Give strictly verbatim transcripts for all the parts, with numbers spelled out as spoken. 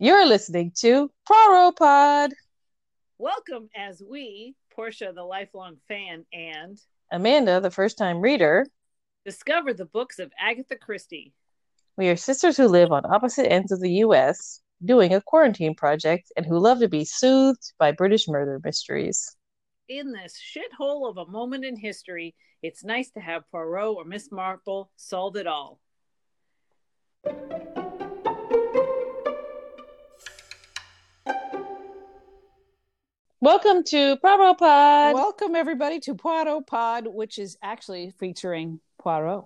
You're listening to Poirot Pod. Welcome as we, Portia, the lifelong fan, and Amanda, the first-time reader, discover the books of Agatha Christie. We are sisters who live on opposite ends of the U S, doing a quarantine project, and who love to be soothed by British murder mysteries. In this shithole of a moment in history, it's nice to have Poirot or Miss Marple solve it all. Welcome to Poirot Pod. Welcome, everybody, to Poirot Pod, which is actually featuring Poirot.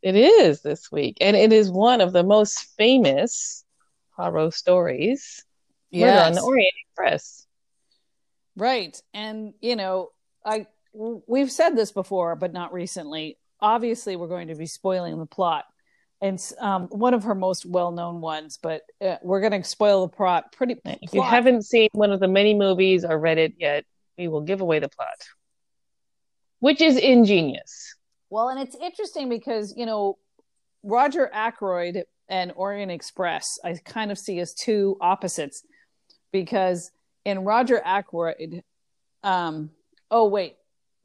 It is this week, and it is one of the most famous Poirot stories. Yes. We're on the Orient Express. Right, and, you know, I we've said this before, but not recently. Obviously, we're going to be spoiling the plot. And um, one of her most well-known ones, but uh, we're going to spoil the plot pretty much. If plot. you haven't seen one of the many movies or read it yet, we will give away the plot, which is ingenious. Well, and it's interesting because, you know, Roger Ackroyd and Orient Express, I kind of see as two opposites, because in Roger Ackroyd, um, oh, wait,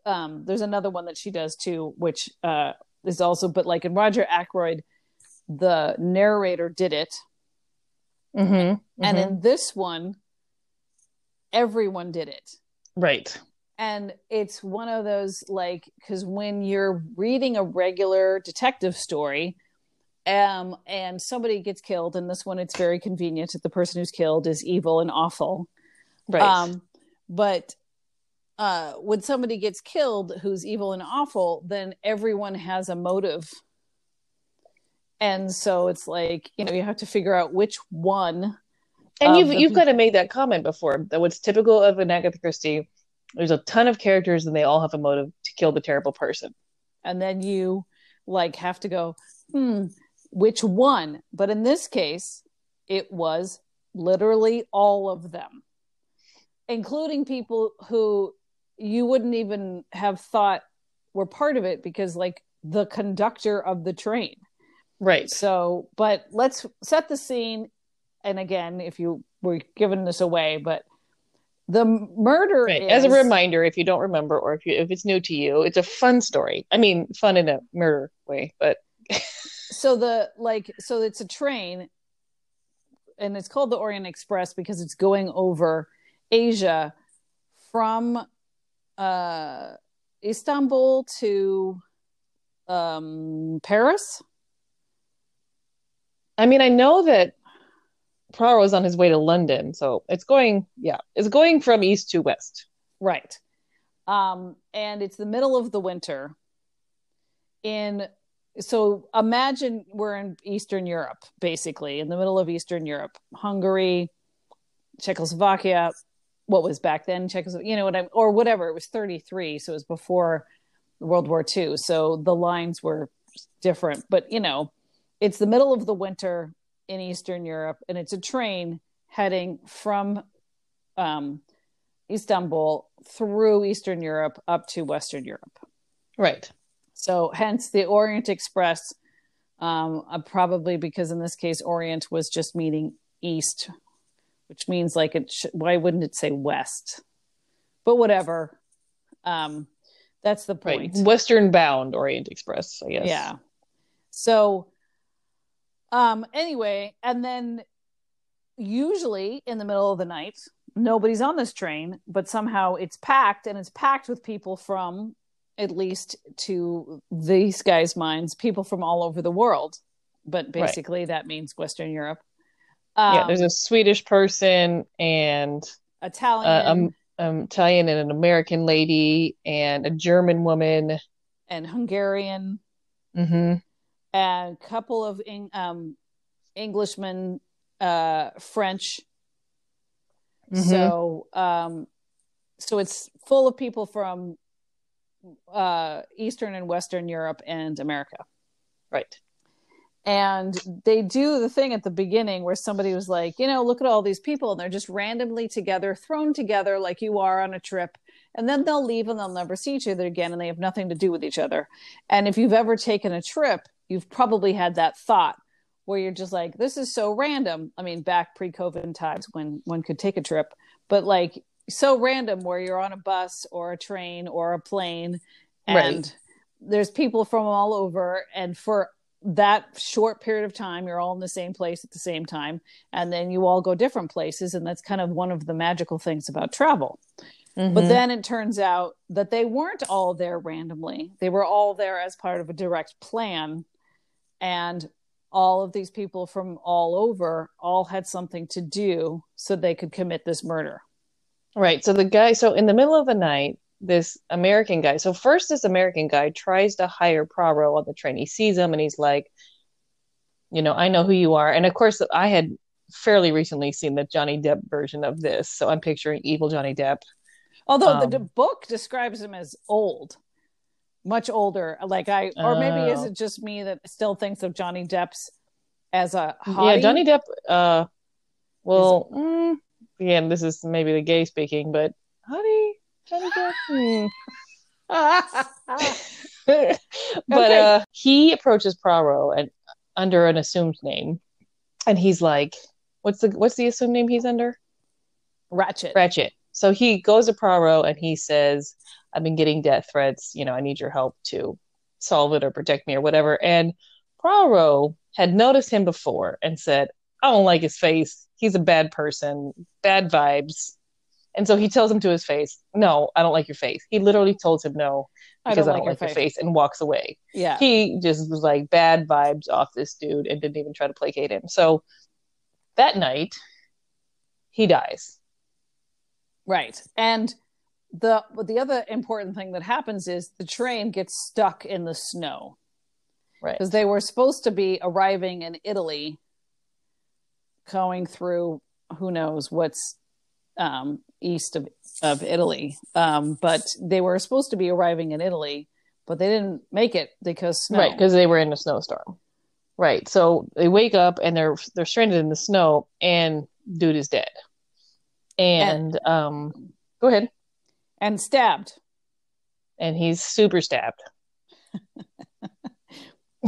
um, there's another one that she does too, which uh, is also, but like in Roger Ackroyd, the narrator did it. Mm-hmm, mm-hmm. And in this one, everyone did it. Right. And it's one of those, like, because when you're reading a regular detective story um, and somebody gets killed, and this one, it's very convenient that the person who's killed is evil and awful. Right. Um, but uh, when somebody gets killed who's evil and awful, then everyone has a motive. And so it's like, you know, you have to figure out which one. And you've, you've kind of made that comment before, that what's typical of an Agatha Christie, there's a ton of characters and they all have a motive to kill the terrible person. And then you like have to go, hmm, which one? But in this case, it was literally all of them, including people who you wouldn't even have thought were part of it, because like the conductor of the train. Right. So, but let's set the scene. And again, if you were giving this away, but the murder right. is... As a reminder, if you don't remember, or if you, if it's new to you, it's a fun story. I mean, fun in a murder way, but... so the, like, so it's a train, and it's called the Orient Express because it's going over Asia from uh, Istanbul to um, Paris. I mean, I know that Poirot is on his way to London, so it's going, yeah, it's going from east to west. Right. Um, and it's the middle of the winter. In so imagine we're in Eastern Europe, basically, in the middle of Eastern Europe. Hungary, Czechoslovakia, what was back then, Czechoslovakia, you know what I'm, or whatever, it was thirty-three, so it was before World War Two, so the lines were different, but you know, it's the middle of the winter in Eastern Europe, and it's a train heading from um, Istanbul through Eastern Europe up to Western Europe. Right. So hence the Orient Express, um, uh, probably because in this case, Orient was just meaning East, which means like, it sh- why wouldn't it say West? But whatever. Um, that's the point. Right. Western bound Orient Express, I guess. Yeah. So... Um, anyway, and then usually in the middle of the night, nobody's on this train, but somehow it's packed, and it's packed with people from, at least to these guys' minds, people from all over the world. But basically right. that means Western Europe. Um, yeah, there's a Swedish person and Italian, uh, um, um, Italian and an American lady and a German woman and Hungarian. Mm-hmm. A couple of um, Englishmen, uh, French. Mm-hmm. So, um, so it's full of people from uh, Eastern and Western Europe and America. Right. And they do the thing at the beginning where somebody was like, you know, look at all these people, and they're just randomly together, thrown together like you are on a trip. And then they'll leave and they'll never see each other again, and they have nothing to do with each other. And if you've ever taken a trip, you've probably had that thought where you're just like, this is so random. I mean, back pre-COVID times when one could take a trip, but like so random where you're on a bus or a train or a plane and right. there's people from all over. And for that short period of time, you're all in the same place at the same time. And then you all go different places. And that's kind of one of the magical things about travel. Mm-hmm. But then it turns out that they weren't all there randomly. They were all there as part of a direct plan. And all of these people from all over all had something to do so they could commit this murder. Right. So the guy, so in the middle of the night, this American guy, so first this American guy tries to hire Poirot on the train. He sees him and he's like, you know, I know who you are. And of course I had fairly recently seen the Johnny Depp version of this. So I'm picturing evil Johnny Depp. Although um, the, the book describes him as old. Much older, like I, or maybe uh, is it just me that still thinks of Johnny Depp's as a hottie? Yeah, Johnny Depp. Uh, well, is, mm, again, this is maybe the gay speaking, but hottie, Johnny Depp. but okay. uh, he approaches Poirot and under an assumed name, and he's like, "What's the what's the assumed name he's under?" Ratchet. Ratchet. So he goes to Poirot and he says, I've been getting death threats. You know, I need your help to solve it or protect me or whatever. And Poirot had noticed him before and said, I don't like his face. He's a bad person, bad vibes. And so he tells him to his face, no, I don't like your face. He literally told him no, because I don't, I don't like, like your, your face. face and walks away. Yeah. He just was like bad vibes off this dude and didn't even try to placate him. So that night he dies. Right. And the the other important thing that happens is the train gets stuck in the snow. Right. Because they were supposed to be arriving in Italy, going through who knows what's um, east of, of Italy. Um, but they were supposed to be arriving in Italy, but they didn't make it because snow. Right, because they were in a snowstorm. Right. So they wake up and they're they're stranded in the snow and dude is dead. And, and um, go ahead. And stabbed. And he's super stabbed.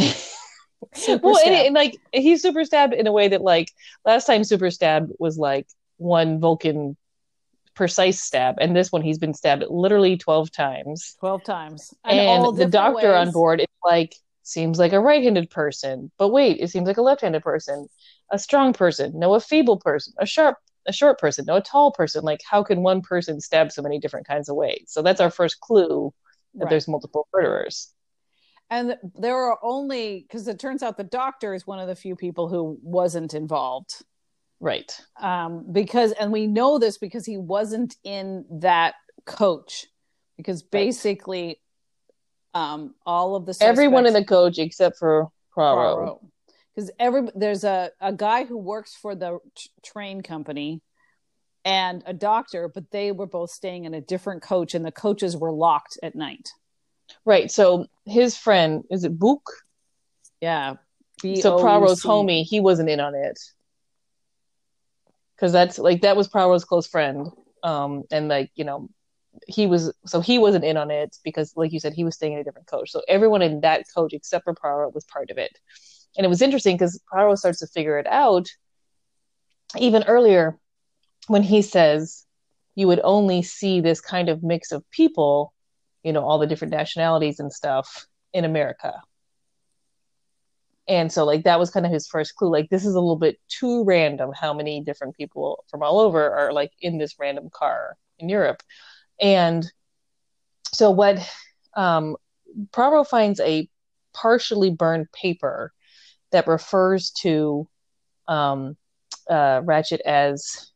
super well, stabbed. And, and like he's super stabbed in a way that, like, last time super stabbed was like one Vulcan precise stab, and this one he's been stabbed literally twelve times. Twelve times. And, and all the doctor ways. on board is like, seems like a right-handed person, but wait, it seems like a left-handed person, a strong person, no, a feeble person, a sharp. a short person, no, a tall person. Like, how can one person stab so many different kinds of ways? So that's our first clue that right. there's multiple murderers. And there are only, because it turns out the doctor is one of the few people who wasn't involved. Right. Um, because, and we know this because he wasn't in that coach, because basically right. um, all of the suspects, everyone in the coach except for Poirot. Poirot. Because every there's a, a guy who works for the t- train company and a doctor, but they were both staying in a different coach, and the coaches were locked at night. Right. So his friend, is it Bouc? Yeah. B O U C. So Poirot's homie, he wasn't in on it. Because that's like that was Poirot's close friend, um, and like you know, he was so he wasn't in on it because, like you said, he was staying in a different coach. So everyone in that coach except for Poirot was part of it. And it was interesting because Poirot starts to figure it out even earlier when he says you would only see this kind of mix of people, you know, all the different nationalities and stuff in America. And so like that was kind of his first clue. Like, this is a little bit too random how many different people from all over are like in this random car in Europe. And so what um, Poirot finds a partially burned paper that refers to um, uh, Ratchet as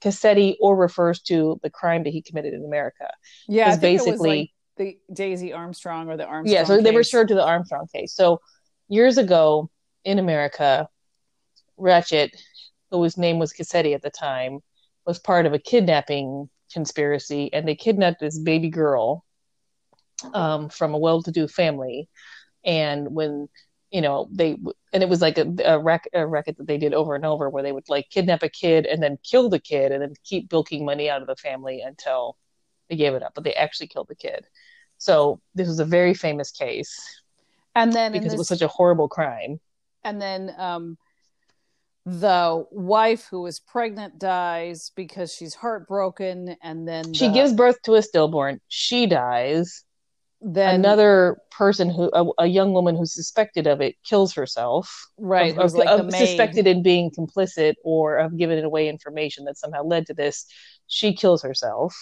Cassetti, or refers to the crime that he committed in America. Yeah, I think basically it was like the Daisy Armstrong or the Armstrong. Yeah, so case. They referred to the Armstrong case. So years ago in America, Ratchet, whose name was Cassetti at the time, was part of a kidnapping conspiracy, and they kidnapped this baby girl um, from a well-to-do family, and when you know, they, and it was like a, a, rac- a racket that they did over and over where they would like kidnap a kid and then kill the kid and then keep bilking money out of the family until they gave it up, but they actually killed the kid. So this was a very famous case. And then because this, it was such a horrible crime. And then um, the wife who is pregnant dies because she's heartbroken. And then she the, gives birth to a stillborn. She dies. Then another person who a, a young woman who's suspected of it kills herself. Right. Of, of, like of, the suspected in being complicit or of giving away information that somehow led to this. She kills herself.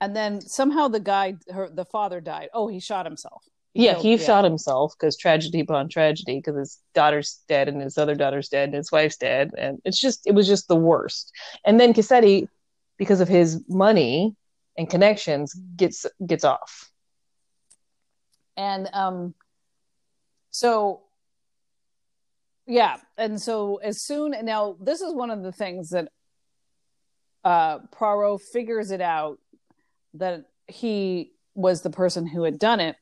And then somehow the guy, her, the father died. Oh, he shot himself. He yeah, killed, he yeah. shot himself because tragedy upon tragedy, because his daughter's dead and his other daughter's dead and his wife's dead. And it's just, it was just the worst. And then Cassetti, because of his money and connections, gets gets off. And um, so, yeah. And so as soon, now this is one of the things that uh, Poirot figures it out, that he was the person who had done it,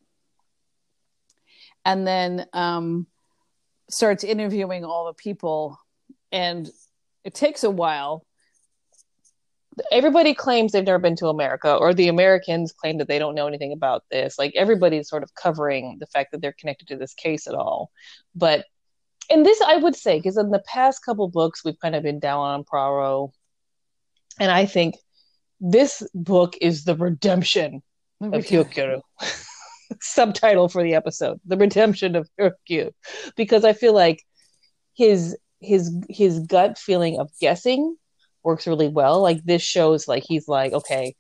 and then um, starts interviewing all the people, and it takes a while. Everybody claims they've never been to America, or the Americans claim that they don't know anything about this. Like, everybody's sort of covering the fact that they're connected to this case at all. But, and this I would say, because in the past couple books, we've kind of been down on Poirot, and I think this book is the redemption the of Hyukyu. Subtitle for the episode: The Redemption of Hyukyu. Because I feel like his his his gut feeling of guessing works really well. Like, this shows, like, he's like, okay,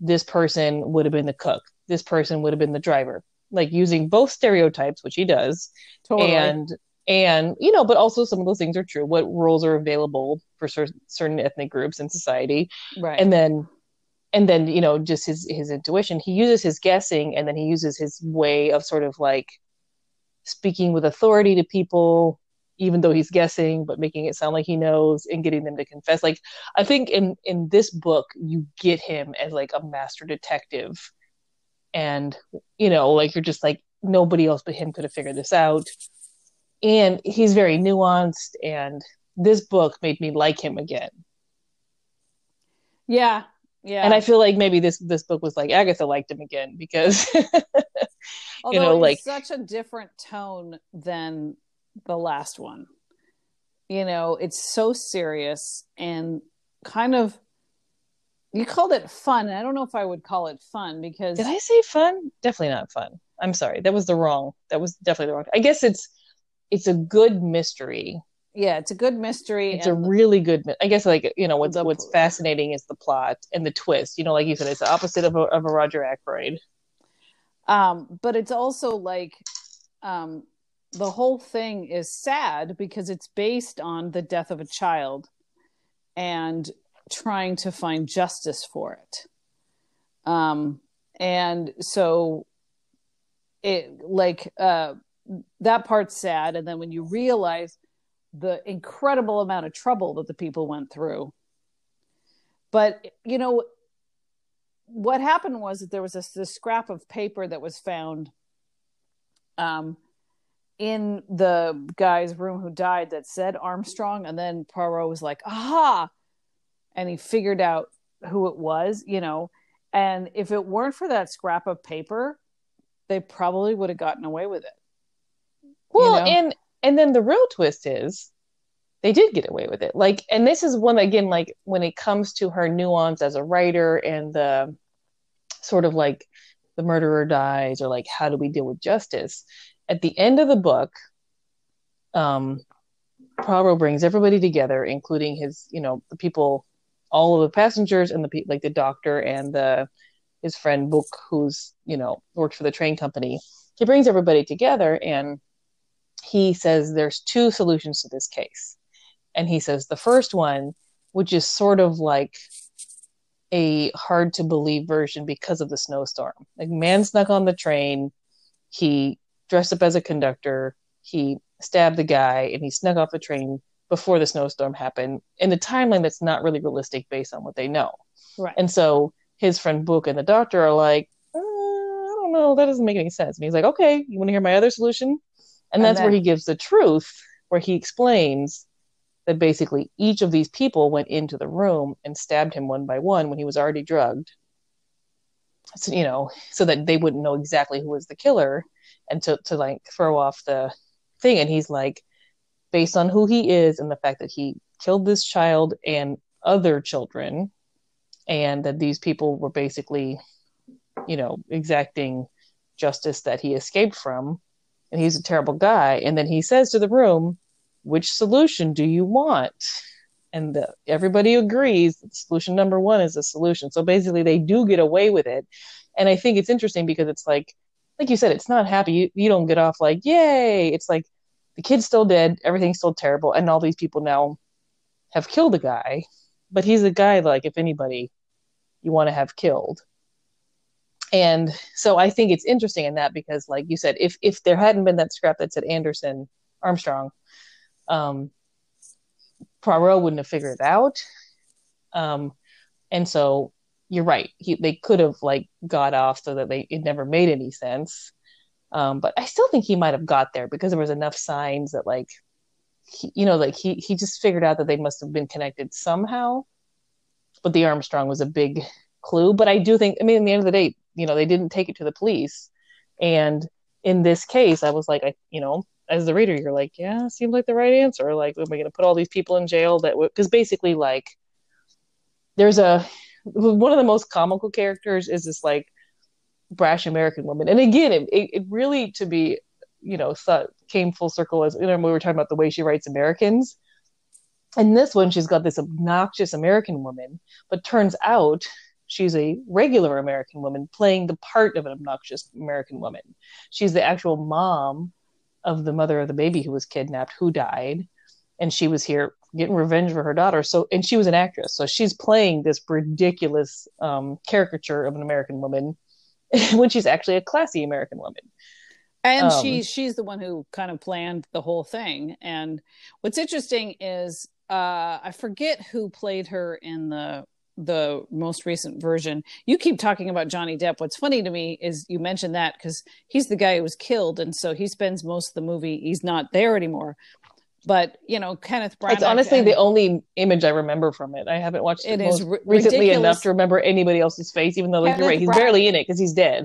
this person would have been the cook, this person would have been the driver. Like, using both stereotypes, which he does. Totally. And and you know, but also some of those things are true. What roles are available for cer- certain ethnic groups in society, right? And then. And then, you know, just his, his intuition. He uses his guessing, and then he uses his way of sort of like speaking with authority to people, even though he's guessing, but making it sound like he knows and getting them to confess. Like, I think in, in this book, you get him as like a master detective. And, you know, like, you're just like, nobody else but him could have figured this out. And he's very nuanced. And this book made me like him again. Yeah. Yeah. And I feel like maybe this, this book was like Agatha liked him again, because although, you know, like, such a different tone than the last one. You know, it's so serious and kind of, you called it fun. I don't know if I would call it fun, because did I say fun? Definitely not fun. I'm sorry. That was the wrong. That was definitely the wrong. I guess it's it's a good mystery. Yeah, it's a good mystery. It's and a really good. I guess, like, you know, what's what's fascinating is the plot and the twist. You know, like you said, it's the opposite of a, of a Roger Ackroyd. Um, but it's also like um, the whole thing is sad because it's based on the death of a child and trying to find justice for it. Um, and so it like uh, that part's sad, and then when you realize the incredible amount of trouble that the people went through. But, you know, what happened was that there was this, this scrap of paper that was found um, in the guy's room who died that said Armstrong. And then Poirot was like, aha! And he figured out who it was, you know. And if it weren't for that scrap of paper, they probably would have gotten away with it. Well, you know? and... And then the real twist is they did get away with it. Like, and this is one, again, like when it comes to her nuance as a writer and the sort of like the murderer dies, or like, how do we deal with justice? At the end of the book, um, Poirot brings everybody together, including his, you know, the people, all of the passengers and the people, like the doctor and the, his friend Bouc, who's, you know, works for the train company. He brings everybody together, and he says there's two solutions to this case. And he says the first one, which is sort of like a hard to believe version because of the snowstorm. Like, man snuck on the train. He dressed up as a conductor. He stabbed the guy, and he snuck off the train before the snowstorm happened, in a timeline that's not really realistic based on what they know. Right. And so his friend Bouc and the doctor are like, uh, I don't know. That doesn't make any sense. And he's like, okay, you want to hear my other solution? And that's and then, where he gives the truth, where he explains that basically each of these people went into the room and stabbed him one by one when he was already drugged. So, you know, so that they wouldn't know exactly who was the killer, and to, to like throw off the thing. And he's like, based on who he is and the fact that he killed this child and other children, and that these people were basically, you know, exacting justice that he escaped from, and he's a terrible guy. And then he says to the room, which solution do you want? And the, everybody agrees that solution number one is the solution. So basically they do get away with it. And I think it's interesting because it's like, like you said, it's not happy. You, you don't get off like, yay. It's like the kid's still dead. Everything's still terrible. And all these people now have killed a guy, but he's a guy, like, if anybody you want to have killed. And so I think it's interesting in that because, like you said, if, if there hadn't been that scrap that said Anderson Armstrong, um, Poirot wouldn't have figured it out. Um, and so you're right. He, they could have like got off so that they, it never made any sense. Um, but I still think he might've got there because there was enough signs that like, he, you know, like he, he just figured out that they must've been connected somehow, but the Armstrong was a big clue. But I do think, I mean, at the end of the day, you know, they didn't take it to the police. And in this case, I was like, I, you know, as the reader, you're like, yeah, seems like the right answer. Like, am I going to put all these people in jail? That because basically, like, there's a one of the most comical characters is this like brash American woman, and again, it it really to be, you know, thought, came full circle as you know we were talking about the way she writes Americans, and this one she's got this obnoxious American woman, but turns out she's a regular American woman playing the part of an obnoxious American woman. She's the actual mom of the mother of the baby who was kidnapped, who died, and she was here getting revenge for her daughter. So, and she was an actress, so she's playing this ridiculous um, caricature of an American woman when she's actually a classy American woman. And um, she she's the one who kind of planned the whole thing. And what's interesting is uh, I forget who played her in the the most recent version. You keep talking about Johnny Depp. What's funny to me is you mentioned that because he's the guy who was killed, and so he spends most of the movie, he's not there anymore. But you know, Kenneth Branagh. It's honestly and, the only image I remember from it. I haven't watched it, it most r- recently enough to remember anybody else's face, even though like, you're right, he's Branagh, barely in it because he's dead.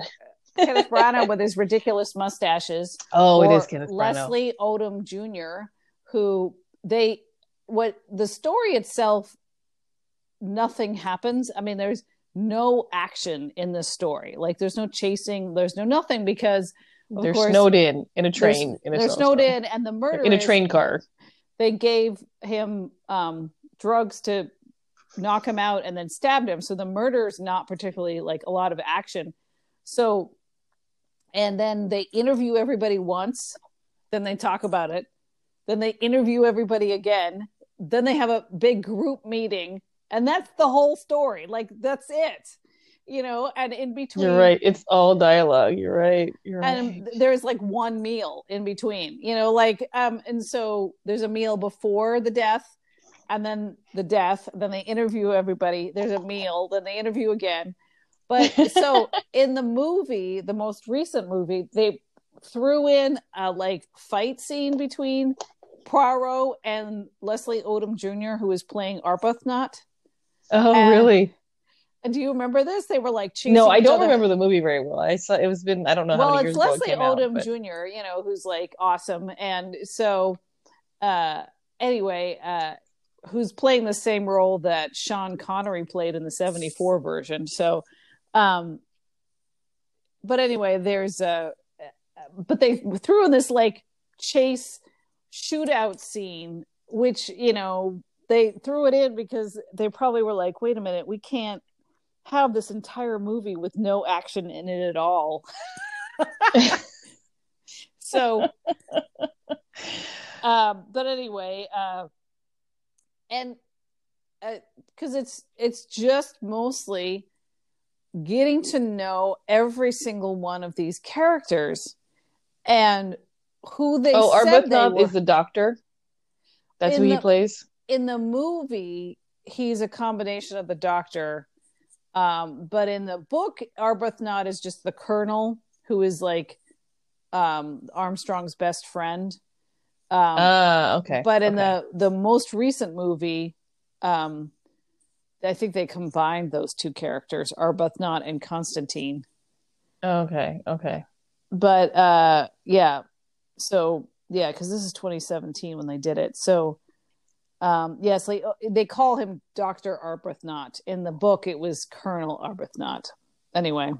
Kenneth Branagh with his ridiculous mustaches. Oh, it is Kenneth Branagh. Leslie Odom Junior, who they what the story itself. Nothing happens. I mean, there's no action in this story. Like, there's no chasing. There's no nothing because of they're course, snowed in in a train. They're, in a they're snowed in, and the murder in a train car. They gave him um, drugs to knock him out, and then stabbed him. So the murder is not particularly like a lot of action. So, and then they interview everybody once. Then they talk about it. Then they interview everybody again. Then they have a big group meeting. And that's the whole story. Like, that's it, you know, and in between. You're right. It's all dialogue. You're right. You're and right. There's like one meal in between, you know, like, um, and so there's a meal before the death and then the death, then they interview everybody. There's a meal, then they interview again. But so in the movie, the most recent movie, they threw in a like fight scene between Poirot and Leslie Odom Junior, who is playing Arbuthnot. Oh, and, really? And do you remember this? They were like, chasing no, I don't other. remember the movie very well. I saw it was been, I don't know well, how many years ago it came out. Well, it's Leslie Odom Junior, you know, who's like awesome. And so uh, anyway, uh, who's playing the same role that Sean Connery played in the seventy-four version. So, um, but anyway, there's a, but they threw in this like chase shootout scene, which, you know, they threw it in because they probably were like, wait a minute, we can't have this entire movie with no action in it at all. So, um, but anyway, uh, and because uh, it's, it's just mostly getting to know every single one of these characters and who they oh, said Arbuthnot they were. Is the doctor. That's in who the- he plays. In the movie, he's a combination of the doctor, um, but in the book, Arbuthnot is just the colonel, who is like um, Armstrong's best friend. Um, uh, okay. But in okay. the the most recent movie, um, I think they combined those two characters, Arbuthnot and Constantine. Okay. Okay. But uh, yeah, so Yeah, because this is twenty seventeen when they did it. So, um, yes, yeah, so they, they call him Doctor Arbuthnot. In the book, it was Colonel Arbuthnot. Anyway.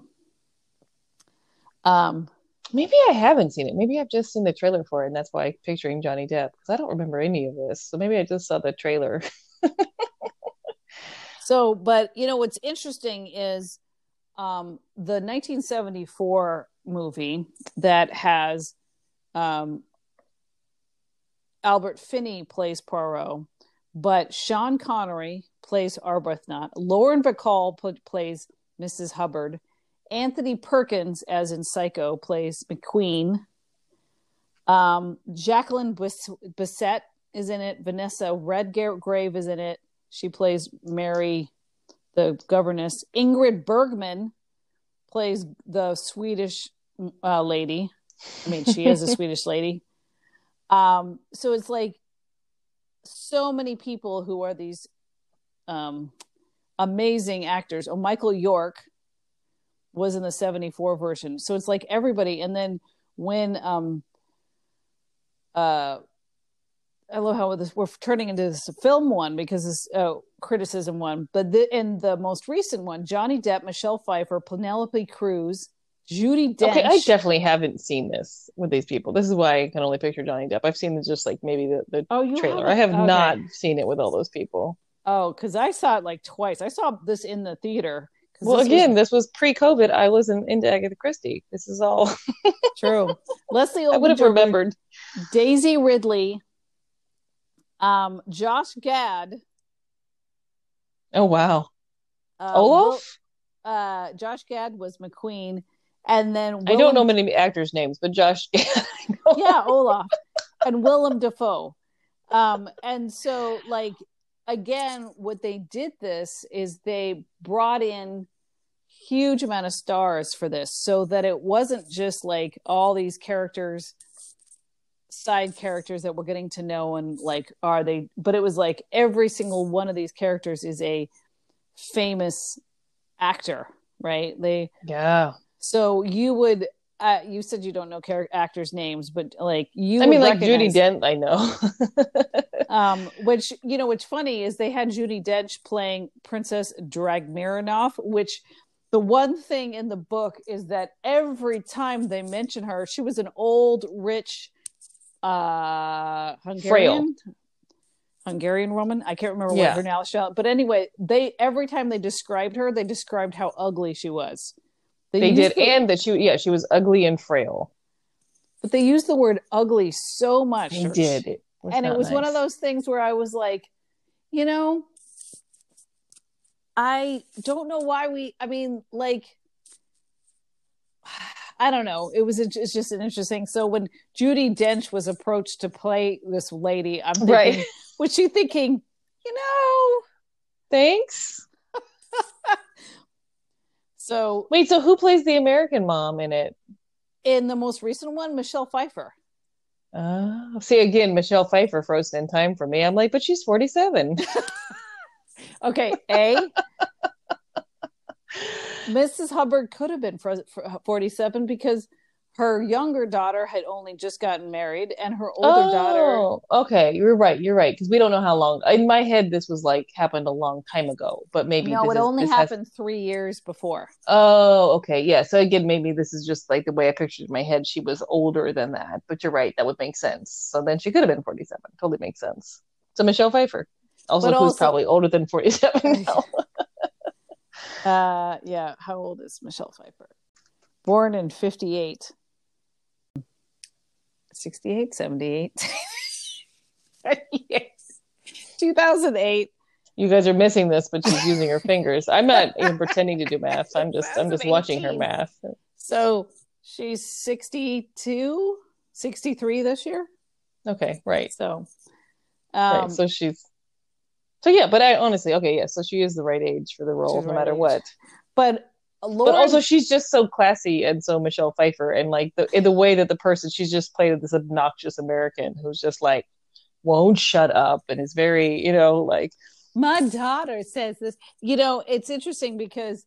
Um, Maybe I haven't seen it. Maybe I've just seen the trailer for it, and that's why I'm picturing Johnny Depp, because I don't remember any of this. So maybe I just saw the trailer. So, but, you know, what's interesting is um, the nineteen seventy-four movie that has um, Albert Finney plays Poirot, but Sean Connery plays Arbuthnot. Lauren Bacall put, plays Missus Hubbard. Anthony Perkins, as in Psycho, plays McQueen. Um, Jacqueline Biss- Bissett is in it. Vanessa Redgrave is in it. She plays Mary, the governess. Ingrid Bergman plays the Swedish uh, lady. I mean, she is a Swedish lady. Um, so it's like so many people who are these um, amazing actors. Oh, Michael York was in the seventy-four version. So it's like everybody. And then when um, uh, I love how this, we're turning into this film one because this uh, criticism one, but the, in the most recent one, Johnny Depp, Michelle Pfeiffer, Penelope Cruz, Judi Dench. Okay, I definitely haven't seen this with these people. This is why I can only picture Johnny Depp. I've seen just like maybe the, the oh, trailer. Haven't? I have okay. not seen it with all those people. Oh, because I saw it like twice. I saw this in the theater. Well, this again, was... this was pre-COVID. I wasn't into Agatha Christie. This is all true. Leslie Odom, I would have remembered. Daisy Ridley. Um, Josh Gad. Oh wow, uh, Olaf. Will, uh, Josh Gad was McQueen, and then Willem... I don't know many actors' names, but Josh Gad. Yeah, Olaf, and Willem Dafoe. Um, and so like again, what they did this is they brought in huge amount of stars for this, so that it wasn't just like all these characters. Side characters that we're getting to know and like are they, but it was like every single one of these characters is a famous actor, right? They yeah so you would uh, you said you don't know character actors' names, but like you I mean like Judi Dench I know. um which you know what's funny is they had Judi Dench playing Princess Dragomiroff, which the one thing in the book is that every time they mention her, she was an old rich uh Hungarian Frail. Hungarian woman. I can't remember what yeah. her now shall but anyway, they every time they described her, they described how ugly she was. They, they did the, and that she yeah, she was ugly and frail. But they used the word ugly so much. They did. It and it was nice. One of those things where I was like, you know, I don't know why we I mean, like I don't know. It was a, it's just an interesting. So when Judi Dench was approached to play this lady, I'm thinking, right. was she thinking, you know, thanks. So wait, so who plays the American mom in it? In the most recent one, Michelle Pfeiffer. Uh, see again, Michelle Pfeiffer frozen in time for me. I'm like, but she's forty-seven. Okay, A. Missus Hubbard could have been forty-seven because her younger daughter had only just gotten married, and her older oh, daughter. Oh, okay, you're right. You're right because we don't know how long. In my head, this was like happened a long time ago, but maybe no, this it is, only this happened has... three years before. Oh, okay, yeah. So again, maybe this is just like the way I pictured in my head. She was older than that, but you're right. That would make sense. So then she could have been forty-seven. Totally makes sense. So Michelle Pfeiffer, also but who's also... probably older than forty-seven now. Uh, yeah. How old is Michelle Pfeiffer? Born in fifty-eight. sixty-eight, seventy-eight. Yes. two thousand eight. You guys are missing this, but she's using her fingers. I'm not even pretending to do math. I'm just, I'm just watching her math. So she's sixty-two, sixty-three this year. Okay. Right. So, um, right, so she's, So yeah, but I honestly, okay, yeah. So she is the right age for the role, no matter what. But Lauren... but also, she's just so classy and so Michelle Pfeiffer, and like the in the way that the person she's just played this obnoxious American who's just like won't shut up and is very, you know, like my daughter says this. You know, it's interesting because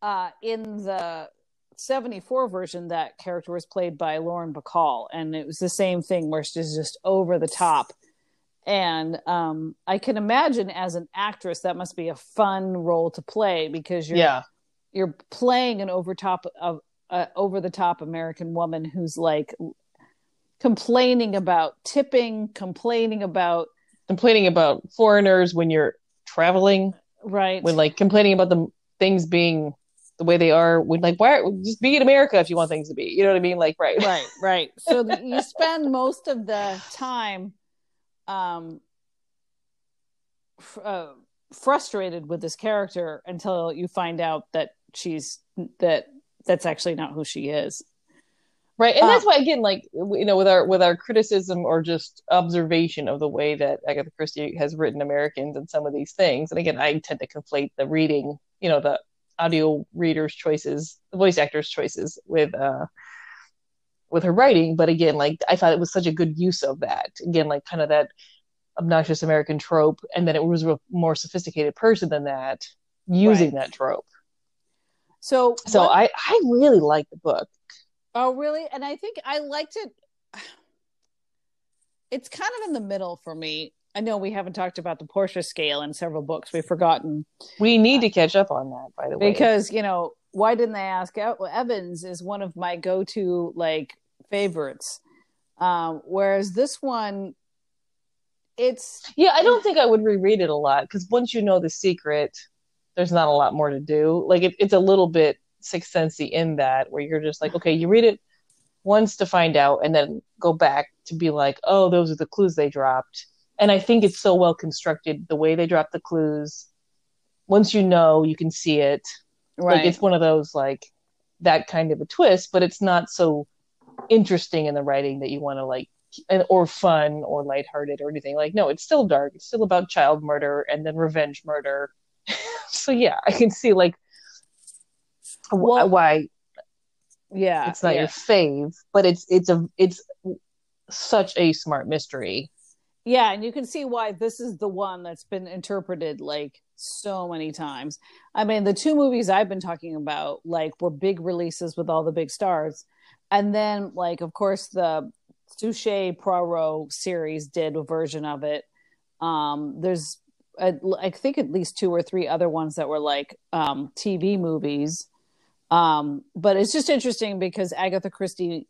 uh, in the seventy-four version, that character was played by Lauren Bacall, and it was the same thing where she's just over the top. And um, I can imagine as an actress that must be a fun role to play, because you're yeah. you're playing an over top of uh, over the top American woman who's like complaining about tipping, complaining about complaining about foreigners when you're traveling, right? When like complaining about the things being the way they are, when like why just be in America if you want things to be, you know what I mean? Like right, right, right. So the, you spend most of the time. Um, fr- uh, frustrated with this character until you find out that she's that that's actually not who she is, right? And uh, that's why, again, like you know, with our with our criticism or just observation of the way that Agatha Christie has written Americans and some of these things, and again, I tend to conflate the reading, you know, the audio readers' choices, the voice actors' choices with uh. with her writing, but again, like I thought it was such a good use of that. Again, like kind of that obnoxious American trope, and then it was a more sophisticated person than that using right. that trope. So, so what, I I really liked the book. Oh, really? And I think I liked it. It's kind of in the middle for me. I know we haven't talked about the Portia scale in several books. We've forgotten. We need uh, to catch up on that, by the way, because you know. Why didn't I ask out? Well, Evans is one of my go-to like favorites. Um, whereas this one, it's yeah. I don't think I would reread it a lot, because once you know the secret, there's not a lot more to do. Like it, it's a little bit Sixth Sense-y in that, where you're just like, okay, you read it once to find out, and then go back to be like, oh, those are the clues they dropped. And I think it's so well constructed, the way they dropped the clues. Once you know, you can see it. Right. Like it's one of those, like that kind of a twist, but it's not so interesting in the writing that you want to like, or fun or lighthearted or anything. Like, no, it's still dark. It's still about child murder and then revenge murder. So yeah, I can see like well, why. Yeah, it's not yeah. your fave, but it's it's a it's such a smart mystery. Yeah, and you can see why this is the one that's been interpreted like so many times. I mean, the two movies I've been talking about like were big releases with all the big stars, and then like of course the Suchet Poirot series did a version of it. Um, there's a, I think at least two or three other ones that were like um, T V movies, um, but it's just interesting because Agatha Christie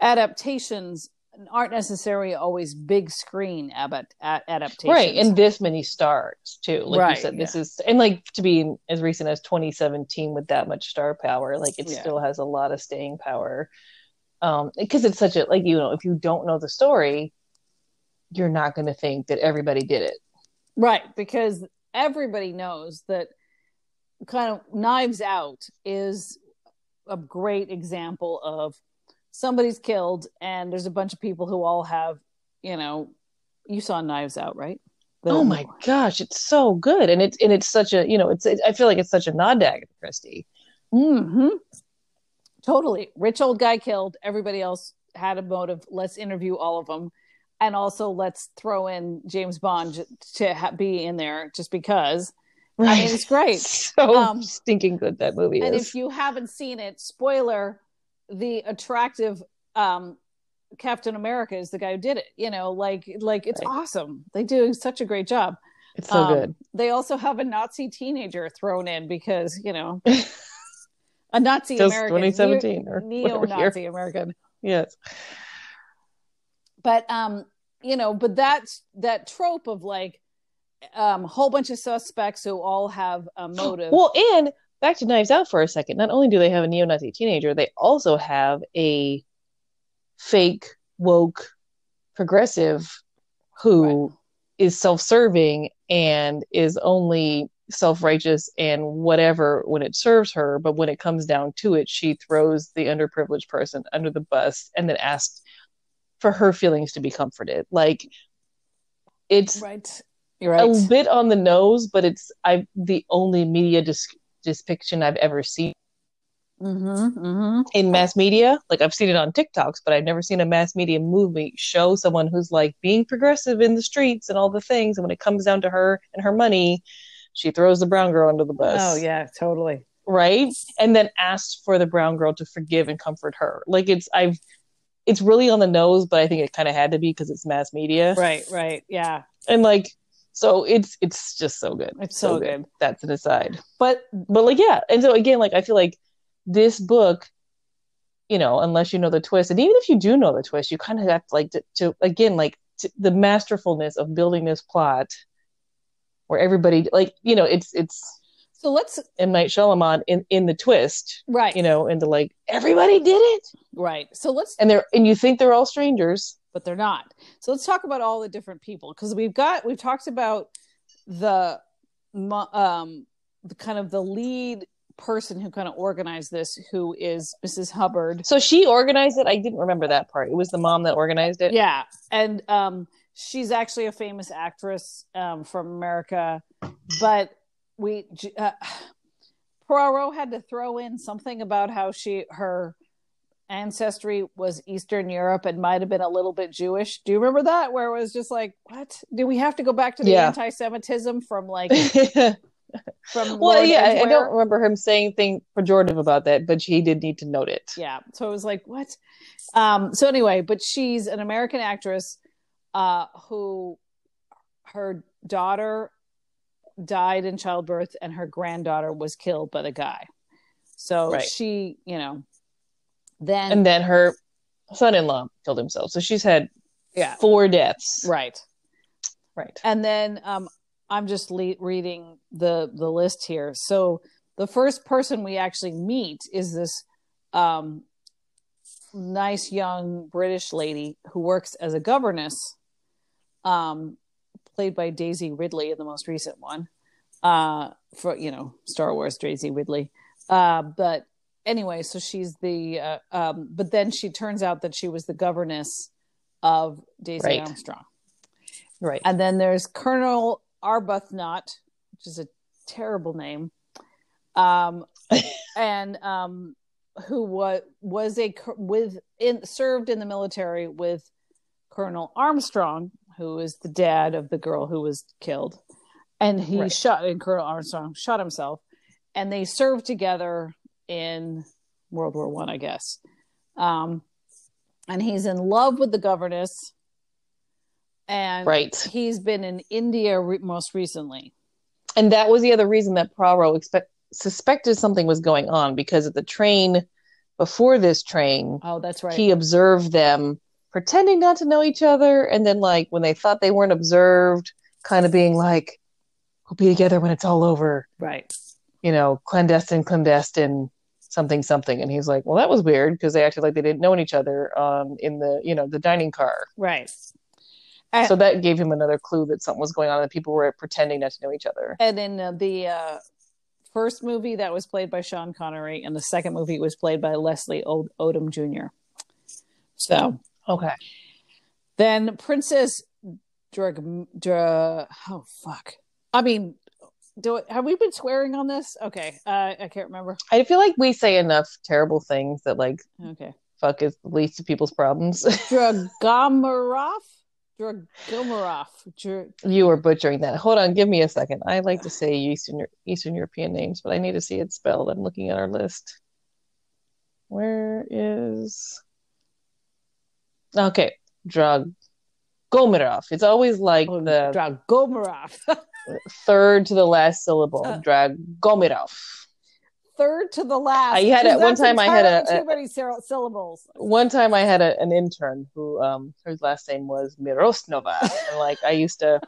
adaptations aren't necessarily always big screen ab- adaptations, right? And this many stars too, like right, you said, yeah. this is and like to be as recent as twenty seventeen with that much star power, like it yeah. still has a lot of staying power. Um, because it's such a like you know, if you don't know the story, you're not going to think that everybody did it, right? Because everybody knows that kind of Knives Out is a great example of. Somebody's killed, and there's a bunch of people who all have, you know, you saw Knives Out, right? The, oh my gosh, it's so good, and it's and it's such a, you know, it's it, I feel like it's such a nod to Agatha Christie. Mm-hmm. Totally, rich old guy killed. Everybody else had a motive. Let's interview all of them, and also let's throw in James Bond to ha- be in there just because. Right. I mean, it's great. So um, stinking good that movie and is. And if you haven't seen it, spoiler. The attractive um, Captain America is the guy who did it. You know, like like it's right. awesome. They do such a great job. It's so um, good. They also have a Nazi teenager thrown in because you know a Nazi American, twenty seventeen ne- or neo-Nazi year. American. Yes, but um, you know, but that's that trope of like um, whole bunch of suspects who all have a motive. Well, and. Back to Knives Out for a second. Not only do they have a neo-Nazi teenager, they also have a fake, woke, progressive who right. is self-serving and is only self-righteous and whatever when it serves her. But when it comes down to it, she throws the underprivileged person under the bus and then asks for her feelings to be comforted. Like, it's right. You're right. a bit on the nose, but it's I the only media disc. depiction I've ever seen mm-hmm, mm-hmm. in mass media. Like I've seen it on TikToks, but I've never seen a mass media movie show someone who's like being progressive in the streets and all the things. And when it comes down to her and her money, she throws the brown girl under the bus. Oh yeah, totally. right? And then asks for the brown girl to forgive and comfort her. Like, it's I've it's really on the nose, but I think it kind of had to be because it's mass media. Right, right, yeah. And like, so it's it's just so good. It's so, so good. good. That's an aside. But but like, yeah. And so again, like, I feel like this book, you know, unless you know the twist, and even if you do know the twist, you kind of have to like to, to again, like to, the masterfulness of building this plot where everybody, like, you know, it's it's. So let's M. Night Shyamalan in, in the twist, right? You know, into like everybody did it, right? So let's and they're and you think they're all strangers, but they're not. So let's talk about all the different people, because we've got we've talked about the um the kind of the lead person who kind of organized this, who is Missus Hubbard. So she organized it. I didn't remember that part. It was the mom that organized it. Yeah, and um, she's actually a famous actress um, from America, but. We uh, Poirot had to throw in something about how she her ancestry was Eastern Europe and might have been a little bit Jewish. Do you remember that? Where it was just like, what? Do we have to go back to the yeah. anti-Semitism from like from well, Lord yeah, I, I don't remember him saying anything pejorative about that, but she did need to note it. Yeah, so it was like, what? Um, so anyway, but she's an American actress uh, who her daughter. Died in childbirth, and her granddaughter was killed by the guy. So right. she, you know, then and then her son-in-law killed himself. So she's had yeah. four deaths, right? Right. And then um, I'm just le- reading the the list here. So the first person we actually meet is this um, nice young British lady who works as a governess. Um. Played by Daisy Ridley in the most recent one, uh, for you know Star Wars Daisy Ridley. Uh, but anyway, so she's the. Uh, um, but then she turns out that she was the governess of Daisy right. Armstrong, right? And then there's Colonel Arbuthnot, which is a terrible name, um, and um, who was was a with in, served in the military with Colonel Armstrong. Who is the dad of the girl who was killed. And he right. shot, and Colonel Armstrong shot himself. And they served together in World War One, I, I guess. Um, and he's in love with the governess. And right. he's been in India re- most recently. And that was the other reason that Poirot expect- suspected something was going on, because at the train, before this train, oh, that's right. he observed them pretending not to know each other, and then like when they thought they weren't observed, kind of being like, we'll be together when it's all over, right? You know, clandestine clandestine something something. And he's like, well, that was weird, because they acted like they didn't know each other um in the you know the dining car, right? And so that gave him another clue that something was going on, that people were pretending not to know each other. And in uh, the uh first movie, that was played by Sean Connery, and the second movie was played by Leslie Od- Odom Junior So okay. Then Princess Drag... Dra- oh, fuck. I mean, do have we been swearing on this? Okay. Uh, I can't remember. I feel like we say enough terrible things that, like, okay, fuck is the least of people's problems. Dragomiroff? Dragomiroff. Dra- you were butchering that. Hold on. Give me a second. I like to say Eastern, Eastern European names, but I need to see it spelled. I'm looking at our list. Where is... Okay, Dragomirov. It's always like oh, the Dragomirov. Third to the last syllable. Uh, Dragomirov. Third to the last. I had a, one time I had a, a too many syllables. One time I had a, an intern who um her last name was Mirosnova, and like I used to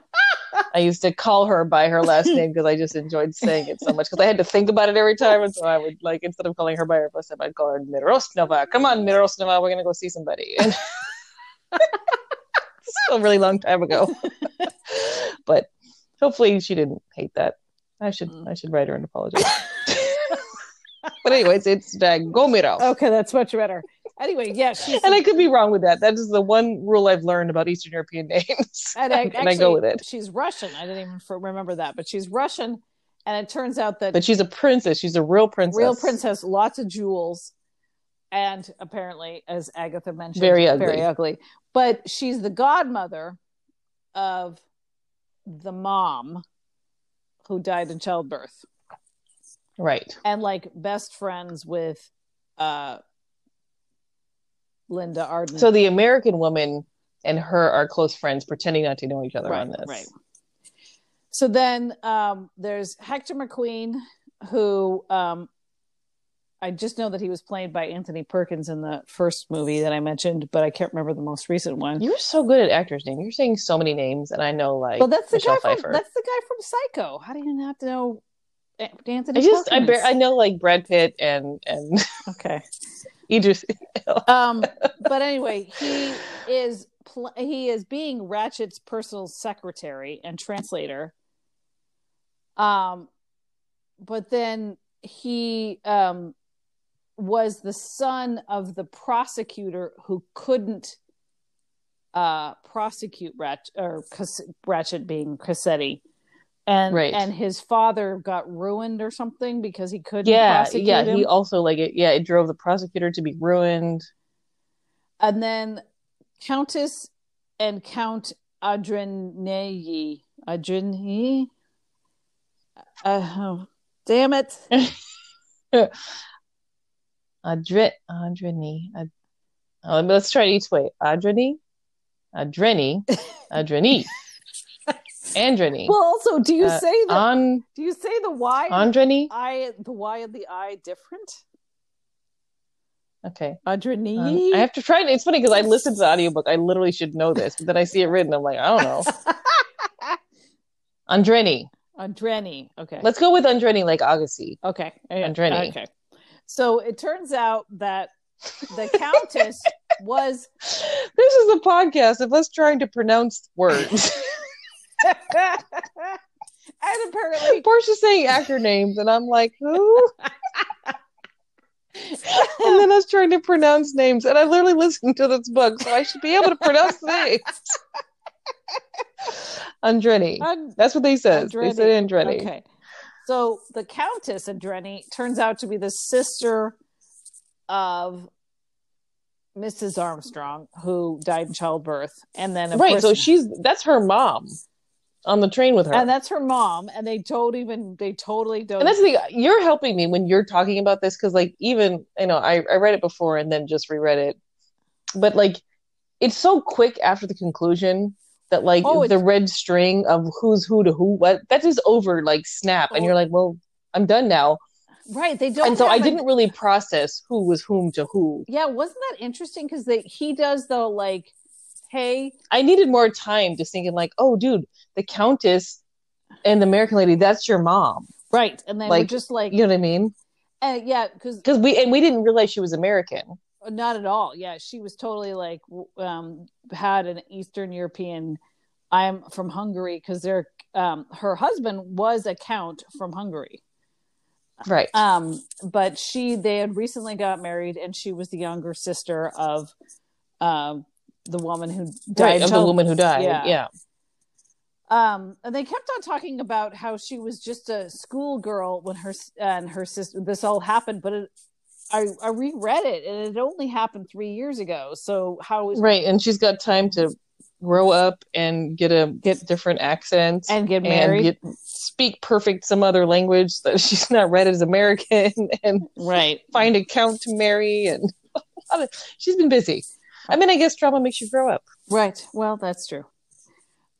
I used to call her by her last name because I just enjoyed saying it so much, because I had to think about it every time. And so I would, like, instead of calling her by her first name, I'd call her Mirosnova. Come on, Mirosnova, we're gonna go see somebody. And a really long time ago. But hopefully she didn't hate that. I should mm. I should write her and apologize. But anyways, it's Dragomirov. Okay, that's much better. Anyway, yeah, she's and I could be wrong with that. That is the one rule I've learned about Eastern European names. And I, and actually, I go with it. She's Russian. I didn't even remember that, but she's Russian, and it turns out that But she's a princess. She's a real princess. Real princess, lots of jewels. And apparently, as Agatha mentioned, very ugly. very ugly. But she's the godmother of the mom who died in childbirth. Right. And like best friends with uh, Linda Arden. So the American woman and her are close friends, pretending not to know each other right, on this. Right. So then um, there's Hector McQueen, who um, I just know that he was played by Anthony Perkins in the first movie that I mentioned, but I can't remember the most recent one. You're so good at actors' names. You're saying so many names, and I know like well, that's the Michelle guy Pfeiffer. From, that's the guy from Psycho. How do you not know Anthony? I just Perkins? I bar- I know like Brad Pitt and and okay, Idris. um, but anyway, he is pl- he is being Ratchet's personal secretary and translator. Um, but then he um was the son of the prosecutor who couldn't uh prosecute Ratchet, or Cass- Ratchet being Cassetti, and right. and his father got ruined or something because he couldn't. Yeah, prosecute yeah. Him. He also like it. Yeah, it drove the prosecutor to be ruined. And then Countess and Count Adrianyi, Adrianyi. Uh, oh, damn it. Adre- Adreni. Ad- oh, let's try it each way. Adreni. Adreni. Adreni. Andreni. Well, also, do you uh, say the on, do you say the Y? Andreni. I the Y and the I different. Okay. Adreni. Um, I have to try it. It's funny because I listened to the audiobook. I literally should know this, but then I see it written. I'm like, I don't know. Andreni. Andreni. Okay. Let's go with Andreni, like Agassi. Okay. Andreni. Okay. So it turns out that the Countess was. This is a podcast of us trying to pronounce words. And apparently. Portia's saying actor names, and I'm like, who? And then us trying to pronounce names. And I literally listened to this book, so I should be able to pronounce names. Andreni. And- That's what they said. Andreni. They said Andreni. Okay. So the Countess Andreni turns out to be the sister of Missus Armstrong, who died in childbirth. And then of right, course, so she's that's her mom on the train with her. And that's her mom. And they don't even they totally don't. And that's the thing, you're helping me when you're talking about this, because like even you know, I, I read it before and then just reread it. But like it's so quick after the conclusion. That like oh, the red string of who's who to who what that is over like snap oh. And you're like, well, I'm done now. Right, they don't. And so I like... didn't really process who was whom to who. Yeah, wasn't that interesting? Because they he does though like, hey, I needed more time just thinking like, oh, dude, the Countess and the American lady, that's your mom, right? And then like, we're just like, you know what I mean? Uh, yeah, because because we and we didn't realize she was American. Not at all. Yeah, she was totally like um, had an Eastern European. I'm from Hungary because they're um, her husband was a count from Hungary, right? Um, but she they had recently got married, and she was the younger sister of uh, the woman who died. Right, of the woman who died. Yeah. yeah. Um, and they kept on talking about how she was just a schoolgirl when her and her sister this all happened, but it. I, I reread it, and it only happened three years ago. So how is right? And she's got time to grow up and get a get different accents and get married, and get, speak perfect some other language that she's not read as American, and right find a count to marry. And she's been busy. I mean, I guess drama makes you grow up, right? Well, that's true.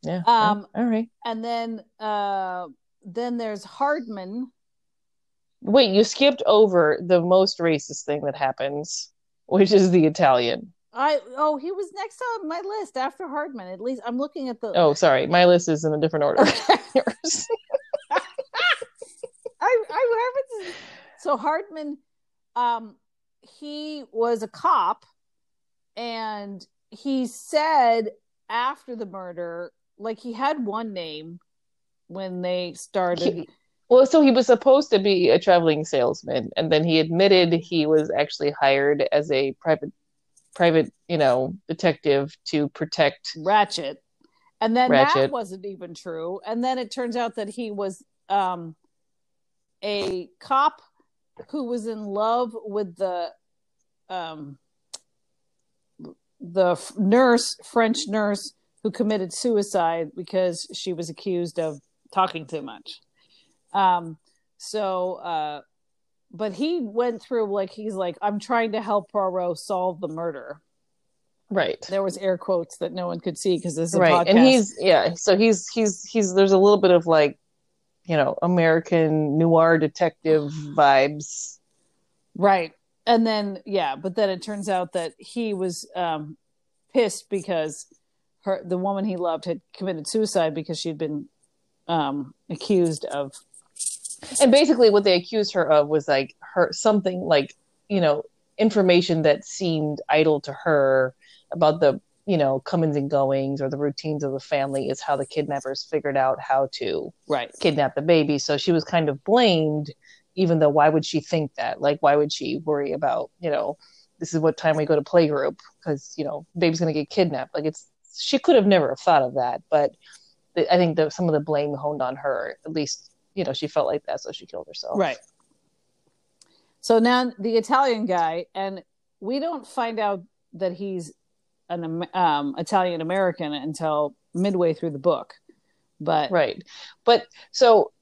Yeah. Um. All right. And then, uh, then there's Hardman. Wait, you skipped over the most racist thing that happens, which is the Italian. I oh, he was next on my list after Hardman. At least I'm looking at the. Oh, sorry, my list is in a different order. I I haven't. So Hardman, um, he was a cop, and he said after the murder, like he had one name when they started. He- Well, so he was supposed to be a traveling salesman, and then he admitted he was actually hired as a private, private, you know, detective to protect Ratchet. And then Ratchet. That wasn't even true. And then it turns out that he was um, a cop who was in love with the um, the nurse, French nurse, who committed suicide because she was accused of talking too much. Um, So, uh, but he went through, like, he's like, I'm trying to help Poirot solve the murder. Right. There was air quotes that no one could see because this is a right. podcast. And he's, yeah, so he's, he's, he's, there's a little bit of, like, you know, American noir detective vibes. Right. And then, yeah, but then it turns out that he was um, pissed because her, the woman he loved had committed suicide because she'd been um, accused of. And basically what they accused her of was, like, her something like, you know, information that seemed idle to her about the, you know, comings and goings or the routines of the family is how the kidnappers figured out how to right. kidnap the baby. So she was kind of blamed, even though why would she think that? Like, why would she worry about, you know, this is what time we go to playgroup because, you know, baby's going to get kidnapped. Like, it's, she could have never have thought of that. But I think that some of the blame honed on her, at least, you know, she felt like that, so she killed herself. Right. So now the Italian guy, and we don't find out that he's an um, Italian American until midway through the book. But right. But so,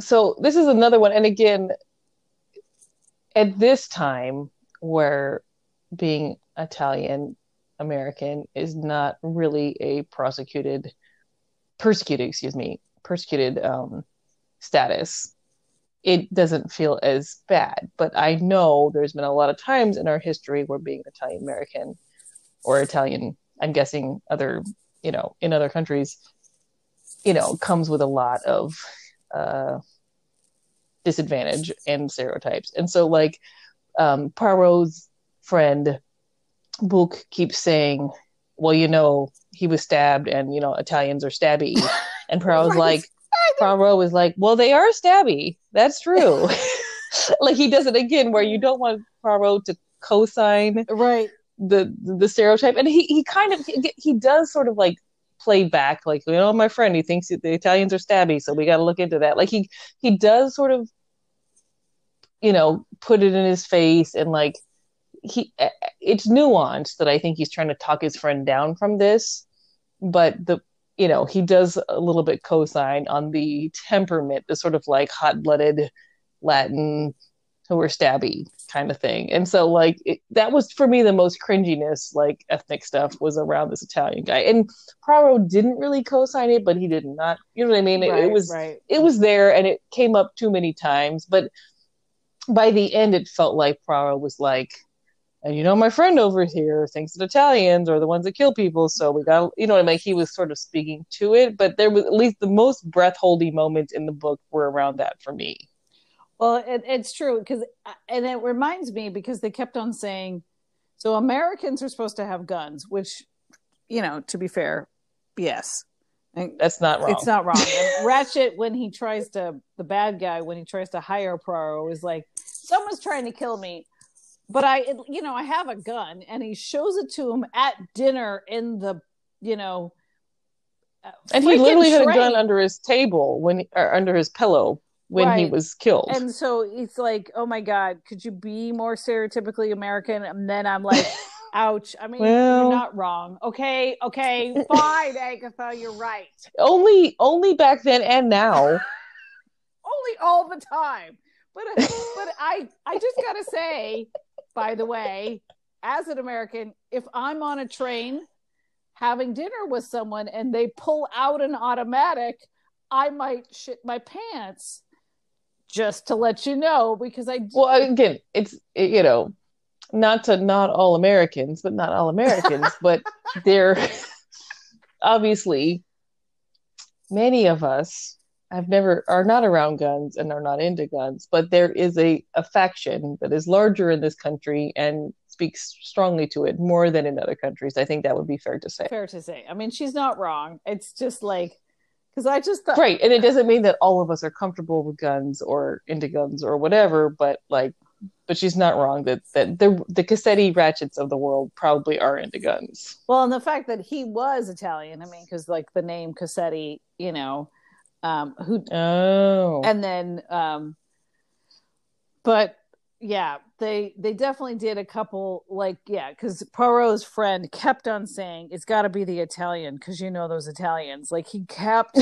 so this is another one. And again, at this time where being Italian American is not really a prosecuted, persecuted, excuse me, persecuted um, status. It doesn't feel as bad, but I know there's been a lot of times in our history where being Italian American or Italian, I'm guessing other, you know, in other countries, you know, comes with a lot of uh, disadvantage and stereotypes. And so, like, um, Poirot's friend Bouc keeps saying, well, you know, he was stabbed and, you know, Italians are stabby. And Poirot's right. like, Poirot was like, well, they are stabby. That's true. Like, he does it again where you don't want Poirot to co-sign right. the, the stereotype. And he, he kind of, he, he does sort of, like, play back, like, you know, my friend, he thinks the Italians are stabby, so we got to look into that. Like, he, he does sort of, you know, put it in his face. And, like, he, it's nuanced that I think he's trying to talk his friend down from this. But the, you know, he does a little bit cosign on the temperament, the sort of, like, hot-blooded Latin who are stabby kind of thing. And so, like, it, that was, for me, the most cringiness, like, ethnic stuff was around this Italian guy. And Poirot didn't really cosign it, but he did not. You know what I mean? It, right, it was right. It was there, and it came up too many times. But by the end, it felt like Poirot was like, and, you know, my friend over here thinks that Italians are the ones that kill people, so we got, you know what I mean? Like, he was sort of speaking to it, but there was at least the most breath-holding moments in the book were around that for me. Well, it, it's true, because, and it reminds me, because they kept on saying, so Americans are supposed to have guns, which, you know, to be fair, yes. And that's not wrong. It's not wrong. And Ratchet, when he tries to, the bad guy, when he tries to hire Poirot, is like, someone's trying to kill me. But I, you know, I have a gun, and he shows it to him at dinner in the, you know, and he literally train. had a gun under his table when, or under his pillow when right. he was killed. And so it's like, oh my God, could you be more stereotypically American? And then I'm like, ouch. I mean, well, you're not wrong. Okay, okay, fine, Agatha, you're right. Only, only back then and now. Only all the time. But but I I just gotta say. By the way, as an American, if I'm on a train having dinner with someone and they pull out an automatic, I might shit my pants, just to let you know, because I... Well, again, it's, you know, not to not all Americans, but not all Americans, but they're obviously many of us I've never are not around guns and are not into guns, but there is a, a faction that is larger in this country and speaks strongly to it more than in other countries. I think that would be fair to say. Fair to say. I mean, she's not wrong. It's just like, because I just thought... Right, and it doesn't mean that all of us are comfortable with guns or into guns or whatever, but like, but she's not wrong that, that the the Cassetti Ratchets of the world probably are into guns. Well, and the fact that he was Italian, I mean, because like the name Cassetti, you know... Um, who oh, and then, um, but yeah, they they definitely did a couple, like, yeah, because Poirot's friend kept on saying it's got to be the Italian because you know those Italians, like he kept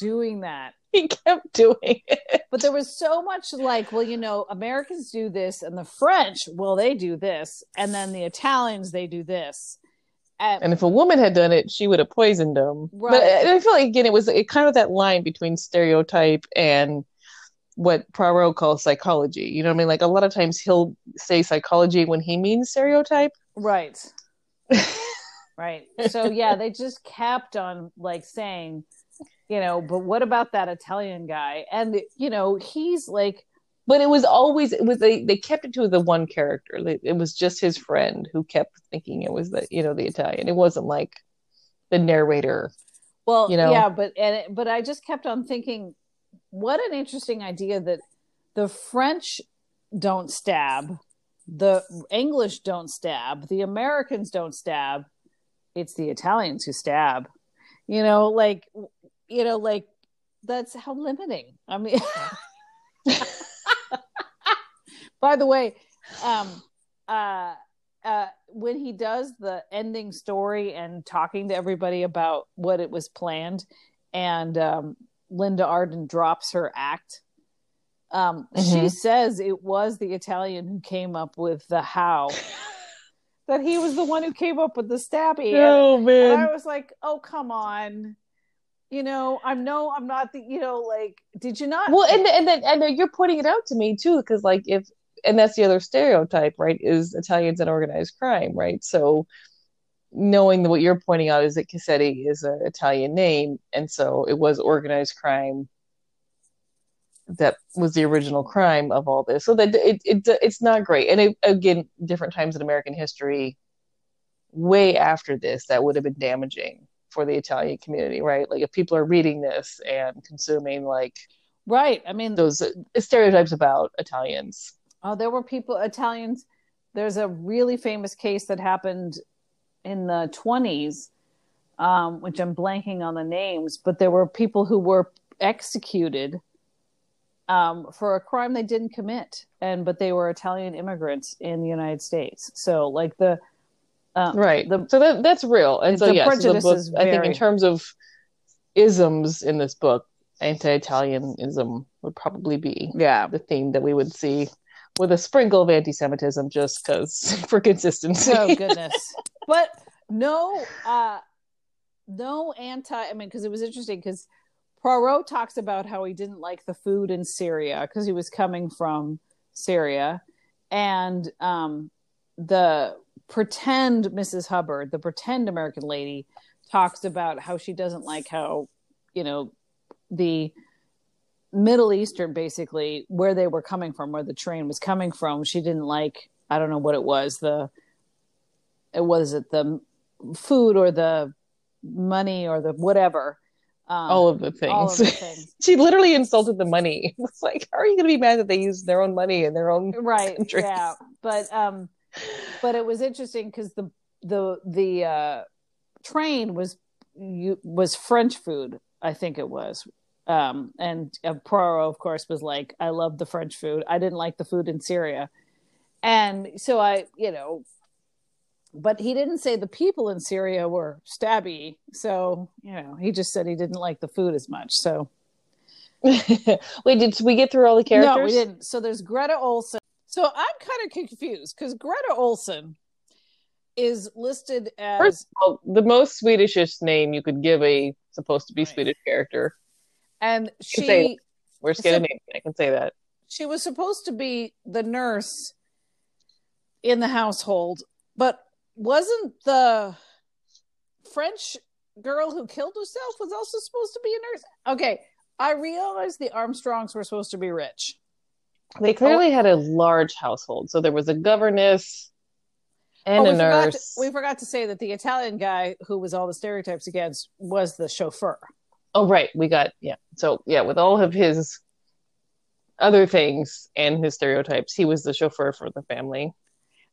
doing that. He kept doing it. But there was so much like, well, you know, Americans do this, and the French, well, they do this, and then the Italians, they do this. And, and if a woman had done it, she would have poisoned them. Right. But I, I feel like, again, it was it kind of that line between stereotype and what Poirot calls psychology. You know what I mean? Like, a lot of times he'll say psychology when he means stereotype. Right. Right. So, yeah, they just kept on, like, saying, you know, but what about that Italian guy? And, you know, he's like... But it was always, it was they, they kept it to the one character. It was just his friend who kept thinking it was the, you know, the Italian. It wasn't like the narrator. Well, you know? yeah, but and it, but I just kept on thinking, what an interesting idea that the French don't stab, the English don't stab, the Americans don't stab. It's the Italians who stab. You know, like, you know, like that's how limiting. I mean. By the way, um, uh, uh, when he does the ending story and talking to everybody about what it was planned, and um, Linda Arden drops her act, um, mm-hmm. she says it was the Italian who came up with the how. That he was the one who came up with the stabby. Oh, and, man. And I was like, oh, come on. You know, I'm no, I'm not the, you know, like, did you not? Well, and and then and you're pointing it out to me, too, because, like, if, and that's the other stereotype, right, is Italians and organized crime, right? So knowing that what you're pointing out is that Cassetti is an Italian name, and so it was organized crime that was the original crime of all this. So that it, it it's not great. And it, again, different times in American history, way after this, that would have been damaging for the Italian community, right? Like, if people are reading this and consuming, like, right, I mean, those stereotypes about Italians. Oh, there were people, Italians. There's a really famous case that happened in the twenties, um, which I'm blanking on the names, but there were people who were executed um, for a crime they didn't commit, and but they were Italian immigrants in the United States. So, like, the Um, right, the, so that that's real, and so yeah, so the book, very... I think in terms of isms in this book, anti-Italianism would probably be yeah the theme that we would see, with a sprinkle of anti-Semitism just because for consistency. Oh goodness, but no, uh, no anti. I mean, because it was interesting because Poirot talks about how he didn't like the food in Syria because he was coming from Syria, and um, the. pretend Missus Hubbard, the pretend American lady, talks about how she doesn't like how, you know, the Middle Eastern, basically, where they were coming from, where the train was coming from. She didn't like, I don't know what it was, the, it was it the food or the money or the whatever. Um, all of the things. All of the things. She literally insulted the money. It's like, how are you going to be mad that they use their own money in their own right, country? Yeah, but... um But it was interesting because the the the uh, train was you, was French food, I think it was, um, and uh, Poirot, of course, was like, "I love the French food. I didn't like the food in Syria," and so I, you know, but he didn't say the people in Syria were stabby. So you know, he just said he didn't like the food as much. So wait, did we get through all the characters? No, we didn't. So there's Greta Olsen. So I'm kind of confused because Greta Olsen is listed as... First of all, the most Swedishest name you could give a supposed to be right. Swedish character. And she... Say, we're Scandinavian, I can say that. She was supposed to be the nurse in the household, but wasn't the French girl who killed herself was also supposed to be a nurse? Okay, I realized the Armstrongs were supposed to be rich. They clearly oh. had a large household. So there was a governess and oh, a nurse. Forgot to, we forgot to say that the Italian guy who was all the stereotypes against was the chauffeur. Oh, right. We got, yeah. So, yeah, with all of his other things and his stereotypes, he was the chauffeur for the family.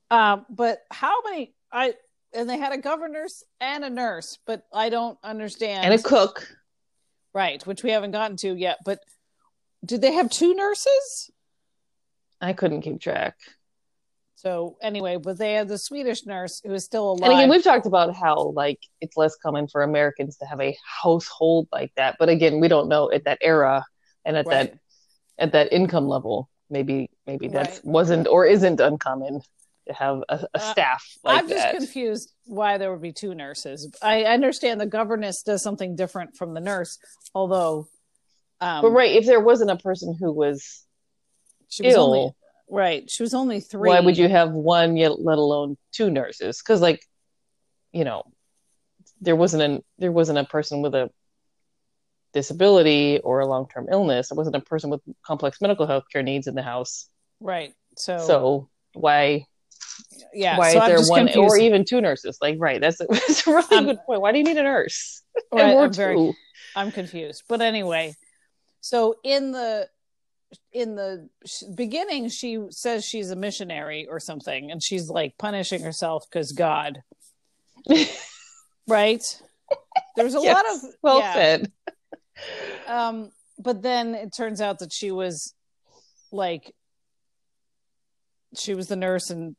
Um, but how many, I and they had a governess and a nurse, but I don't understand. And a cook. Right, which we haven't gotten to yet. But did they have two nurses? I couldn't keep track. So anyway, but they had the Swedish nurse who is still alive. And again, we've talked about how like it's less common for Americans to have a household like that. But again, we don't know at that era and at right. that at that income level, maybe maybe that right. wasn't or isn't uncommon to have a, a staff uh, like I'm that. I'm just confused why there would be two nurses. I understand the governess does something different from the nurse, although. Um, but right, if there wasn't a person who was she was ill. Only- Right. She was only three. Why would you have one, yet let alone two nurses? Because, like, you know, there wasn't an there wasn't a person with a disability or a long term illness. There wasn't a person with complex medical health care needs in the house. Right. So so why? Yeah. Why so is I'm there one confused. Or even two nurses? Like, right. That's a, that's a really I'm, good point. Why do you need a nurse? Right, I'm, very, I'm confused. But anyway, so in the. in the beginning she says she's a missionary or something and she's like punishing herself because God right there's a yes, lot of well yeah. said um but then it turns out that she was like she was the nurse and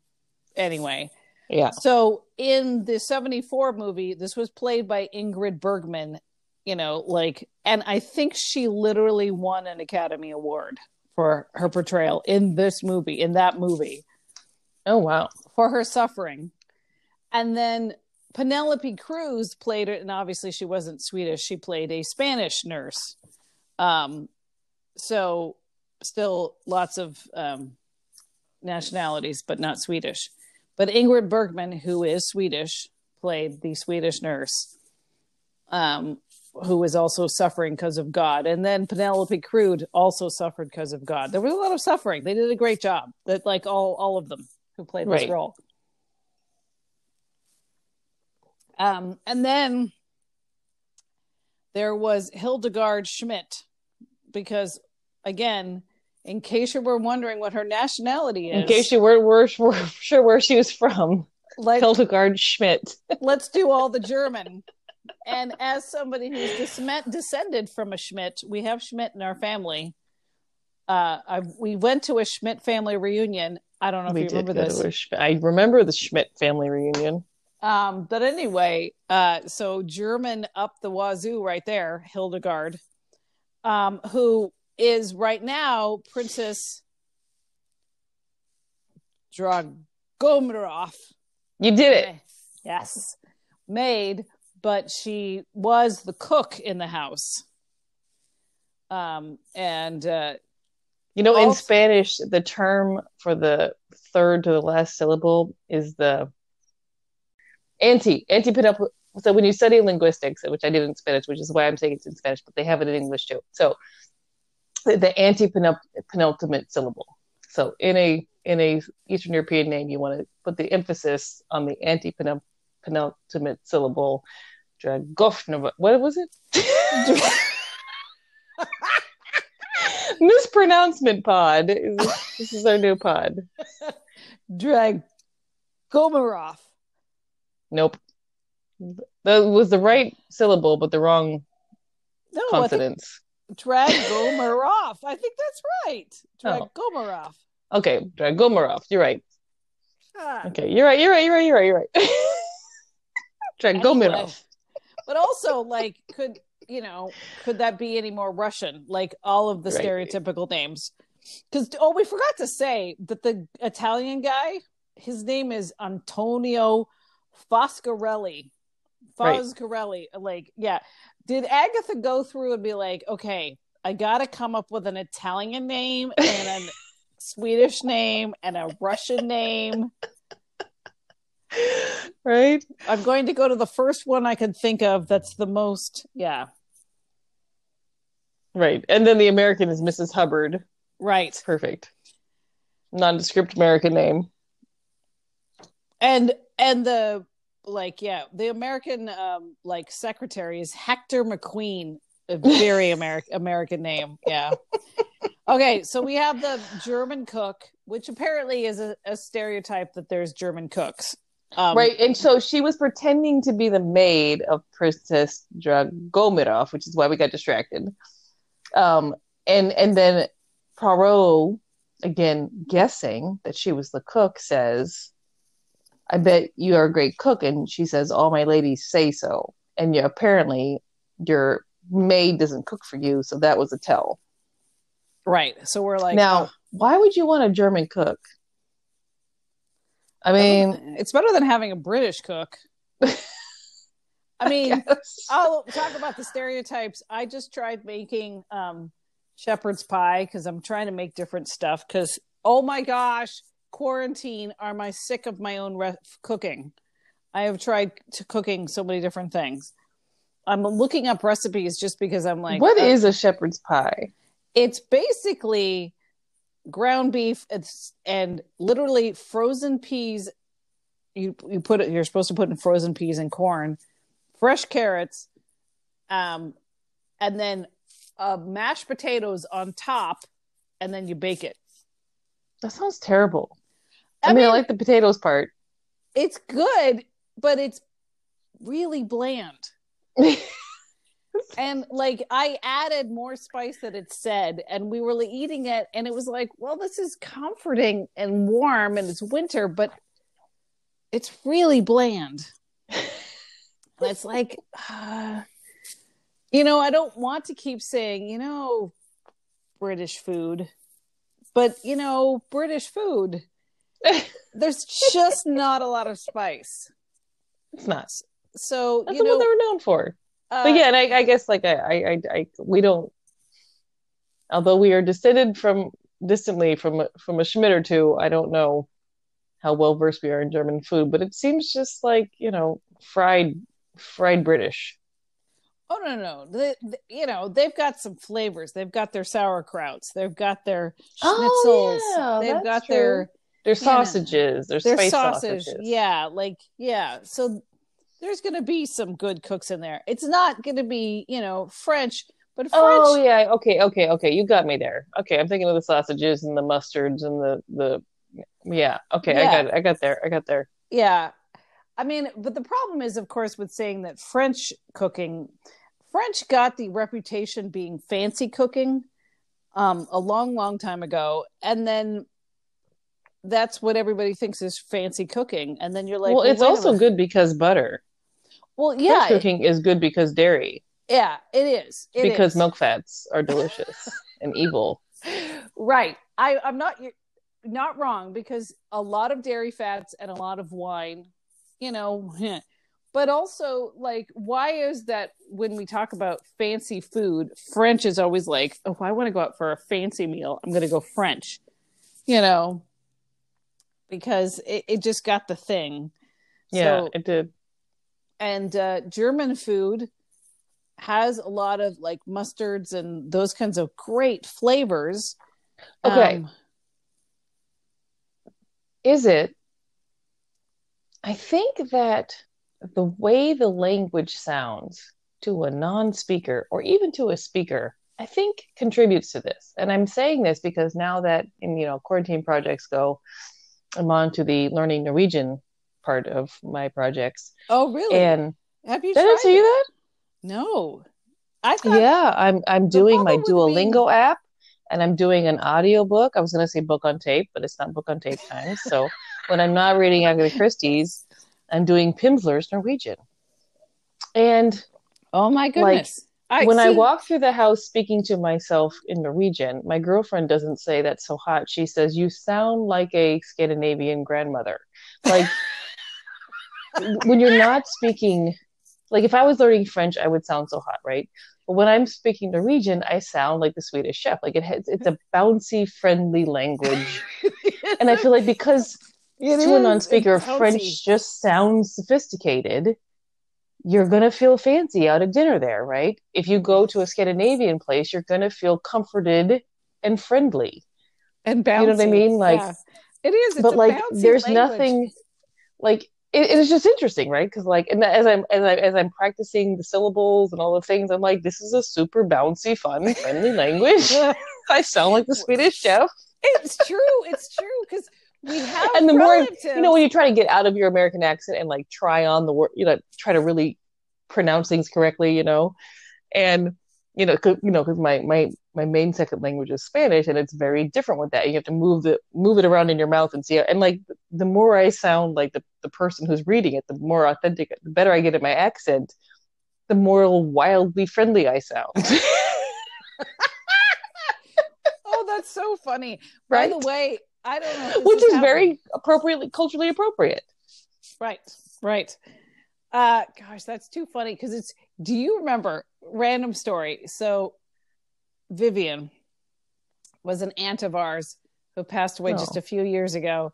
anyway yeah so in the seventy-four movie this was played by Ingrid Bergman. You know, like, and I think she literally won an Academy Award for her portrayal in this movie, in that movie. Oh, wow. For her suffering. And then Penelope Cruz played it, and obviously she wasn't Swedish. She played a Spanish nurse. Um, so still lots of um, nationalities, but not Swedish. But Ingrid Bergman, who is Swedish, played the Swedish nurse. Um. Who was also suffering because of God. And then Penelope Cruz also suffered because of God. There was a lot of suffering. They did a great job. That like all, all of them who played this right. role. Um, and then there was Hildegard Schmidt, because again, in case you were wondering what her nationality is. In case you weren't were, were sure where she was from. Like, Hildegard Schmidt. Let's do all the German. And as somebody who's dis- descended from a Schmidt, we have Schmidt in our family. Uh, I, we went to a Schmidt family reunion. I don't know if we you remember this. Sch- I remember the Schmidt family reunion. Um, but anyway, uh, so German up the wazoo right there, Hildegard, um, who is right now Princess Dragomiroff. You did it. Yes. Made... But she was the cook in the house. Um, and, uh, you know, also- in Spanish, the term for the third to the last syllable is the anti, anti Penelope. So when you study linguistics, which I did in Spanish, which is why I'm saying it's in Spanish, but they have it in English too. So the, the anti penultimate syllable. So in a, in a Eastern European name, you want to put the emphasis on the anti penultimate. penultimate syllable. Dragomiroff. What was it? Mispronouncement pod. This is our new pod. Dragomiroff. Nope. That was the right syllable, but the wrong no, consonants. Dragomiroff. I think that's right. Dragomiroff. Oh. Okay, Dragomiroff. You're right. God. Okay, you're right. You're right. You're right. You're right. You're right. Anyway, but also, like, could you know, could that be any more Russian? Like all of the right. stereotypical names. Because oh, we forgot to say that the Italian guy, his name is Antonio Foscarelli. Foscarelli, right. Like, yeah. Did Agatha go through and be like, okay, I gotta come up with an Italian name and a Swedish name and a Russian name? Right, I'm going to go to the first one I can think of that's the most yeah right and then the American is Missus Hubbard, right? Perfect nondescript American name. And and the like yeah the American um like secretary is Hector McQueen, a very American American name. Yeah. Okay, so we have the German cook, which apparently is a, a stereotype that there's German cooks. Um, right, and so she was pretending to be the maid of Princess Dragomiroff, which is why we got distracted. Um, and and then Poirot again, guessing that she was the cook, says, I bet you are a great cook. And she says, all my ladies say so. And you, apparently your maid doesn't cook for you. So that was a tell. Right. So we're like, now, oh. why would you want a German cook? I mean, um, it's better than having a British cook. I mean, I I'll talk about the stereotypes. I just tried making um, shepherd's pie because I'm trying to make different stuff because, oh my gosh, quarantine, am I sick of my own re- cooking. I have tried to cooking so many different things. I'm looking up recipes just because I'm like, what uh, is a shepherd's pie? It's basically ground beef and literally frozen peas. You you put it, you're supposed to put in frozen peas and corn, fresh carrots, um, and then uh, mashed potatoes on top, and then you bake it. That sounds terrible. I, I mean, mean, I like the potatoes part. It's good, but it's really bland. And like I added more spice that it said, and we were eating it, and it was like, well, this is comforting and warm, and it's winter, but it's really bland. It's like, uh, you know, I don't want to keep saying, you know, British food, but you know, British food, there's just not a lot of spice. It's not. So that's you know, what they were known for. Uh, but yeah, and I, I guess like I, I, I, we don't. Although we are descended from distantly from from a Schmidt or two, I don't know how well versed we are in German food, but it seems just like, you know, fried fried British. Oh no, no, the, the, you know, they've got some flavors. They've got their sauerkrauts. They've got their schnitzels. Oh, yeah, they've got true. their their sausages. You know, their space sausage, sausages. Yeah, like yeah. So. There's going to be some good cooks in there. It's not going to be, you know, French, but French. Oh, yeah. Okay, okay, okay. You got me there. Okay, I'm thinking of the sausages and the mustards and the... the yeah, okay, yeah. I got it. I got there. I got there. Yeah. I mean, but the problem is, of course, with saying that French cooking... French got the reputation being fancy cooking um, a long, long time ago. And then... that's what everybody thinks is fancy cooking, and then you're like, well, well it's also good because butter. Well, yeah, French cooking it, is good because dairy. Yeah, it is it because is. Milk fats are delicious and evil. Right, I, I'm not you're not wrong because a lot of dairy fats and a lot of wine, you know, but also like, why is that when we talk about fancy food, French is always like, oh, I want to go out for a fancy meal. I'm going to go French, you know. Because it, it just got the thing. Yeah, so, it did. And uh, German food has a lot of like mustards and those kinds of great flavors. Okay. Um, Is it? I think that the way the language sounds to a non-speaker or even to a speaker, I think contributes to this. And I'm saying this because now that, in, you know, quarantine projects go... I'm on to the learning Norwegian part of my projects. Oh, really? And have you? Did I tell you that? No, I thought. Yeah, I'm. I'm doing my Duolingo app, and I'm doing an audiobook. I was going to say book on tape, but it's not book on tape time. So when I'm not reading Agatha Christie's, I'm doing Pimsleur's Norwegian. And oh my goodness! Like, I, when see- I walk through the house speaking to myself in Norwegian, my girlfriend doesn't say that's so hot. She says, you sound like a Scandinavian grandmother. Like, when you're not speaking, like if I was learning French, I would sound so hot, right? But when I'm speaking Norwegian, I sound like the Swedish chef. Like it has, it's a bouncy, friendly language. And I feel like because it to is, a non-speaker, French just sounds sophisticated. You're going to feel fancy out at dinner there, right? If you go to a Scandinavian place, you're going to feel comforted and friendly. And bouncy. You know what I mean? Like, yeah. It is. It's but, like, there's language. Nothing... Like, it, it's just interesting, right? Because, like, and as I'm, as, I, as I'm practicing the syllables and all the things, I'm like, this is a super bouncy, fun, friendly language. I sound like the Swedish chef. It's true. It's true. Because... we have and the relatives. More, you know, when you try to get out of your American accent and like try on the word, you know, try to really pronounce things correctly, you know, and you know, you know, because my my my main second language is Spanish, and it's very different with that. You have to move the move it around in your mouth and see how, and like the more I sound like the, the person who's reading it, the more authentic, the better I get at my accent, the more wildly friendly I sound. Oh, that's so funny. Right? By the way, I don't know. Which is, is very appropriately, culturally appropriate. Right, right. Uh, gosh, that's too funny because it's, do you remember, random story. So Vivian was an aunt of ours who passed away oh. just a few years ago.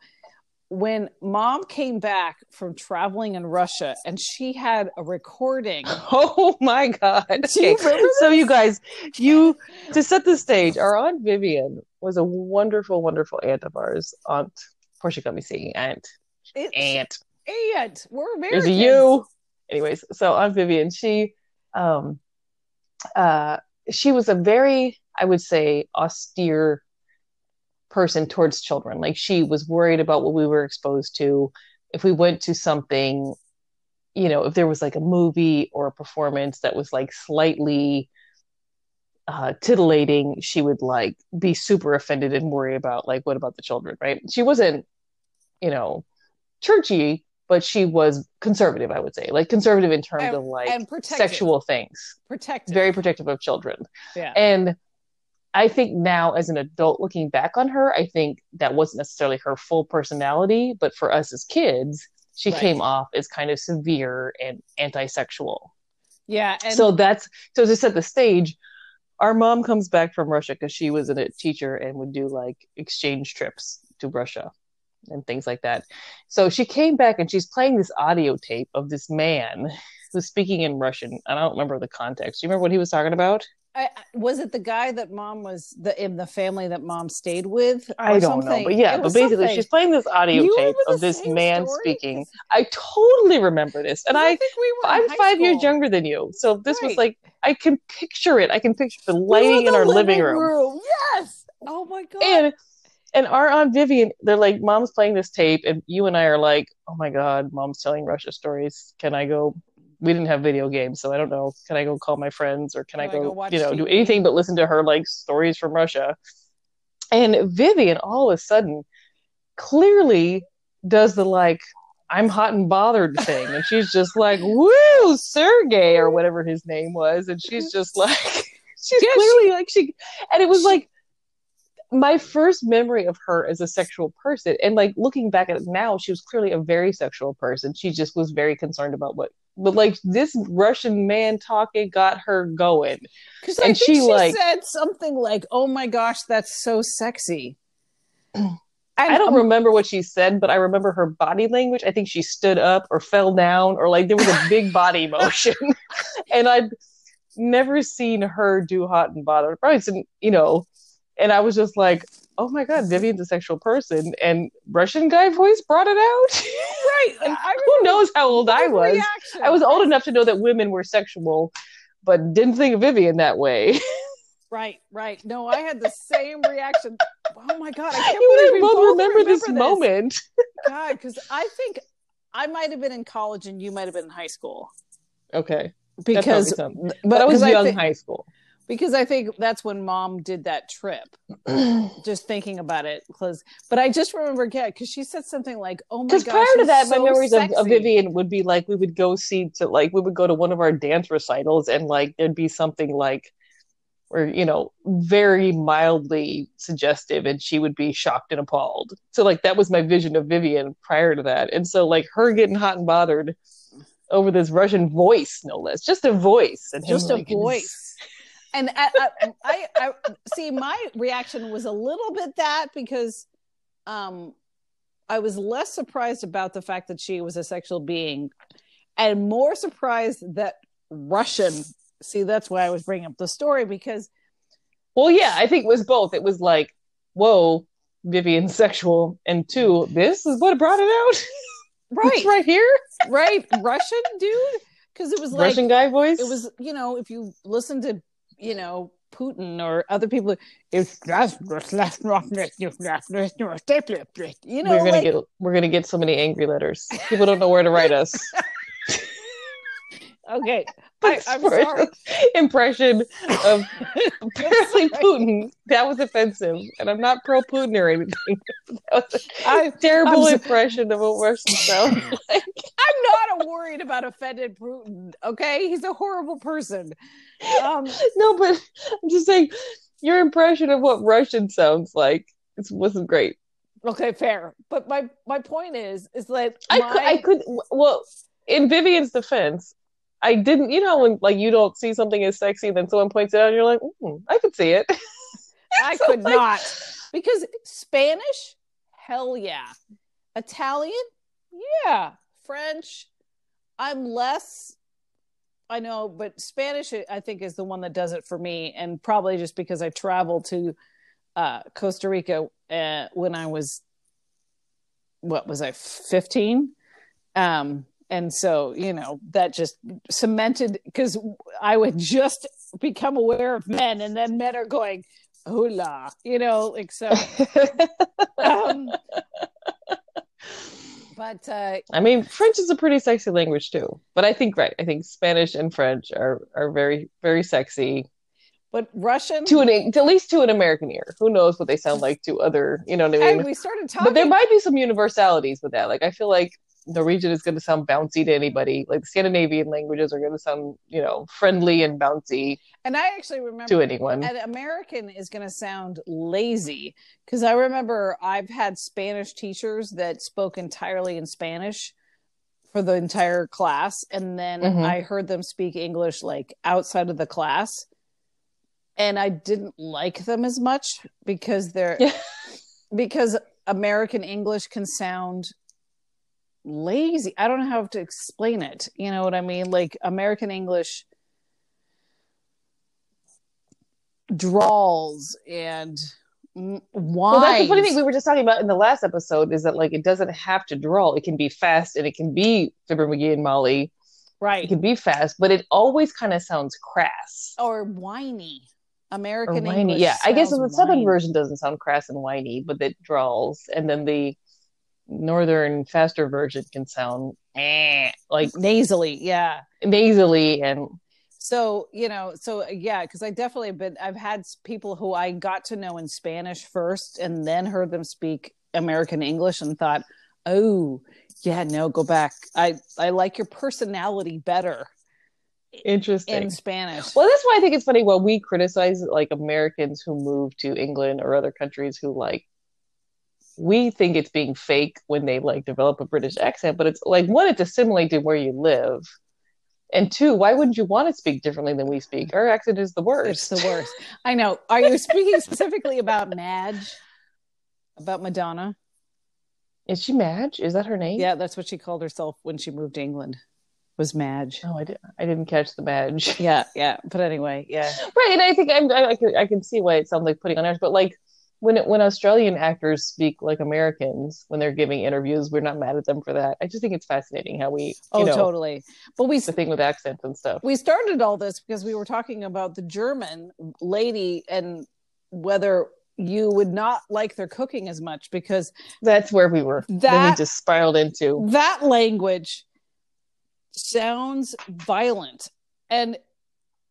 When mom came back from traveling in Russia, and she had a recording. Oh my God. Okay. So you guys, you to set the stage, our Aunt Vivian was a wonderful, wonderful aunt of ours. Aunt, of course, she got me saying aunt. It's aunt. Aunt. We're Americans. There's a U. Anyways, so Aunt Vivian, she, um, uh, she was a very, I would say, austere person towards children. Like, she was worried about what we were exposed to. If we went to something, you know, if there was like a movie or a performance that was like slightly uh, titillating, she would like be super offended and worry about like, what about the children, right? She wasn't, you know, churchy, but she was conservative, I would say, like conservative in terms and, of like sexual things. Protective. Very protective of children. Yeah. And I think now as an adult looking back on her, I think that wasn't necessarily her full personality, but for us as kids, she right. came off as kind of severe and anti-sexual. Yeah. And- so that's, so to set the stage, our mom comes back from Russia because she was a teacher and would do like exchange trips to Russia and things like that. So she came back and she's playing this audio tape of this man who's speaking in Russian. I don't remember the context. Do you remember what he was talking about? I, was it the guy that mom was the in the family that mom stayed with? I don't something? know, but yeah, it but basically something. She's playing this audio you tape of this man story? speaking. I totally remember this, and I, I think we were I'm five school. years younger than you, so this right. was like I can picture it. I can picture the lighting we the in our living, living room. room. Yes. Oh my God. And and our Aunt Vivian, they're like, "Mom's playing this tape," and you and I are like, "Oh my God, Mom's telling Russia stories. Can I go?" We didn't have video games, so I don't know. Can I go call my friends, or can I go, I go you know, T V? Do anything but listen to her like stories from Russia? And Vivian, all of a sudden, clearly does the like "I'm hot and bothered" thing, and she's just like, "Woo, Sergey," or whatever his name was, and she's just like, she's yeah, clearly she, like she, and it was she, like my first memory of her as a sexual person, and like looking back at it now, she was clearly a very sexual person. She just was very concerned about what. But like this Russian man talking got her going, because I think she, she like, said something like, "Oh my gosh, that's so sexy." I'm, I don't I'm, remember what she said, but I remember her body language. I think she stood up or fell down, or like there was a big body motion, and I'd never seen her do hot and bothered. Probably, didn't, you know, and I was just like, "Oh my God, Vivian's a sexual person," and Russian guy voice brought it out. Right. And I who knows how old I was? Reaction. I was old enough to know that women were sexual, but didn't think of Vivian that way. Right, right. No, I had the same reaction. Oh my God, I can't you believe we both remember, remember this, this moment. God, because I think I might have been in college and you might have been in high school. Okay, because but, but I was young I think, high school. Because I think that's when mom did that trip. Just thinking about it. Cause, but I just remember, yeah, because she said something like, oh my gosh. Because prior to that, so my memories of, of Vivian would be like, we would go see, to like, we would go to one of our dance recitals and like, there'd be something like, or, you know, very mildly suggestive, and she would be shocked and appalled. So like, that was my vision of Vivian prior to that. And so like her getting hot and bothered over this Russian voice, no less. Just a voice. And just a like, voice. And I, I, I see my reaction was a little bit that because um, I was less surprised about the fact that she was a sexual being and more surprised that Russian. See, that's why I was bringing up the story because. Well, yeah, I think it was both. It was like, whoa, Vivian's sexual. And two, this is what brought it out. Right. It's right here. Right. Russian dude. Because it was like. Russian guy voice. It was, you know, if you listen to. You know, Putin or other people. It's just, you know, we're gonna like, get we're gonna get so many angry letters. People don't know where to write us. Okay, I, I'm sorry. Impression of apparently Putin. That was offensive, and I'm not pro Putin or anything. That was a I, terrible I'm, impression of what Russian sounds like. I'm not worried about offended Putin. Okay, he's a horrible person. Um, no, but I'm just saying your impression of what Russian sounds like it wasn't great. Okay, fair. But my, my point is, is like I my... could, I could. Well, in Vivian's defense. I didn't, you know, when like you don't see something as sexy, then someone points it out, and you're like, mm, I could see it. I so could like... not. Because Spanish? Hell yeah. Italian? Yeah. French? I'm less, I know, but Spanish, I think, is the one that does it for me. And probably just because I traveled to uh, Costa Rica uh, when I was, what was I, fifteen? Um, And so, you know, that just cemented because I would just become aware of men and then men are going, hola, you know, like so. um, but uh, I mean, French is a pretty sexy language, too. But I think, right, I think Spanish and French are, are very, very sexy. But Russian? To an, at least to an American ear. Who knows what they sound like to other, you know what I mean? And we started talking. But there might be some universalities with that. Like, I feel like Norwegian is going to sound bouncy to anybody. Like Scandinavian languages are going to sound, you know, friendly and bouncy. And I actually remember to anyone. And American is going to sound lazy because I remember I've had Spanish teachers that spoke entirely in Spanish for the entire class, and then mm-hmm. I heard them speak English like outside of the class, and I didn't like them as much because they're because American English can sound lazy. I don't know how to explain it. You know what I mean? Like American English drawls and why. Well, that's the funny thing we were just talking about in the last episode is that like it doesn't have to drawl. It can be fast and it can be Fibber McGee and Molly. Right. It can be fast, but it always kind of sounds crass or whiny. American or whiny. English. Yeah, I guess the whiny. Southern version doesn't sound crass and whiny, but it drawls, and then the northern faster version can sound eh, like nasally yeah nasally and so you know so yeah because I definitely been I've had people who I got to know in Spanish first and then heard them speak American English and thought, oh yeah, no, go back, I I like your personality better interesting in Spanish. Well, that's why I think it's funny when we criticize like Americans who move to England or other countries who like we think it's being fake when they like develop a British accent, but it's like one, it's assimilated where you live, and two, why wouldn't you want to speak differently than we speak? Our accent is the worst. It's the worst. I know. Are you speaking specifically about Madge? About Madonna? Is she Madge? Is that her name? Yeah, that's what she called herself when she moved to England. Was Madge? Oh, I didn't. I didn't catch the Madge. Yeah, yeah. But anyway, yeah. Right, and I think I'm, I, I can I can see why it sounds like putting on airs, but like. When it, when Australian actors speak like Americans when they're giving interviews, we're not mad at them for that. I just think it's fascinating how we you oh know, totally. But we the thing with accents and stuff. We started all this because we were talking about the German lady and whether you would not like their cooking as much because that's where we were. That, then we just spiraled into that language sounds violent and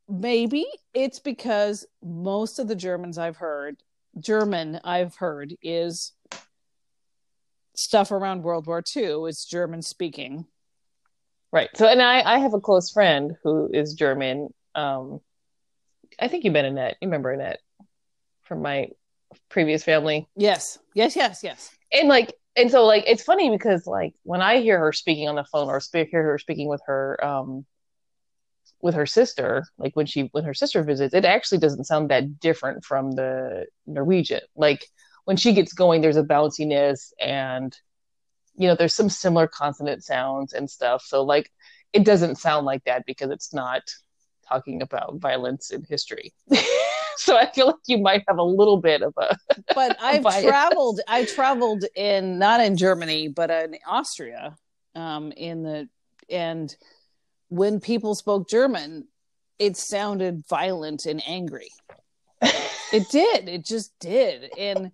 maybe it's because most of the Germans I've heard. German, I've heard, is stuff around World War Two. It's German speaking. Right. So, and I, I have a close friend who is German. Um, I think you met Annette. You remember Annette from my previous family? Yes. Yes, yes, yes. And like, and so like, it's funny because like when I hear her speaking on the phone or sp- hear her speaking with her, um, with her sister, like when she when her sister visits, it actually doesn't sound that different from the Norwegian. Like when she gets going, there's a bounciness and you know, there's some similar consonant sounds and stuff. So like it doesn't sound like that because it's not talking about violence in history. So I feel like you might have a little bit of a But I've bias. traveled I traveled in not in Germany, but in Austria. Um in the and when people spoke German, it sounded violent and angry. It did. It just did. And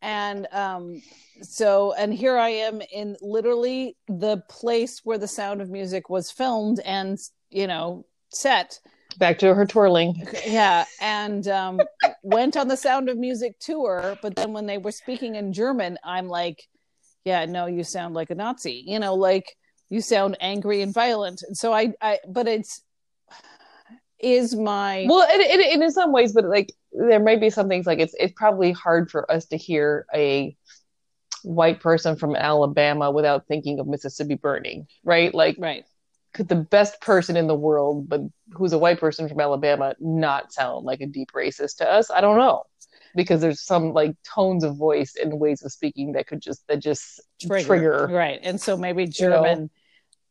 and um, so, and here I am in literally the place where The Sound of Music was filmed and, you know, set. Back to her twirling. Yeah. And um, went on the Sound of Music tour. But then when they were speaking in German, I'm like, yeah, no, you sound like a Nazi. You know, like you sound angry and violent. And so I, I but it's, is my... Well, it, it, it in some ways, but like there might be some things like it's it's probably hard for us to hear a white person from Alabama without thinking of Mississippi burning, right? Like, right. Could the best person in the world, but who's a white person from Alabama, not sound like a deep racist to us? I don't know, because there's some like tones of voice and ways of speaking that could just that just trigger, trigger. Right? And so maybe German,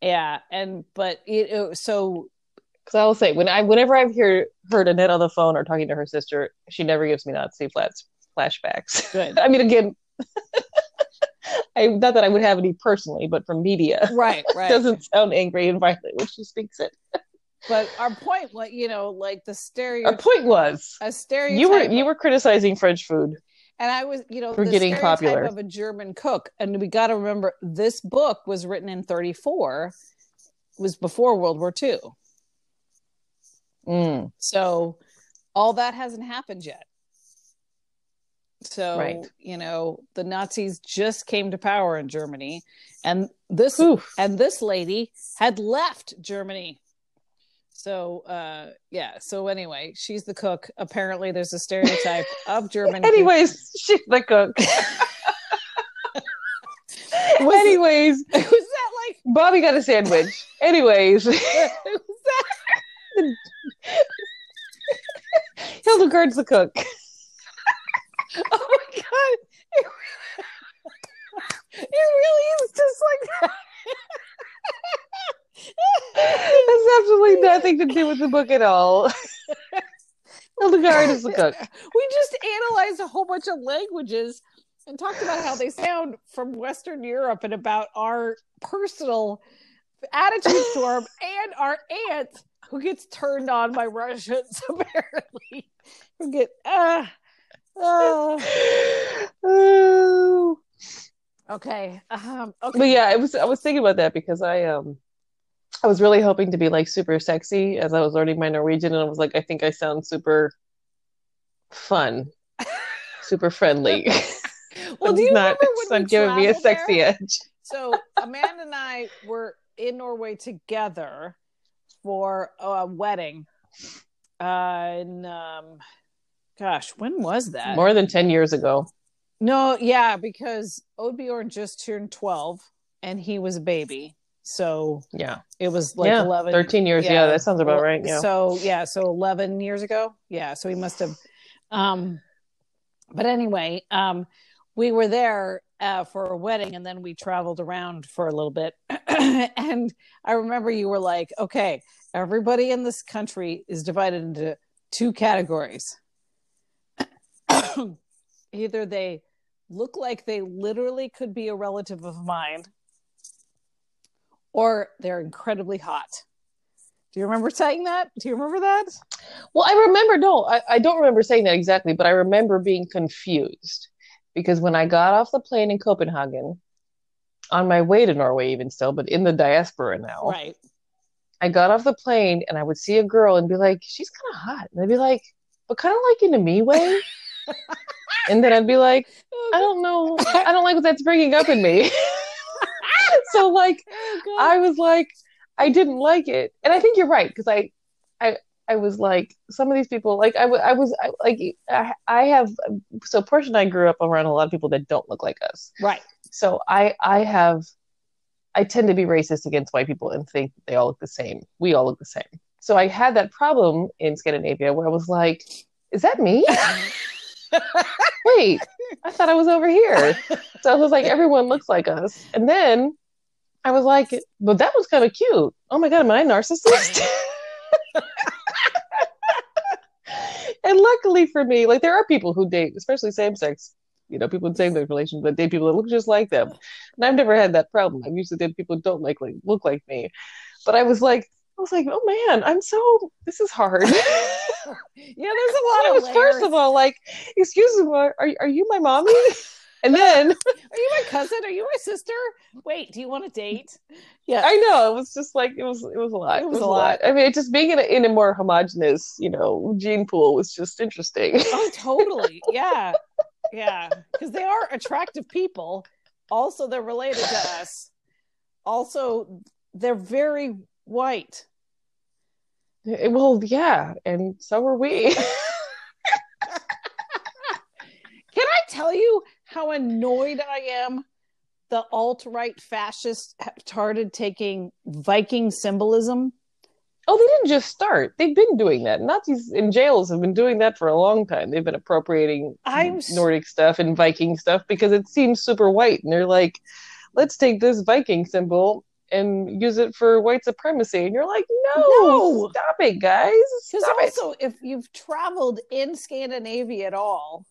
you know? yeah. And but it, it so because I will say when I whenever I've heard heard Annette on the phone or talking to her sister, she never gives me Nazi flats flashbacks. Good. I mean, again. I, not that I would have any personally, but from media, right, right, doesn't sound angry and violent when she speaks it. But our point was, you know, like the stereotype. Our point was a stereotype. You were you were criticizing French food, and I was, you know, for the getting stereotype popular of a German cook. And we got to remember, this book was written in thirty-four. It was before World War Two. Mm. So all that hasn't happened yet. So, right. You know, the Nazis just came to power in Germany, and this Oof. and this lady had left Germany. So, uh, yeah. So anyway, she's the cook. Apparently there's a stereotype of German. Anyways, people. She's the cook. was, Anyways. Was that like... Bobby got a sandwich. Anyways. Was that... Hildegard's the cook. Oh my god! It really, it really is just like that. That's absolutely nothing to do with the book at all. Hildegard is the cook. We just analyzed a whole bunch of languages and talked about how they sound from Western Europe and about our personal attitude storm and our aunt who gets turned on by Russians apparently. Who get ah. Uh, Oh. oh, okay. Um, okay. But yeah, I was I was thinking about that because I um I was really hoping to be like super sexy as I was learning my Norwegian, and I was like, I think I sound super fun, super friendly. Well, do you not, remember when you giving me a sexy there? edge? So Amanda and I were in Norway together for a wedding, uh, and um. Gosh, when was that? More than ten years ago. No, yeah, because Oddbjorn just turned twelve and he was a baby. So yeah, it was like yeah, eleven. thirteen years, yeah. yeah, that sounds about right. Yeah. So yeah, so eleven years ago. Yeah, so he must have. Um, but anyway, um, we were there uh, for a wedding, and then we traveled around for a little bit. And I remember you were like, okay, everybody in this country is divided into two categories. Either they look like they literally could be a relative of mine, or they're incredibly hot. Do you remember saying that? Do you remember that? Well, I remember, no, I, I don't remember saying that exactly, but I remember being confused because when I got off the plane in Copenhagen, on my way to Norway even still, but in the diaspora now, right? I got off the plane and I would see a girl and be like, she's kind of hot. And I'd be like, but kind of like in a me way. And then I'd be like, I don't know, I don't like what that's bringing up in me. So like, oh, I was like, I didn't like it, and I think you're right because I, I, I was like, some of these people, like I, w- I was I, like, I, I have so Portia and I grew up around a lot of people that don't look like us, right? So I, I have, I tend to be racist against white people and think they all look the same. We all look the same. So I had that problem in Scandinavia where I was like, is that me? Wait, I thought I was over here. So I was like, everyone looks like us. And then I was like, but that was kind of cute. Oh my god, am I a narcissist? And luckily for me, like there are people who date, especially same-sex, you know, people in same-sex relations, but date people that look just like them. And I've never had that problem. I've usually dated people who don't like, like look like me. But I was like, I was like, oh man, I'm so, this is hard. Yeah, there's a lot of layers. First of all, like, excuse me, are, are you my mommy? And then, are you my cousin? Are you my sister? Wait, do you want a date? Yeah, I know. It was just like, it was, it was a lot. It was, it was a lot. lot. I mean, it just being in a, in a more homogenous, you know, gene pool was just interesting. Oh, totally. Yeah. Yeah. Because they are attractive people. Also, they're related to us. Also, they're very white. It, well, yeah. And so are we. Can I tell you how annoyed I am? The alt-right fascists have started taking Viking symbolism. Oh, they didn't just start. They've been doing that. Nazis in jails have been doing that for a long time. They've been appropriating I'm... Nordic stuff and Viking stuff because it seems super white. And they're like, let's take this Viking symbol and use it for white supremacy. And you're like, no, no. Stop it, guys. Because also, it. If you've traveled in Scandinavia at all,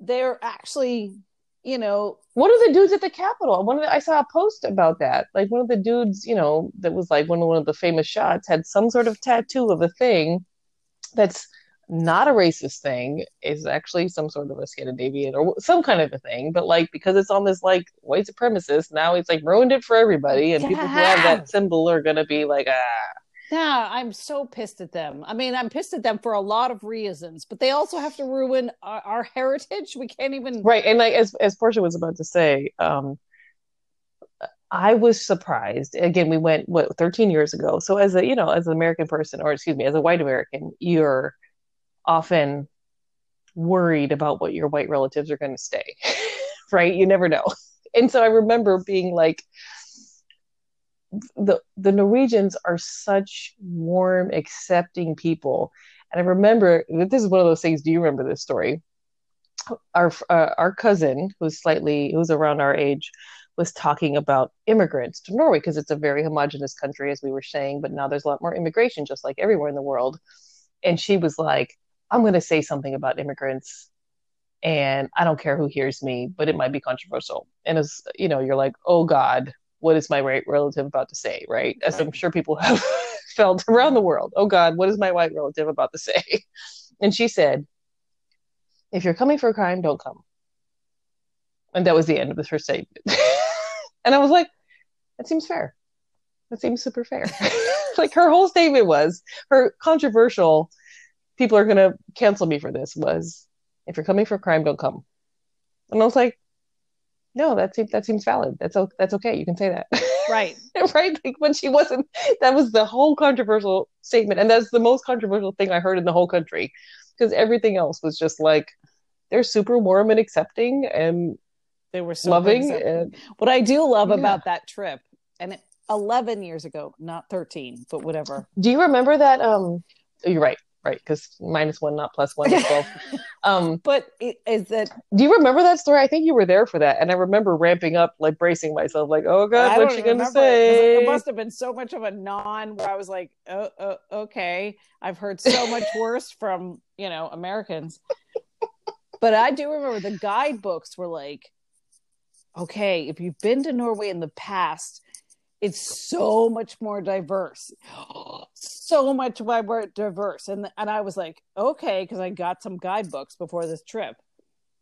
they're actually, you know, one of the dudes at the Capitol, one of the, I saw a post about that, like one of the dudes, you know, that was like one of, one of the famous shots had some sort of tattoo of a thing that's not a racist thing, is actually some sort of a Scandinavian or some kind of a thing, but like because it's on this like white supremacist, now it's like ruined it for everybody, and yeah. people who have that symbol are gonna be like, ah. Yeah, I'm so pissed at them. I mean, I'm pissed at them for a lot of reasons, but they also have to ruin our, our heritage. We can't even... Right, and like as as Portia was about to say, um, I was surprised. Again, we went, what, thirteen years ago. So as a, you know, as an American person, or excuse me, as a white American, you're often worried about what your white relatives are going to say, right? You never know. And so I remember being like, the the Norwegians are such warm, accepting people. And I remember, this is one of those things, do you remember this story? Our uh, our cousin, who's slightly, who's around our age, was talking about immigrants to Norway, because it's a very homogenous country, as we were saying, but now there's a lot more immigration, just like everywhere in the world. And she was like, I'm going to say something about immigrants, and I don't care who hears me, but it might be controversial. And as you know, you're like, oh God, what is my white relative about to say, right? As I'm sure people have felt around the world. Oh God, what is my white relative about to say? And she said, if you're coming for a crime, don't come. And that was the end of her statement. And I was like, that seems fair. That seems super fair. Like her whole statement was, her controversial, people are going to cancel me for this, was, if you're coming for a crime, don't come. And I was like, no, that seems that seems valid. That's that's okay. You can say that, right? Right? Like when she wasn't, that was the whole controversial statement, and that's the most controversial thing I heard in the whole country, because everything else was just like they're super warm and accepting, and they were so loving. And, what I do love yeah. about that trip, and eleven years ago, not thirteen, but whatever. Do you remember that? Um, you're right. Right, because minus one, not plus one, is twelve. Um, but is that? Do you remember that story? I think you were there for that, and I remember ramping up, like bracing myself, like, "Oh God, what's she gonna say?" It must have been so much of a non, where I was like, "Oh, oh okay, I've heard so much worse from you know Americans." But I do remember the guidebooks were like, "Okay, if you've been to Norway in the past, it's so much more diverse." So much more diverse. And and I was like, okay, because I got some guidebooks before this trip.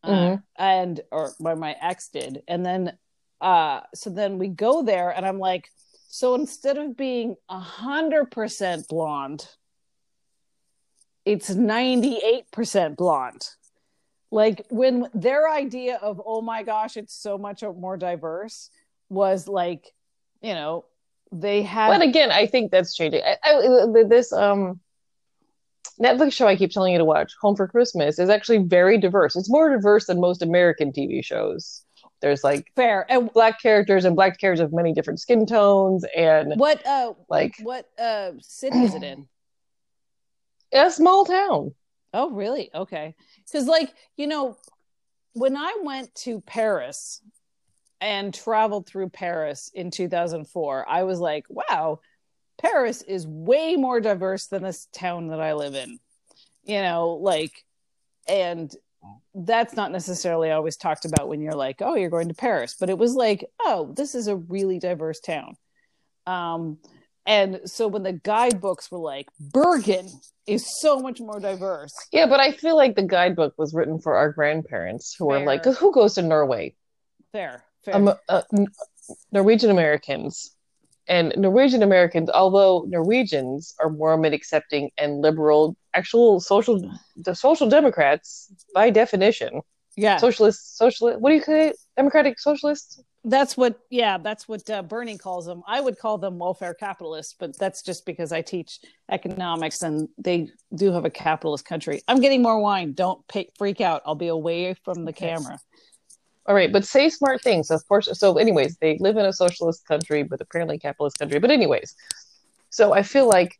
Mm-hmm. Uh, and or well, my ex did. And then uh so then we go there and I'm like, so instead of being a hundred percent blonde, it's ninety-eight percent blonde. Like when their idea of, oh my gosh, it's so much more diverse was like, you know, they had. But again, I think that's changing. I, I, this um, Netflix show I keep telling you to watch, Home for Christmas, is actually very diverse. It's more diverse than most American T V shows. There's like fair and black characters and black characters of many different skin tones and what uh like what uh city is it in? A small town. Oh, really? Okay, because like you know, when I went to Paris. And traveled through Paris in two thousand four. I was like, wow, Paris is way more diverse than this town that I live in. You know, like, and that's not necessarily always talked about when you're like, oh, you're going to Paris. But it was like, oh, this is a really diverse town. Um, And so when the guidebooks were like, Bergen is so much more diverse. Yeah, but I feel like the guidebook was written for our grandparents who fair. Were like, who goes to Norway? Fair, fair. Um, uh, Norwegian Americans. And Norwegian Americans, although Norwegians are warm and accepting and liberal, actual social, the social Democrats, by definition. Yeah. Socialist, socialist, what do you call it? Democratic socialists? That's what, yeah, that's what uh, Bernie calls them. I would call them welfare capitalists, but that's just because I teach economics and they do have a capitalist country. I'm getting more wine. Don't pay, freak out. I'll be away from the camera. All right, but say smart things. Of course. So anyways, they live in a socialist country, but apparently capitalist country. But anyways, so I feel like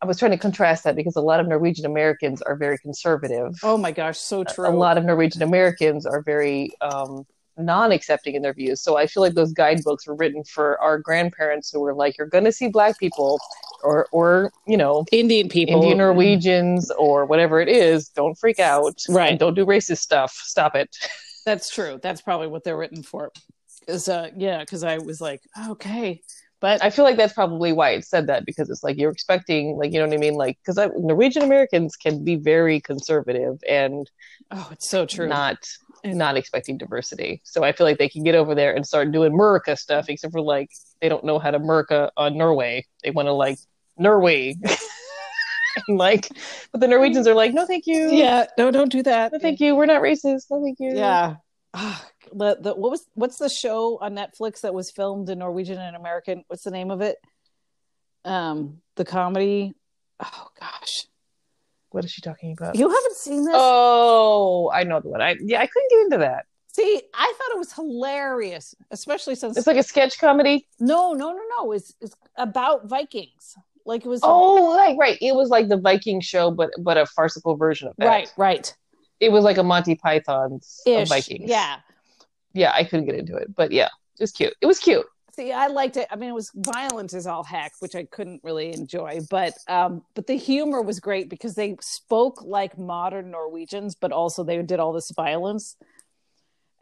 I was trying to contrast that because a lot of Norwegian Americans are very conservative. Oh my gosh, so true. A lot of Norwegian Americans are very... Um, non-accepting in their views. So I feel like those guidebooks were written for our grandparents who were like, you're going to see black people or, or you know, Indian people, Indian Norwegians or whatever it is. Don't freak out. Right. And don't do racist stuff. Stop it. That's true. That's probably what they're written for. Is uh, yeah, because I was like, okay. But I feel like that's probably why it said that, because it's like you're expecting, like, you know what I mean? Like, because Norwegian Americans can be very conservative and oh, it's so true. Not... not expecting diversity. So I feel like they can get over there and start doing Murica stuff, except for like they don't know how to Murica on Norway. They want to like Norway and like, but the Norwegians are like, no thank you. Yeah, no, don't do that. No thank you, we're not racist. No thank you. Yeah. Oh, the, the, what was what's the show on Netflix that was filmed in Norwegian and American? What's the name of it? Um the comedy, oh gosh, what is she talking about? You haven't seen this? Oh, I know the one. I yeah, I couldn't get into that. See, I thought it was hilarious, especially since it's like a sketch comedy. No, no, no, no. It's it's about Vikings. Like it was. Oh, right, right. It was like the Viking show, but but a farcical version of that. Right, right. It was like a Monty Python's of Vikings. Yeah, yeah. I couldn't get into it, but yeah, it was cute. It was cute. See, I liked it. I mean, it was violent as all heck, which I couldn't really enjoy. But um, but the humor was great because they spoke like modern Norwegians, but also they did all this violence.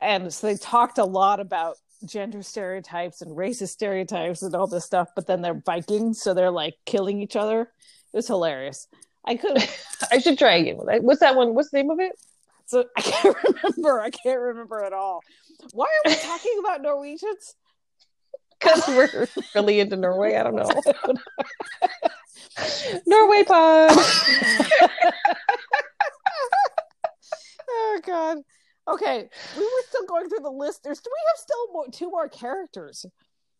And so they talked a lot about gender stereotypes and racist stereotypes and all this stuff. But then they're Vikings, so they're like killing each other. It was hilarious. I could. I should try again. What's that one? What's the name of it? So I can't remember. I can't remember at all. Why are we talking about Norwegians? Because we're really into Norway. I don't know. Norway pod. Oh, God. Okay. We were still going through the list. There's, do we have still more, two more characters?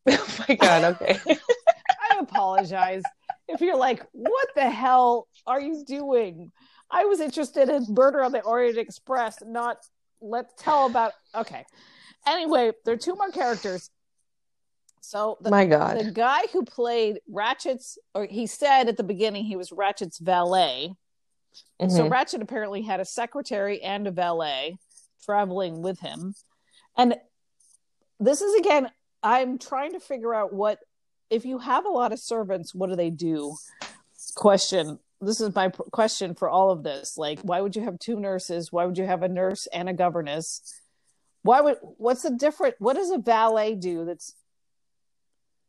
Oh, my God. Okay. I apologize. If you're like, what the hell are you doing? I was interested in Murder on the Orient Express, not let's tell about... Okay. Anyway, there are two more characters. So the, my God. The guy who played Ratchet's, or he said at the beginning he was Ratchet's valet. Mm-hmm. So Ratchet apparently had a secretary and a valet traveling with him. And this is, again, I'm trying to figure out what, if you have a lot of servants, what do they do? Question. This is my pr- question for all of this. Like, why would you have two nurses? Why would you have a nurse and a governess? Why would, what's the different, what does a valet do that's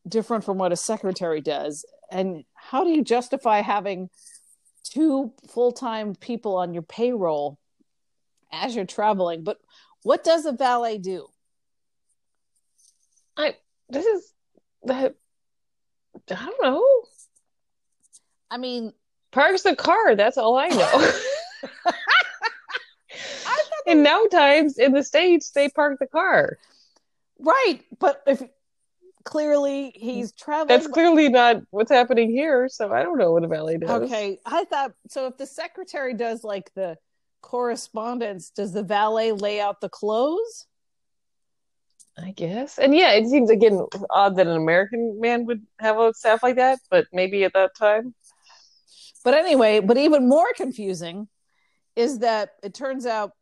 different from what a secretary does? And how do you justify having two full-time people on your payroll as you're traveling? But what does a valet do? I this is that I don't know. I mean, parks the car, that's all I know. I and now times in the States they park the car. Right, but if clearly he's traveling. That's clearly not what's happening here, so I don't know what a valet does. Okay, I thought, so if the secretary does like the correspondence, does the valet lay out the clothes? I guess. And yeah, it seems again odd that an American man would have a staff like that, but maybe at that time. But anyway, but even more confusing is that it turns out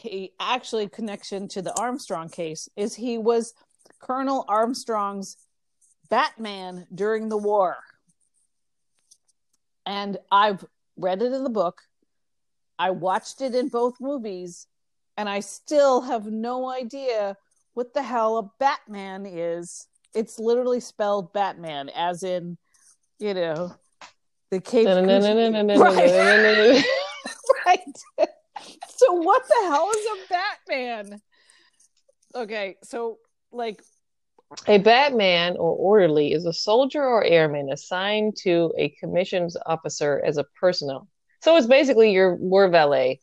he actually connection to the Armstrong case is he was Colonel Armstrong's Batman during the war. And I've read it in the book. I watched it in both movies. And I still have no idea what the hell a Batman is it's literally spelled Batman, as in, you know, the cape. Right. Right. So what the hell is a Batman? Okay, so like, a Batman or orderly is a soldier or airman assigned to a commissioned officer as a personnel. So it's basically your war valet.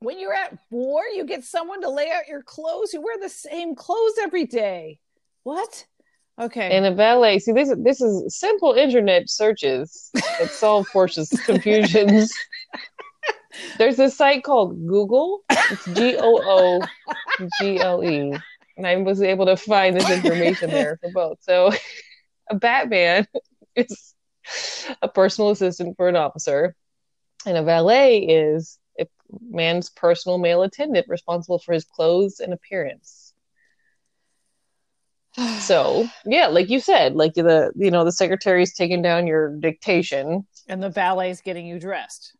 When you're at war, you get someone to lay out your clothes. You wear the same clothes every day. What? Okay. And a valet. See, this, this is simple internet searches that solve Portia's confusions. There's this site called Google. It's G O O G L E. And I was able to find this information there for both. So a Batman is a personal assistant for an officer. And a valet is a man's personal male attendant responsible for his clothes and appearance. So, yeah, like you said, like the, you know, the secretary's taking down your dictation. And the valet's getting you dressed.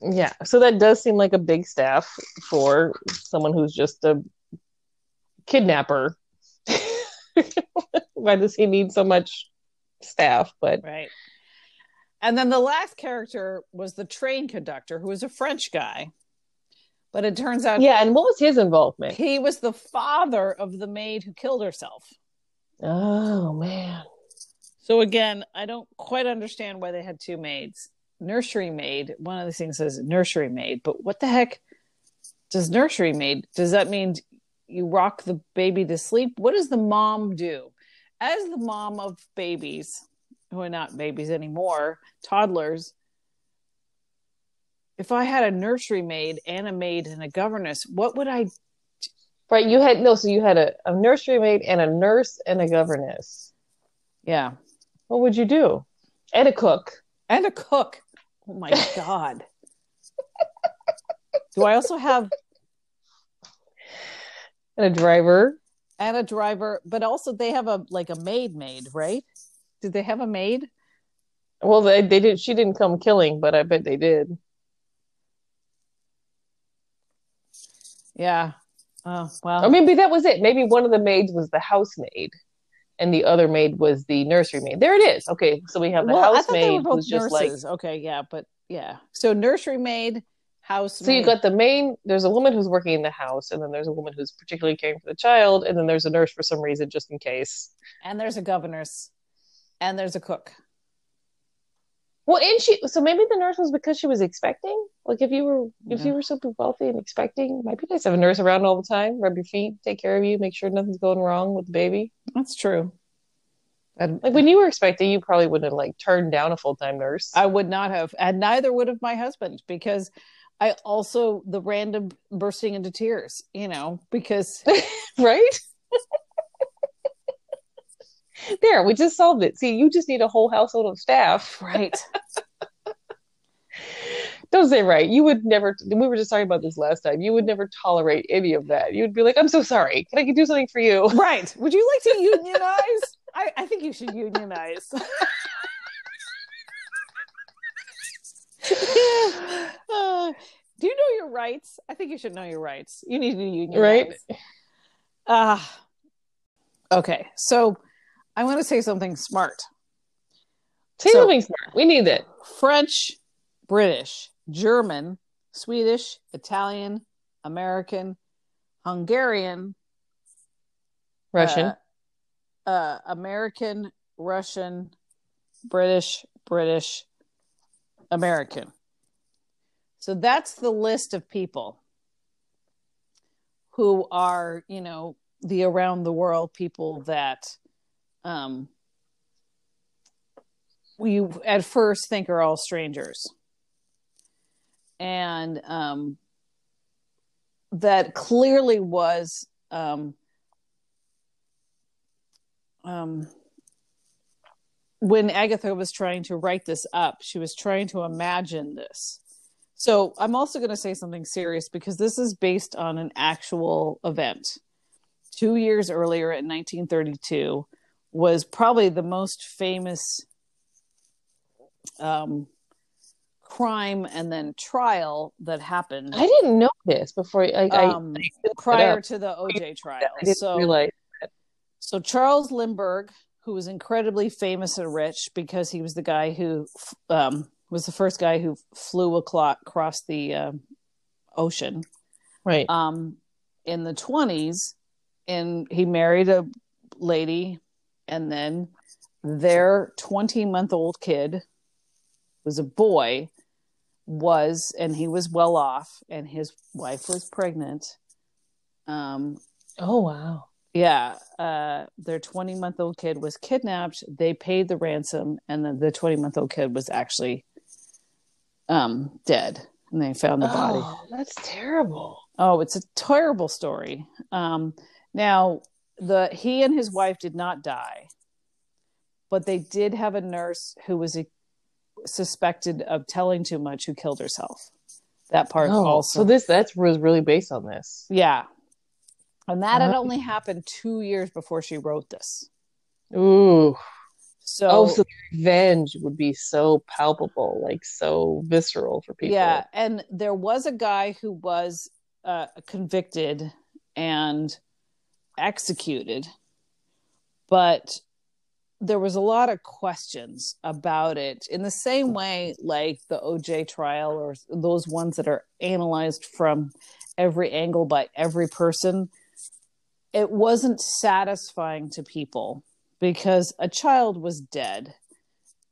Yeah. So that does seem like a big staff for someone who's just a kidnapper. Why does he need so much staff? But right. And then the last character was the train conductor, who was a French guy, but it turns out, yeah, and what was his involvement? He was the father of the maid who killed herself. Oh man. So again, I don't quite understand why they had two maids. Nursery maid, one of the things says nursery maid, but what the heck does nursery maid, does that mean you rock the baby to sleep? What does the mom do? As the mom of babies, who are not babies anymore, toddlers, if I had a nursery maid and a maid and a governess, what would I do? Right, you had, no, so you had a, a nursery maid and a nurse and a governess. Yeah. What would you do? And a cook. And a cook. Oh my God. Do I also have... And a driver. And a driver. But also they have a like a maid maid, right? Did they have a maid? Well, they, they did. She didn't come killing, but I bet they did. Yeah. Oh, well. Or maybe that was it. Maybe one of the maids was the housemaid and the other maid was the nursery maid. There it is. Okay. So we have the well, housemaid who's just like. Okay. Yeah. But yeah. So nursery maid. House. So you got the main, there's a woman who's working in the house, and then there's a woman who's particularly caring for the child, and then there's a nurse for some reason, just in case. And there's a governess. And there's a cook. Well, and she, so maybe the nurse was because she was expecting? Like if you were, yeah. if you were super wealthy and expecting, might be nice to have a nurse around all the time, rub your feet, take care of you, make sure nothing's going wrong with the baby. That's true. And, like when you were expecting, you probably wouldn't have like turned down a full-time nurse. I would not have. And neither would have my husband, because I also, the random bursting into tears, you know, because, right? There, we just solved it. See, you just need a whole household of staff. Right. Don't say right. You would never, we were just talking about this last time. You would never tolerate any of that. You'd be like, I'm so sorry. Can I do something for you? Right. Would you like to unionize? I, I think you should unionize. uh, do you know your rights? I think you should know your rights. You need to unionize. Right. Uh, okay. So I want to say something smart. Say so, something smart. We need that. French, British, German, Swedish, Italian, American, Hungarian, Russian, uh, uh, American, Russian, British, British, American. So that's the list of people who are, you know, the around the world people that um, we at first think are all strangers. And um, that clearly was um, um when Agatha was trying to write this up, she was trying to imagine this. So I'm also going to say something serious, because this is based on an actual event. Two years earlier in nineteen thirty-two was probably the most famous um, crime and then trial that happened. I didn't know this before. I, I, um, I prior to the O J trial. I didn't so, realize. So Charles Lindbergh, who was incredibly famous and rich because he was the guy who um, was the first guy who flew a clock across the uh, ocean. Right. Um, in the twenties, and he married a lady, and then their twenty-month-old kid was a boy, was, and he was well off, and his wife was pregnant. Um. Oh, wow. Yeah, uh, their twenty-month-old kid was kidnapped. They paid the ransom, and then the twenty-month-old kid was actually um, dead, and they found the oh, body. Oh, that's terrible. Oh, it's a terrible story. Um, now, the he and his wife did not die, but they did have a nurse who was a, suspected of telling too much, who killed herself. That part oh, also. So this that's was really based on this. Yeah. And that had only happened two years before she wrote this. Ooh. So, oh, so revenge would be so palpable, like so visceral for people. Yeah, and there was a guy who was uh, convicted and executed, but there was a lot of questions about it. In the same way, like the O J trial or those ones that are analyzed from every angle by every person, it wasn't satisfying to people because a child was dead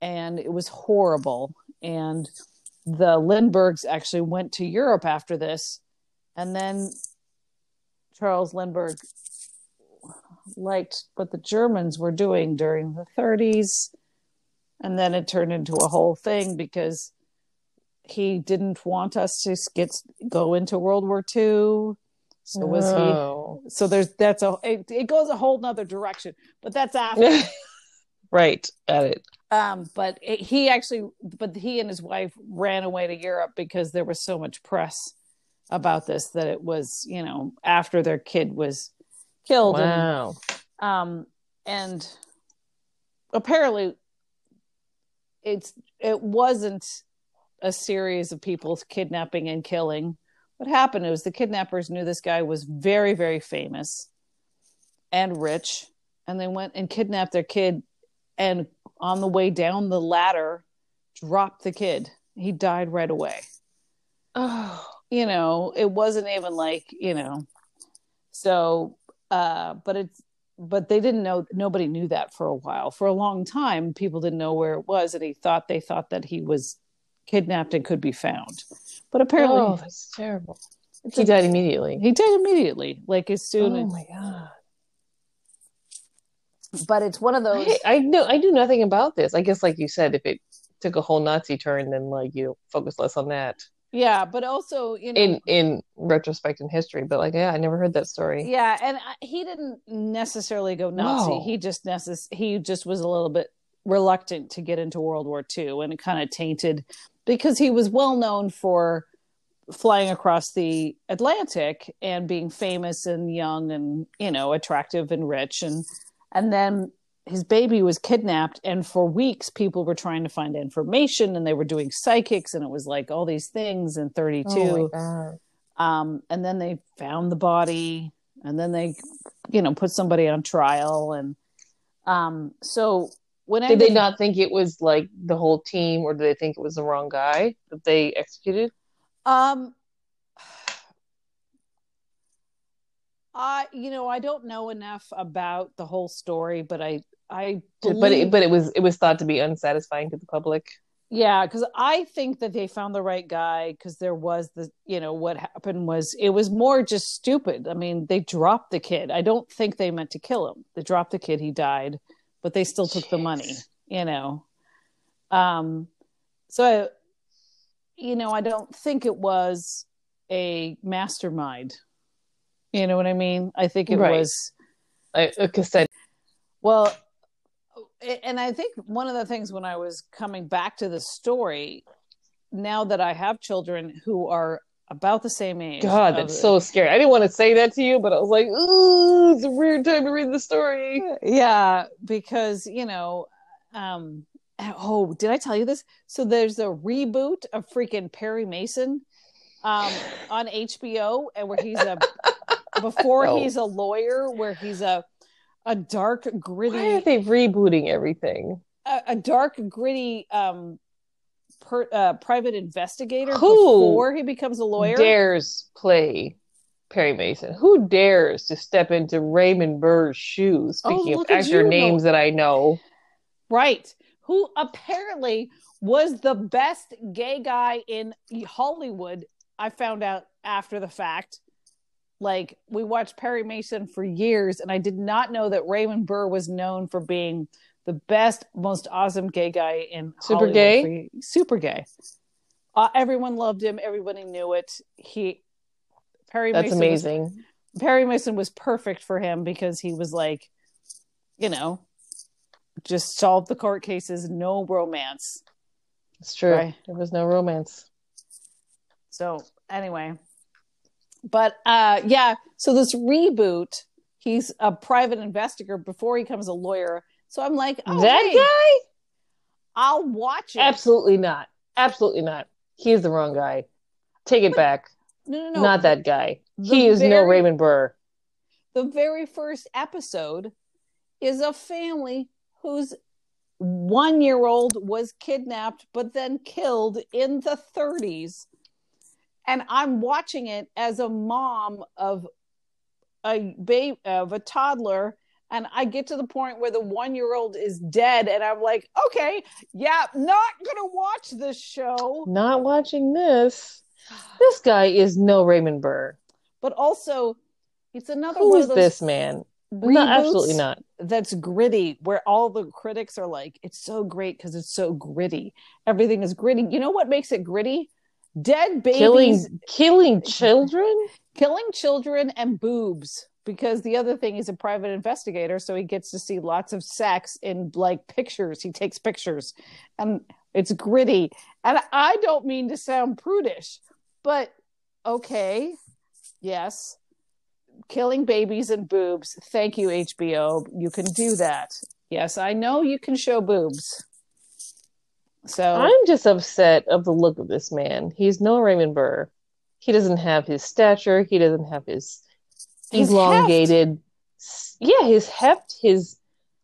and it was horrible. And the Lindberghs actually went to Europe after this. And then Charles Lindbergh liked what the Germans were doing during the thirties. And then it turned into a whole thing because he didn't want us to get, go into World War Two. So no. was he? So there's that's a it, it goes a whole nother direction, but that's after, right? At it. Um, but it, he actually, but he and his wife ran away to Europe because there was so much press about this that it was, you know, after their kid was killed. Wow. And, um, and apparently, it's it wasn't a series of people kidnapping and killing. What happened was the kidnappers knew this guy was very, very famous and rich, and they went and kidnapped their kid, and on the way down the ladder, dropped the kid. He died right away. Oh, you know, it wasn't even like, you know, so, uh, but it's, but they didn't know, nobody knew that for a while. For a long time, people didn't know where it was, and he thought, they thought that he was kidnapped and could be found. But apparently, oh, that's terrible. He died immediately. He died immediately, like as soon as. Oh my god! But it's one of those. I, I know. I do nothing about this. I guess, like you said, if it took a whole Nazi turn, then like you focus less on that. Yeah, but also, you know, in in retrospect and history, but like, yeah, I never heard that story. Yeah, and I, he didn't necessarily go Nazi. No. He just necess- He just was a little bit reluctant to get into World War Two, and it kind of tainted. Because he was well known for flying across the Atlantic and being famous and young and, you know, attractive and rich. And and then his baby was kidnapped. And for weeks, people were trying to find information, and they were doing psychics. And it was like all these things in thirty-two. Oh my God. Um, and then they found the body, and then they, you know, put somebody on trial. And um, so... When did I, they not think it was like the whole team, or did they think it was the wrong guy that they executed? Um, I you know I don't know enough about the whole story, but I I believe... but it, but it was it was thought to be unsatisfying to the public. Yeah, because I think that they found the right guy, because there was the you know what happened was it was more just stupid. I mean, they dropped the kid. I don't think they meant to kill him. They dropped the kid. He died. But they still took Jeez. the money, you know. Um, so, you know, I don't think it was a mastermind. You know what I mean? I think it right. was a, a Cassetti. Well, and I think one of the things when I was coming back to the story, now that I have children who are about the same age. God, that's so scary. I didn't want to say that to you, but I was like, ooh, it's a weird time to read the story. Yeah, because, you know, um, oh, did I tell you this? So there's a reboot of freaking Perry Mason um, on H B O, and where he's a, before no. he's a lawyer, where he's a a dark, gritty. Why are they rebooting everything? A, a dark, gritty um, per, uh, private investigator. Who before he becomes a lawyer dares play Perry Mason? Who dares to step into Raymond Burr's shoes? Speaking oh, of actor you. names that I know, right? Who apparently was the best gay guy in Hollywood? I found out after the fact. Like, we watched Perry Mason for years, and I did not know that Raymond Burr was known for being the best, most awesome gay guy in Super Hollywood. Gay? Super gay. Uh, everyone loved him. Everybody knew it. He, Perry That's Mason amazing. Was, Perry Mason was perfect for him because he was like, you know, just solved the court cases. No romance. It's true. Right? There was no romance. So, anyway... But uh, yeah, so this reboot, he's a private investigator before he becomes a lawyer. So I'm like, oh, that hey, guy? I'll watch it. Absolutely not. Absolutely not. He is the wrong guy. Take it but, back. No, no, no. Not that guy. The he is very, no Raymond Burr. The very first episode is a family whose one-year-old was kidnapped but then killed in the thirties. And I'm watching it as a mom of a baby, of a toddler, and I get to the point where the one-year-old is dead, and I'm like, okay, yeah, not gonna watch this show. Not watching this. This guy is no Raymond Burr. But also, it's another Who one is of those this man? No, absolutely not. That's gritty, where all the critics are like, it's so great because it's so gritty. Everything is gritty. You know what makes it gritty? Dead babies, killing, killing children, killing children and boobs. Because the other thing, he's a private investigator, so he gets to see lots of sex in like pictures. He takes pictures, and it's gritty. And I don't mean to sound prudish, but okay, yes, killing babies and boobs. Thank you, H B O. You can do that. Yes, I know you can show boobs. So I'm just upset of the look of this man. He's no Raymond Burr. He doesn't have his stature. He doesn't have his, his elongated, heft. yeah, his heft, his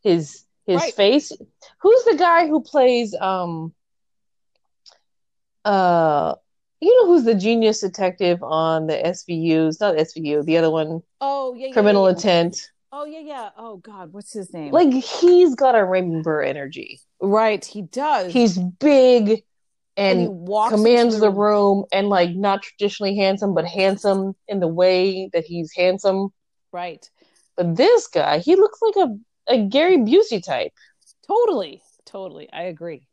his his right. face. Who's the guy who plays? Um, uh, you know who's the genius detective on the S V Us? Not S V U, the other one. Oh yeah, Criminal yeah, yeah. Intent. Oh yeah, yeah. Oh God, what's his name? Like, he's got a Raymond Burr energy, right? He does. He's big, and, and he walks commands the room, and like not traditionally handsome, but handsome in the way that he's handsome, right? But this guy, he looks like a, a Gary Busey type. Totally, totally. I agree.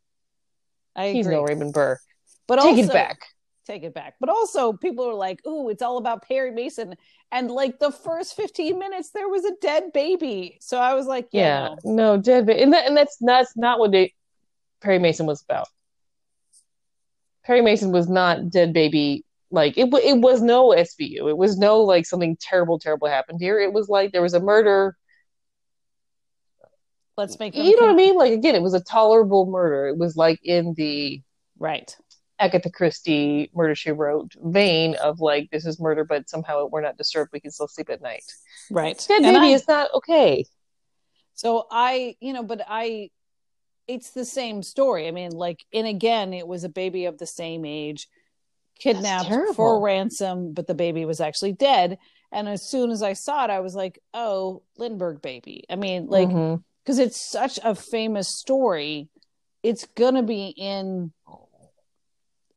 I agree. He's no Raymond Burr. But take also, it back. Take it back. But also, people are like, "Ooh, it's all about Perry Mason." And like the first fifteen minutes, there was a dead baby. So I was like, yeah, yeah no, dead baby. And, that, and that's, not, that's not what they, Perry Mason was about. Perry Mason was not dead baby. Like, it, it was no S V U. It was no, like, something terrible, terrible happened here. It was like there was a murder. Let's make them You know con- what I mean? Like, again, it was a tolerable murder. It was like in the... Right. Agatha Christie, Murder, She Wrote vein of like, this is murder, but somehow we're not disturbed. We can still sleep at night. Right. Dead baby is not okay. So I, you know, but I, it's the same story. I mean, like, and again, it was a baby of the same age, kidnapped for ransom, but the baby was actually dead. And as soon as I saw it, I was like, oh, Lindbergh baby. I mean, like, because mm-hmm. it's such a famous story. It's going to be in...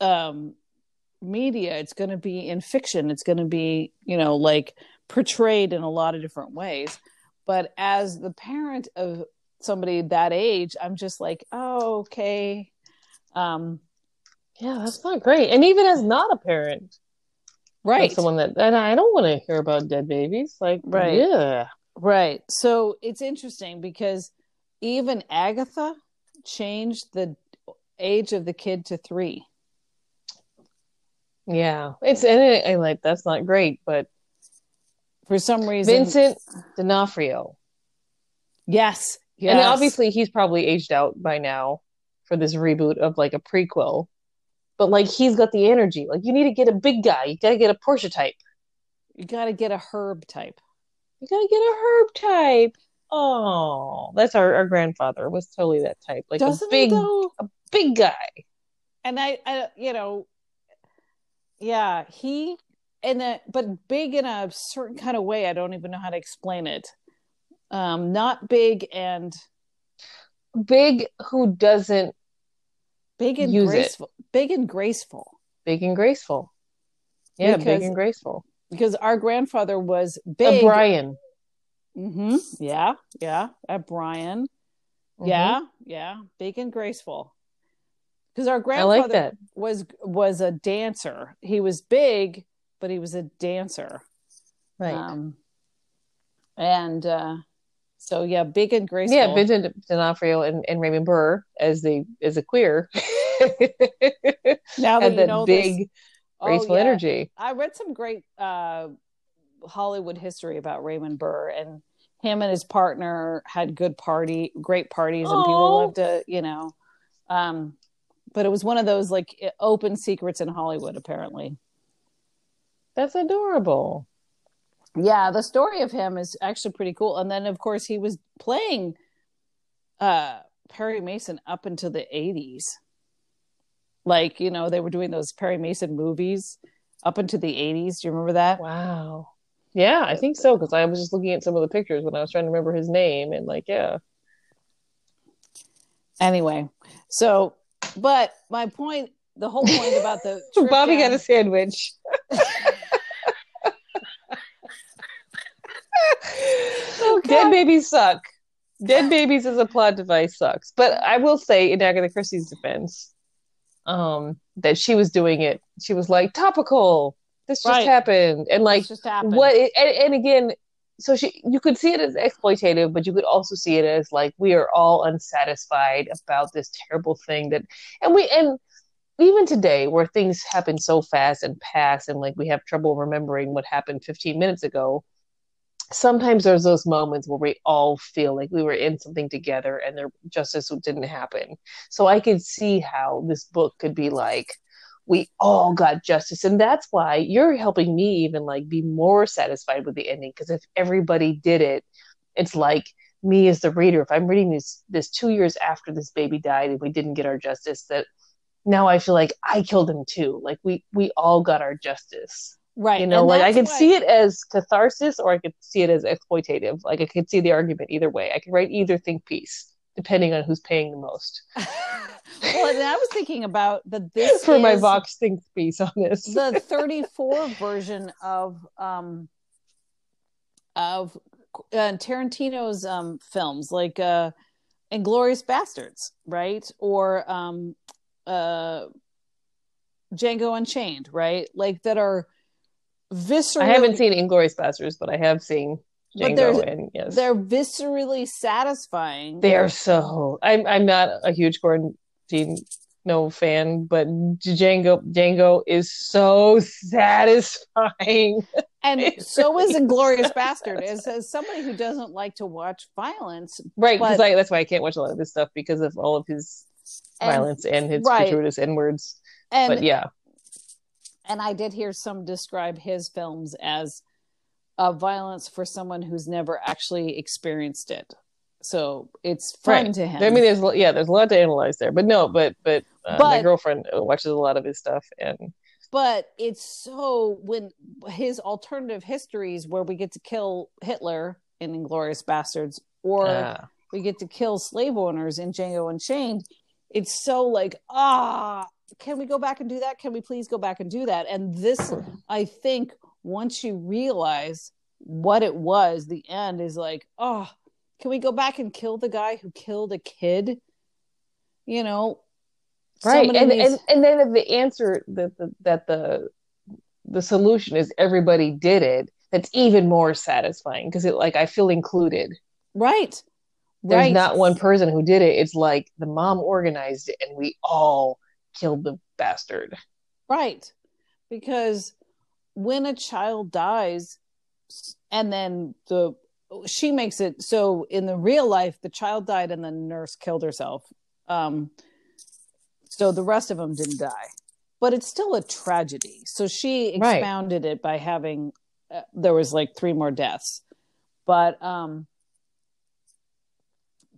um media, it's going to be in fiction, it's going to be, you know, like portrayed in a lot of different ways. But as the parent of somebody that age, I'm just like, oh, okay, um yeah, that's not great. And even as not a parent, right, someone that, and I don't want to hear about dead babies, like, right, yeah, right. So it's interesting because even Agatha changed the age of the kid to three. Yeah, it's and it, and like that's not great, but for some reason, Vincent D'Onofrio. Yes, yes, and obviously he's probably aged out by now for this reboot of like a prequel, but like he's got the energy. Like, you need to get a big guy. You gotta get a Portia type. You gotta get a Herb type. You gotta get a Herb type. Oh, that's our, our grandfather was totally that type. Like Doesn't a big, a big guy. And I, I, you know, yeah, he, and the, but big in a certain kind of way. I don't even know how to explain it. Um, not big and big who doesn't big and use graceful. It. Big and graceful. Big and graceful. Yeah, because, big and graceful. Because our grandfather was big. A Brian. Mm-hmm. Yeah, yeah. A Brian. Mm-hmm. Yeah, yeah. Big and graceful. Because our grandfather I like that. was was a dancer. He was big, but he was a dancer. Right. Um, and uh, so, yeah, big and graceful. Yeah, Vincent D'Onofrio and, and Raymond Burr as the as a queer. Now that you know big, this. Graceful oh, yeah. energy. I read some great uh, Hollywood history about Raymond Burr, and him and his partner had good party, great parties, Aww. and people loved to, you know. Um, but it was one of those like open secrets in Hollywood, apparently. That's adorable. Yeah, the story of him is actually pretty cool. And then, of course, he was playing uh, Perry Mason up into the eighties. Like, you know, they were doing those Perry Mason movies up into the eighties. Do you remember that? Wow. Yeah, I think so. Because I was just looking at some of the pictures when I was trying to remember his name. And like, yeah. Anyway. So, but my point, the whole point about the trip Bobby down, got a sandwich. Okay. Dead babies suck. Dead babies as a plot device sucks. But I will say, in Agatha Christie's defense, um that she was doing it, she was like, topical, this just right. happened, and like just happened. what and, and again, so she you could see it as exploitative, but you could also see it as like, we are all unsatisfied about this terrible thing that and we and even today, where things happen so fast and pass, and like we have trouble remembering what happened fifteen minutes ago, sometimes there's those moments where we all feel like we were in something together and there justice didn't happen. So I could see how this book could be like, we all got justice. And that's why you're helping me even like be more satisfied with the ending. Because if everybody did it, it's like me as the reader, if I'm reading this, this two years after this baby died and we didn't get our justice, that now I feel like I killed him too. Like we, we all got our justice. Right. You know, and like I could what... see it as catharsis, or I could see it as exploitative. Like I could see the argument either way. I could write either think piece, depending on who's paying the most. Well, and I was thinking about that this for my Vox think piece on this. The thirty-four version of um of uh, Tarantino's um films, like uh Inglourious Basterds, right? Or um uh Django Unchained, right? Like that are viscerally, I haven't seen Inglourious Basterds, but I have seen Django, and yes, they're viscerally satisfying. They are so. I'm I'm not a huge Tarantino fan, but Django Django is so satisfying, and it so really is Inglourious Basterds. As, as somebody who doesn't like to watch violence, right? Because that's why I can't watch a lot of this stuff, because of all of his and, violence and his right. gratuitous N words. But yeah. And I did hear some describe his films as uh, violence for someone who's never actually experienced it. So it's fun right. to him. I mean, there's yeah, there's a lot to analyze there. But no, but but, uh, but my girlfriend watches a lot of his stuff, and but it's so when his alternative histories, where we get to kill Hitler in Inglourious Basterds, or ah. we get to kill slave owners in Django Unchained, it's so like ah. can we go back and do that? Can we please go back and do that? And this, I think, once you realize what it was, the end is like, oh, can we go back and kill the guy who killed a kid? You know, right? So and, these- and and then the answer that the, that the the solution is everybody did it. That's even more satisfying, because it like I feel included, right? There's right. not one person who did it. It's like the mom organized it, and we all killed the bastard. Right. Because when a child dies, and then the she makes it so in the real life the child died and the nurse killed herself. Um so the rest of them didn't die. But it's still a tragedy. So she expounded right. it by having uh, there was like three more deaths. But um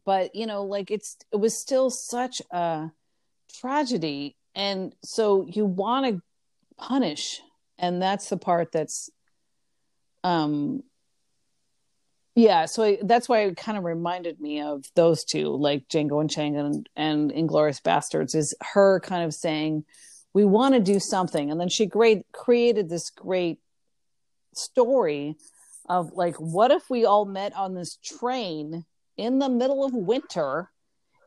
but you know, like it's it was still such a tragedy, and so you want to punish, and that's the part that's um yeah so I, that's why it kind of reminded me of those two, like Django and Django and, and Inglourious Basterds, is her kind of saying we want to do something, and then she great created this great story of like, what if we all met on this train in the middle of winter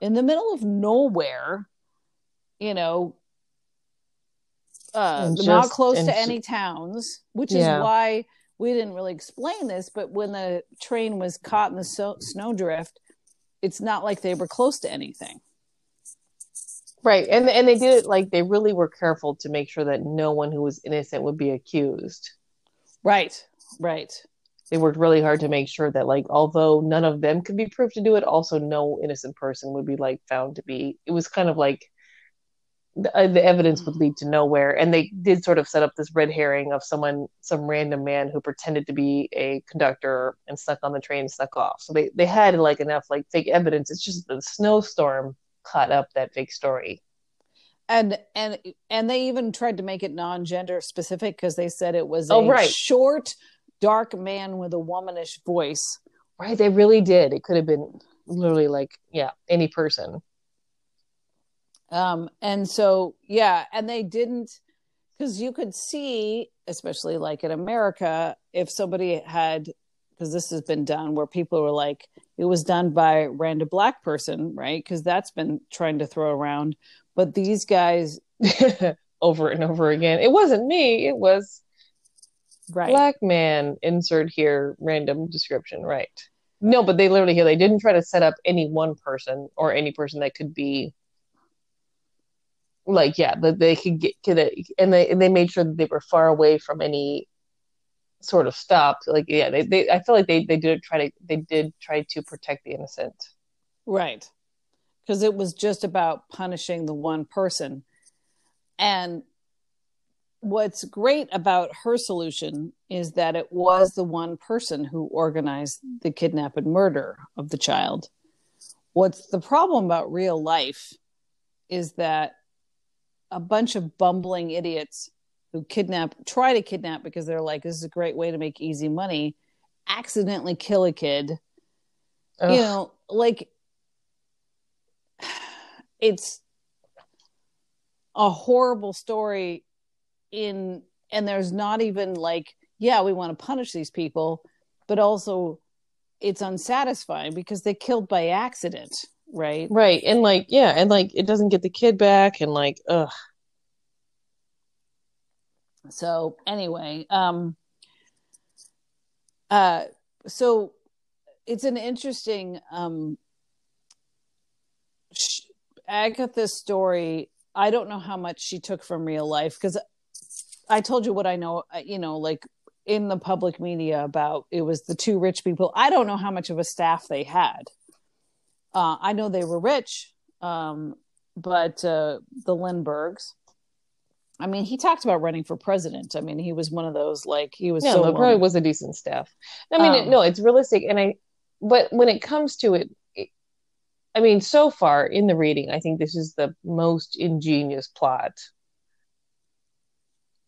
in the middle of nowhere, you know, uh just, not close to she, any towns, which yeah. is why we didn't really explain this, but when the train was caught in the so- snowdrift, it's not like they were close to anything. Right. And and they did it like they really were careful to make sure that no one who was innocent would be accused. Right. Right. They worked really hard to make sure that, like, although none of them could be proved to do it, also no innocent person would be like found to be. It was kind of like the, the evidence would lead to nowhere. And they did sort of set up this red herring of someone, some random man who pretended to be a conductor and snuck on the train and snuck off. So they, they had like enough like fake evidence. It's just the snowstorm caught up that fake story. And and and they even tried to make it non-gender specific because they said it was oh, a right. short, dark man with a womanish voice. Right, they really did. It could have been literally like, yeah, any person. Um, and so, yeah, and they didn't, because you could see, especially like in America, if somebody had, because this has been done where people were like, it was done by a random black person, right? Because that's been trying to throw around. But these guys over and over again, it wasn't me, it was right. black man, insert here, random description, right? No, but they literally here, they didn't try to set up any one person or any person that could be like, yeah, that they could get, could they, and they and they made sure that they were far away from any sort of stop. Like, yeah, they, they I feel like they, they did try to, they did try to protect the innocent. Right. Because it was just about punishing the one person. And what's great about her solution is that it was the one person who organized the kidnap and murder of the child. What's the problem about real life is that a bunch of bumbling idiots who kidnap, try to kidnap because they're like, this is a great way to make easy money, accidentally kill a kid. Ugh. You know, like... It's a horrible story in, and there's not even like, yeah, we want to punish these people, but also it's unsatisfying because they killed by accident. Right. Right. And like, yeah. And like, it doesn't get the kid back and like, ugh. So anyway, um, uh, so it's an interesting, um, sh- Agatha's story, I don't know how much she took from real life, because I told you what I know, you know, like in the public media about it was the two rich people. I don't know how much of a staff they had. Uh, I know they were rich, um, but uh, the Lindberghs, I mean, he talked about running for president. I mean, he was one of those, like, he was yeah, so... Yeah, probably was a decent staff. I mean, um, it, no, it's realistic. And I, but when it comes to it, I mean, so far in the reading, I think this is the most ingenious plot.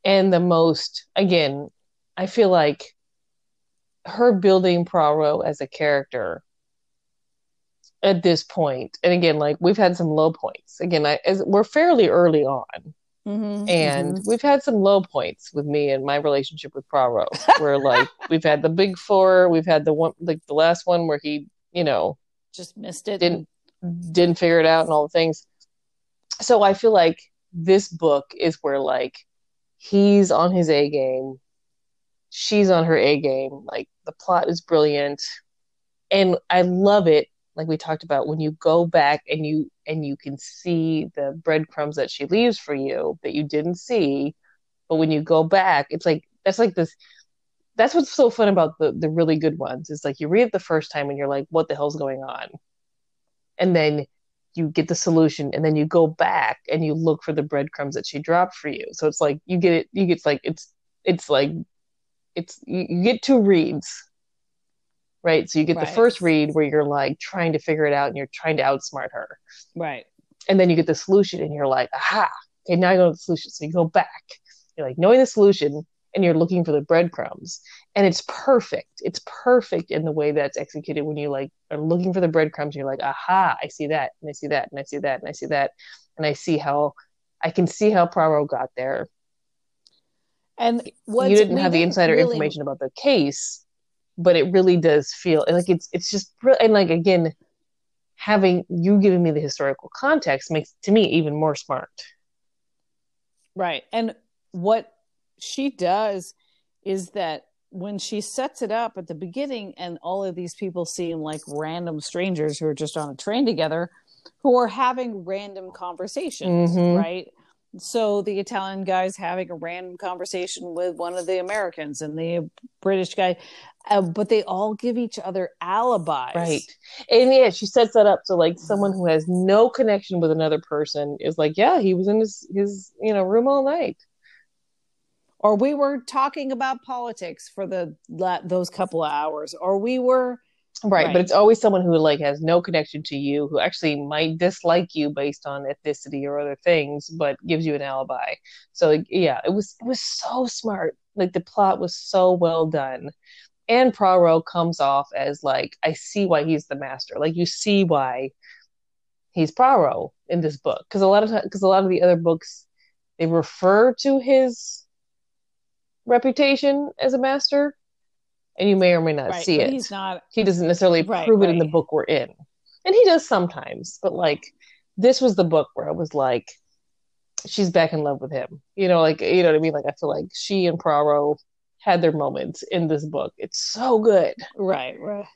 And the most, again, I feel like her building Poirot as a character at this point. And again, like we've had some low points. Again, I, as, we're fairly early on. Mm-hmm, and mm-hmm. we've had some low points with me and my relationship with Poirot. Where like we've had the big four, we've had the one, like the last one where he, you know, just missed it, didn't didn't figure it out and all the things. So I feel like this book is where like he's on his A game, she's on her A game, like the plot is brilliant and I love it. Like we talked about, when you go back and you and you can see the breadcrumbs that she leaves for you that you didn't see, but when you go back, it's like that's like this that's what's so fun about the, the really good ones. It's like you read it the first time and you're like, what the hell's going on? And then you get the solution and then you go back and you look for the breadcrumbs that she dropped for you. So it's like, you get it, you get like, it's, it's like, it's, you, you get two reads, right? So you get right. the first read where you're like trying to figure it out and you're trying to outsmart her. Right. And then you get the solution and you're like, aha, okay, now I know the solution. So you go back. You're like knowing the solution and you're looking for the breadcrumbs. And it's perfect. It's perfect in the way that's executed when you like are looking for the breadcrumbs. And you're like, aha, I see that. And I see that. And I see that. And I see that. And I see how I can see how Poirot got there. And what's you didn't have the insider really... information about the case, but it really does feel like it's, it's just, and like, again, having you giving me the historical context makes to me even more smart. Right. And what she does is that when she sets it up at the beginning and all of these people seem like random strangers who are just on a train together, who are having random conversations, mm-hmm. right? So the Italian guy's having a random conversation with one of the Americans and the British guy, uh, but they all give each other alibis. Right. And yeah, she sets that up. So like someone who has no connection with another person is like, yeah, he was in his, his you know, room all night. Or we were talking about politics for the those couple of hours. Or we were... Right, right, but it's always someone who like has no connection to you, who actually might dislike you based on ethnicity or other things, but gives you an alibi. So yeah, it was it was so smart. Like the plot was so well done, and Poirot comes off as like I see why he's the master. Like you see why he's Poirot in this book, because a lot of because a lot of the other books they refer to his reputation as a master. And you may or may not right, see it. He's not, he doesn't necessarily right, prove right. it in the book we're in. And he does sometimes. But, like, this was the book where I was like, she's back in love with him. You know, like, you know what I mean? Like, I feel like she and Poirot had their moments in this book. It's so good. Right, right.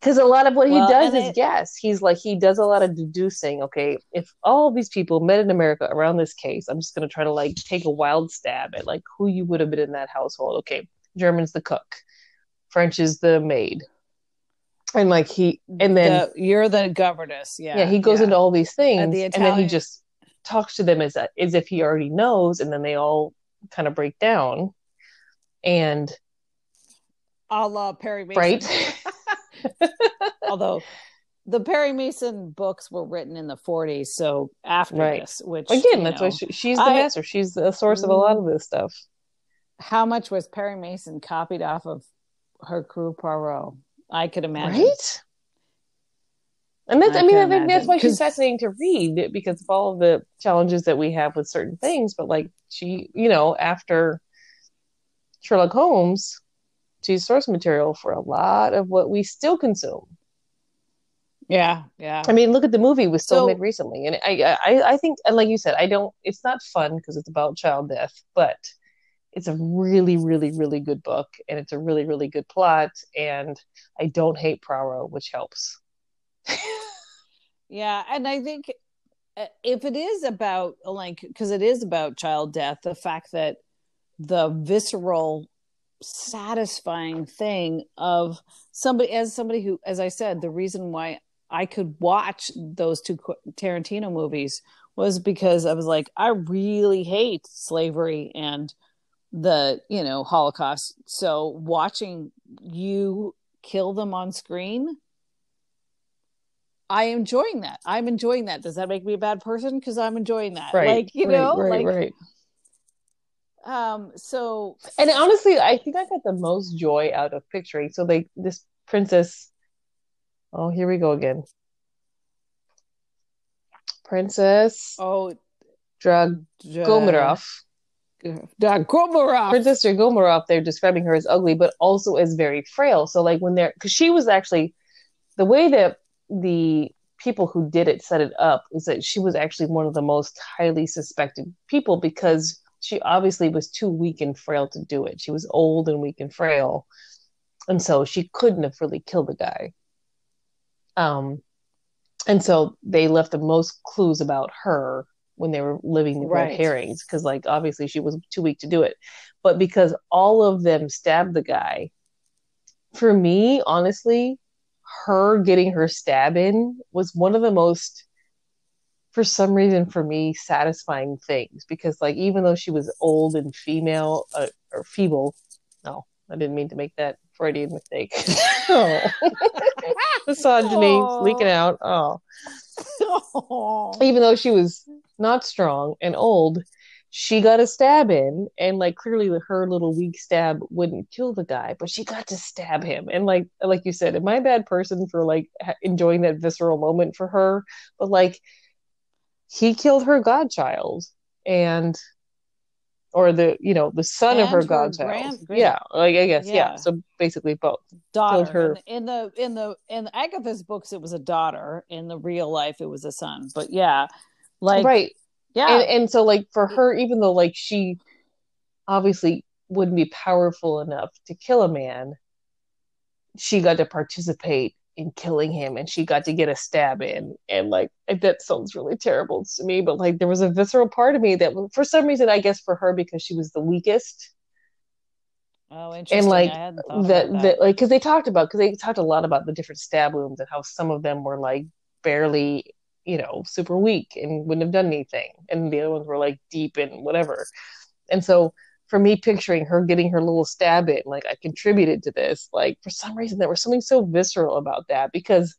Because a lot of what well, he does is it, guess. He's like, he does a lot of deducing. Okay, if all these people met in America around this case, I'm just going to try to, like, take a wild stab at, like, who you would have been in that household. Okay, German's the cook. French is the maid, and like he, and then the, you're the governess. Yeah, yeah. He goes yeah. into all these things, and, the Italian... and then he just talks to them as a, as if he already knows, and then they all kind of break down. And a la Perry Mason, right? Although the Perry Mason books were written in the forties, so after right. this, which again, that's know, why she, she's the I, master. She's the source of a lot of this stuff. How much was Perry Mason copied off of? Her crew Poirot, I could imagine. Right? And that's, I, I mean, I think that's why she's fascinating to read because of all of the challenges that we have with certain things. But like she, you know, after Sherlock Holmes, she's source material for a lot of what we still consume. Yeah, yeah. I mean, look at the movie was still so, made recently, and I, I, I think, and like you said, I don't. It's not fun because it's about child death, but. It's a really, really, really good book, and it's a really, really good plot, and I don't hate Poirot, which helps. Yeah, and I think if it is about, like, because it is about child death, the fact that the visceral, satisfying thing of somebody, as somebody who, as I said, the reason why I could watch those two Tarantino movies was because I was like, I really hate slavery and the, you know, Holocaust. So watching you kill them on screen, I am enjoying that. I'm enjoying that. Does that make me a bad person? Because I'm enjoying that. Right, like, you right, know, right, like, right. Um, so. And honestly, I think I got the most joy out of picturing. So like this princess. Oh, here we go again. Princess. Oh. Dragomiroff. Dragomiroff. Princess Dragomiroff, they're describing her as ugly, but also as very frail. So, like, when they're, because she was actually, the way that the people who did it set it up is that she was actually one of the most highly suspected people because she obviously was too weak and frail to do it. She was old and weak and frail. And so she couldn't have really killed the guy. Um, and so they left the most clues about her when they were living the red right. herrings, because like obviously she was too weak to do it, but because all of them stabbed the guy, for me honestly, her getting her stab in was one of the most, for some reason for me, satisfying things, because like even though she was old and female uh, or feeble, no, I didn't mean to make that Freudian mistake. Oh. Misogyny Aww. Leaking out. Oh. Aww. Even though she was not strong and old, she got a stab in, and like clearly her little weak stab wouldn't kill the guy, but she got to stab him. And like like you said, am I a bad person for like enjoying that visceral moment for her? But like, he killed her godchild, and or the you know the son and of her, her godchild. Grand- yeah, like I guess yeah. yeah. So basically, both daughter killed her. In the in the in Agatha's books, it was a daughter. In the real life, it was a son. But yeah, like right. Yeah. And, and so, like, for her, even though, like, she obviously wouldn't be powerful enough to kill a man, she got to participate in killing him, and she got to get a stab in. And, like, that sounds really terrible to me, but, like, there was a visceral part of me that, for some reason, I guess for her, because she was the weakest. Oh, interesting. And, like, I hadn't thought that, about that. that, like, because they talked about, because they talked a lot about the different stab wounds and how some of them were, like, barely, you know, super weak and wouldn't have done anything. And the other ones were like deep and whatever. And so for me, picturing her getting her little stab in, like I contributed to this, like for some reason there was something so visceral about that, because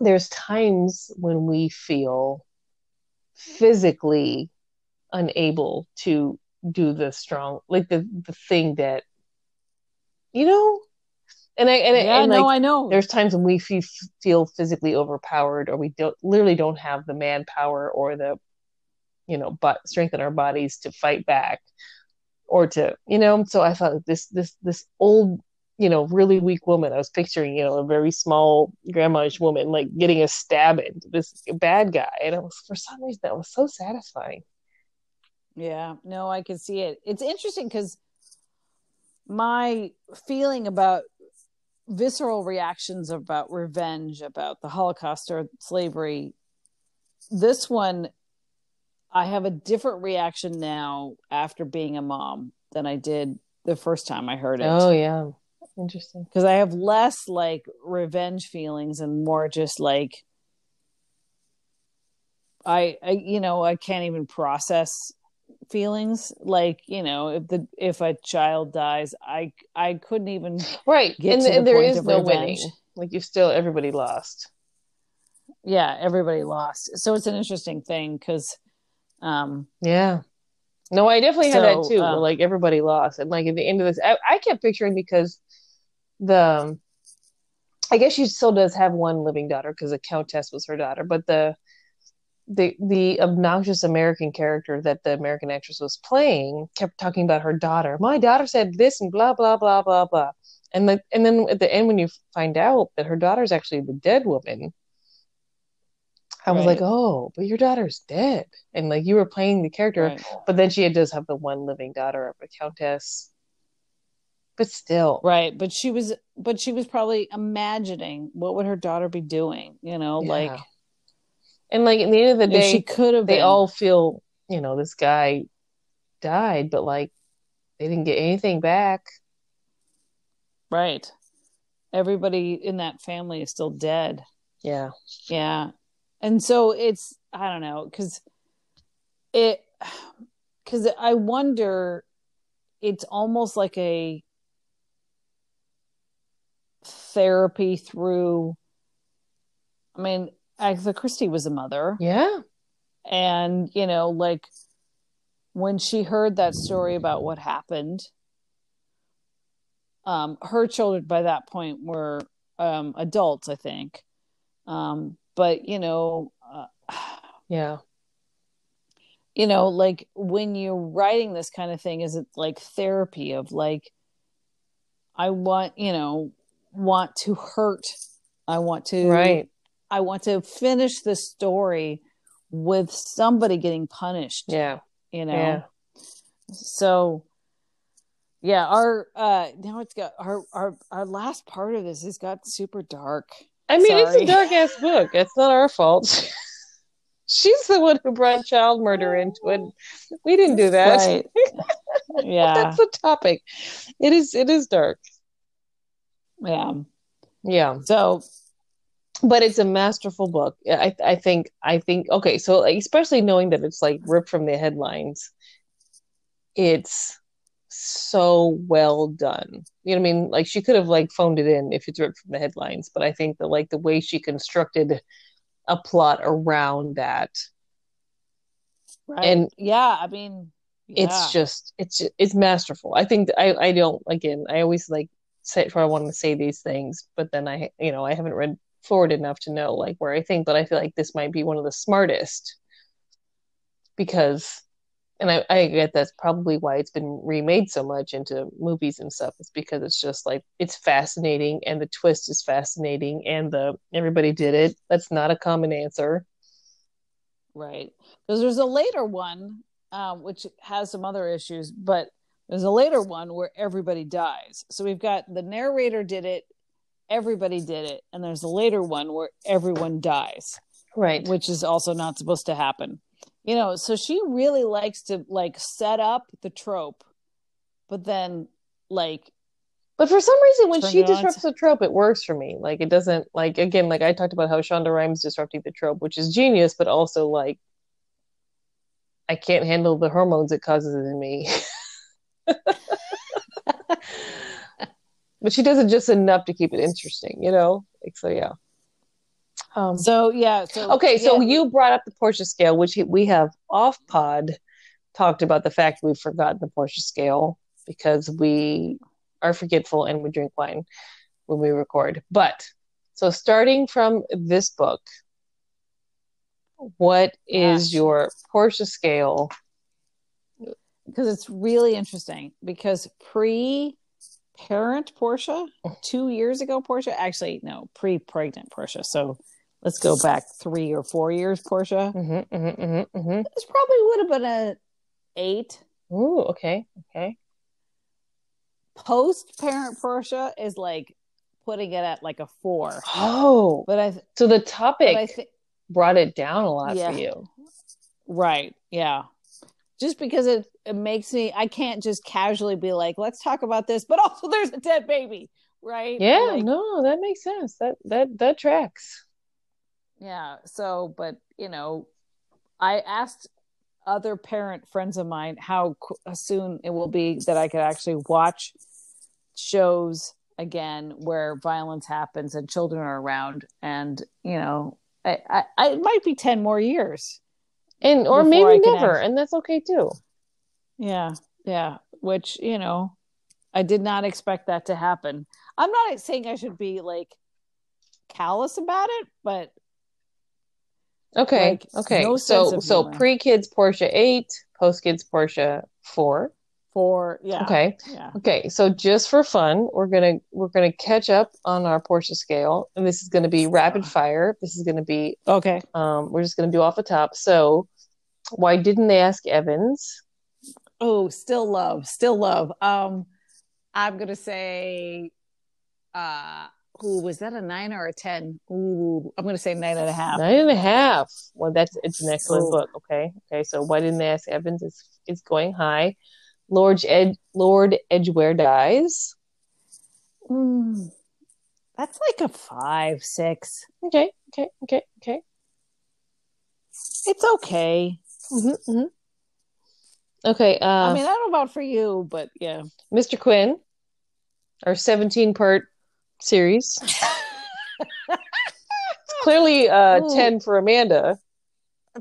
there's times when we feel physically unable to do the strong, like the, the thing that, you know, And I and, yeah, and like, no, I know. There's times when we f- feel physically overpowered, or we don't literally don't have the manpower or the, you know, but strength in our bodies to fight back, or to, you know. So I thought this this this old, you know, really weak woman. I was picturing, you know, a very small grandma-ish woman like getting a stab into this bad guy, and it was, for some reason, that was so satisfying. Yeah, no, I can see it. It's interesting because my feeling about visceral reactions about revenge, about the Holocaust or slavery, this one, I have a different reaction now after being a mom than I did the first time I heard it. Oh yeah, interesting. Because I have less like revenge feelings and more just like I, I you know I can't even process feelings, like, you know, if the if a child dies, I I couldn't even right get and, to the and there is no revenge. Winning, like you still everybody lost. Yeah, everybody lost. So it's an interesting thing because, um, yeah, no, I definitely so, had that too. Um, like everybody lost, and like at the end of this, I, I kept picturing because the, I guess she still does have one living daughter because the Countess was her daughter, but the. The the obnoxious American character that the American actress was playing kept talking about her daughter. My daughter said this and blah blah blah blah blah, and the, and then at the end when you find out that her daughter's actually the dead woman, I right. was like, oh, but your daughter's dead, and like you were playing the character, right. but then she does have the one living daughter of a countess, but still, right? But she was, but she was probably imagining what would her daughter be doing, you know, yeah. like. And like at the end of the day, she could have they been. All feel, you know, this guy died, but like they didn't get anything back. Right. Everybody in that family is still dead. Yeah. Yeah. And so it's, I don't know, because it, because I wonder, it's almost like a therapy through, I mean, Agatha Christie was a mother. Yeah. And, you know, like when she heard that story about what happened, um, her children by that point were um, adults, I think. Um, but, you know, uh, yeah. You know, like when you're writing this kind of thing, is it like therapy of like, I want, you know, want to hurt. I want to. Right. I want to finish the story with somebody getting punished. Yeah. You know? Yeah. So yeah, our, uh, now it's got our, our, our last part of this has got super dark. I mean, Sorry. It's a dark ass book. It's not our fault. She's the one who brought child murder into it. We didn't do that. Right. Yeah. That's the topic. It is, it is dark. Yeah. Yeah. So, but it's a masterful book. I I think, I think, okay. So especially knowing that it's like ripped from the headlines, it's so well done. You know what I mean? Like, she could have, like, phoned it in if it's ripped from the headlines, but I think that, like, the way she constructed a plot around that. Right. And yeah, I mean, yeah. it's just, it's, it's masterful. I think I, I don't, again, I always like say I want to say these things, but then I, you know, I haven't read forward enough to know like where I think, but I feel like this might be one of the smartest because, and I, I get that's probably why it's been remade so much into movies and stuff. It's because it's just like, it's fascinating. And the twist is fascinating. And the, everybody did it. That's not a common answer. Right. Because there's a later one, um, which has some other issues, but there's a later one where everybody dies. So we've got the narrator did it, everybody did it, and there's a later one where everyone dies. Right. Which is also not supposed to happen. You know, so she really likes to, like, set up the trope, but then, like... But for some reason, when she disrupts the trope, it works for me. Like, it doesn't, like, again, like, I talked about how Shonda Rhimes disrupting the trope, which is genius, but also, like, I can't handle the hormones it causes in me. But she does it just enough to keep it interesting, you know? Like, so, yeah. Um, so, yeah. So, okay, yeah. So you brought up the Portia scale, which we have off-pod talked about the fact we've forgotten the Portia scale because we... are forgetful and we drink wine when we record. But so starting from this book, what is yeah. your Portia scale? Because it's really interesting because pre-parent Portia, two years ago Portia, actually no, pre-pregnant Portia. So let's go back three or four years Portia. Mm-hmm, mm-hmm, mm-hmm, mm-hmm. This probably would have been an eight. Ooh, okay, okay. Post-parent Portia is like putting it at like a four. Oh, but I th- so the topic I th- brought it down a lot yeah. for you, right? Yeah, just because it it makes me I can't just casually be like, let's talk about this, but also there's a dead baby, right? Yeah, like, no, that makes sense. That that that tracks. Yeah. So, but you know, I asked other parent friends of mine how soon it will be that I could actually watch shows again where violence happens and children are around, and you know I, I, I it might be ten more years and or maybe never end. And that's okay too. Yeah, yeah, which you know I did not expect that to happen. I'm not saying I should be like callous about it, but okay, like, okay, no so so humor. Pre-kids Portia eight, post-kids Portia four. Four, yeah. Okay, yeah. Okay, so just for fun, we're gonna we're gonna catch up on our Portia scale, and this is gonna be rapid fire. This is gonna be okay. Um, we're just gonna do off the top. So, why didn't they ask Evans? Oh, still love, still love. Um, I'm gonna say, uh. Ooh, was that a nine or a ten? Ooh, I'm going to say nine and a half. Nine and a half. Well, that's it's an excellent Ooh. book. Okay, okay. So why didn't they ask Evans? It's it's going high. Lord Ed Lord Edgware dies. Mm, that's like a five, six. Okay, okay, okay, okay. It's okay. Mm-hmm, mm-hmm. Okay. Uh, I mean, I don't know about for you, but yeah, Mister Quinn, our seventeen part. Series. It's clearly uh Ooh. ten for Amanda.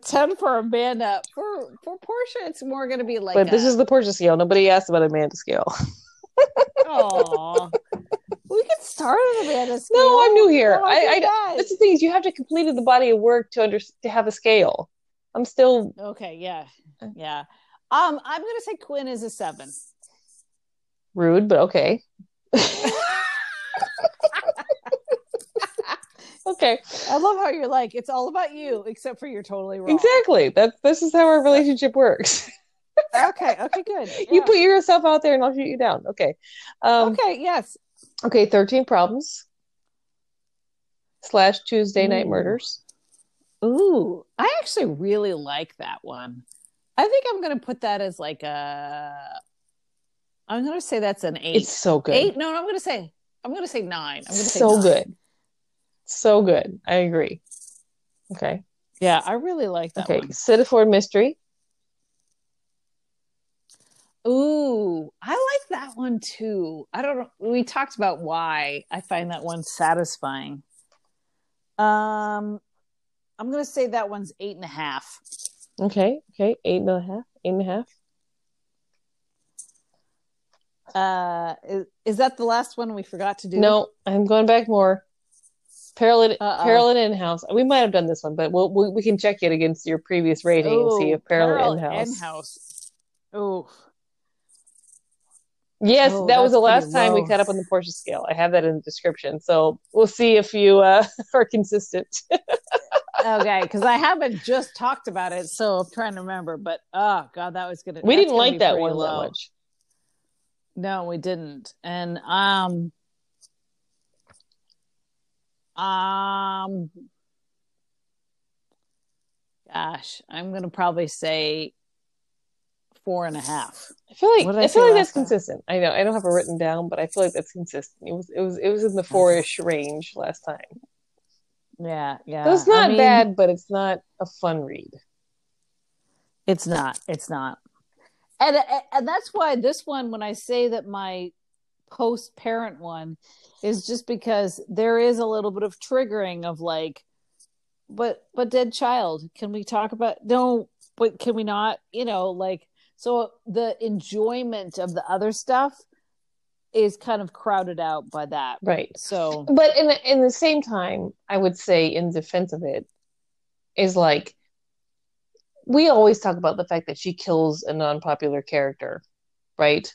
ten for Amanda. For for Portia, it's more gonna be like But a... this is the Portia scale. Nobody asked about Amanda scale. Aww. We could start on Amanda scale. No, I'm new here. Oh, I, I, that's the thing is you have to complete the body of work to under to have a scale. I'm still Okay, yeah. Yeah. Um, I'm gonna say Quinn is a seven. Rude, but okay. Okay. I love how you're like, it's all about you, except for you're totally wrong. Exactly. That this is how our relationship works. Okay. Okay, good. Yeah. You put yourself out there and I'll shoot you down. Okay. Um, okay, yes. Okay, thirteen Problems. Slash Tuesday Ooh. Night Murders. Ooh. I actually really like that one. I think I'm going to put that as like a... I'm going to say that's an eight. It's so good. Eight? No, no I'm going to say... I'm going to say nine. I'm going to say so nine. good. So good. I agree. Okay. Yeah, I really like that okay. one. Okay, Citiford Mystery. Ooh, I one too. I don't know. We talked about why I find that one satisfying. Um, I'm going to say that one's eight and a half. Okay. Okay. Eight and a half. Eight and a half. Uh, is, is that the last one we forgot to do? No, I'm going back more. Parallel, Parallel In-House. We might have done this one, but we'll, we we can check it against your previous rating oh, and see if Parallel In-House. In-House. Oh. Yes, oh, that was the last time low. we caught up on the Portia scale. I have that in the description, so we'll see if you uh, are consistent. Okay, because I haven't just talked about it, so I'm trying to remember. But oh god, that was gonna. We didn't gonna like that one low. that much. No, we didn't, and um. Um, gosh, I'm gonna probably say four and a half. I feel like I, I feel like that's time? consistent. I know I don't have it written down, but I feel like that's consistent. It was it was it was in the four-ish range last time. Yeah, yeah. So it's not I mean, bad, but it's not a fun read. It's not. It's not. And and that's why this one, when I say that my post-parent one, is just because there is a little bit of triggering of like, but but dead child, can we talk about no, but can we not? You know, like, so the enjoyment of the other stuff is kind of crowded out by that, right? So, but in the, in the same time, I would say in defense of it is like, we always talk about the fact that she kills a non-popular character, right?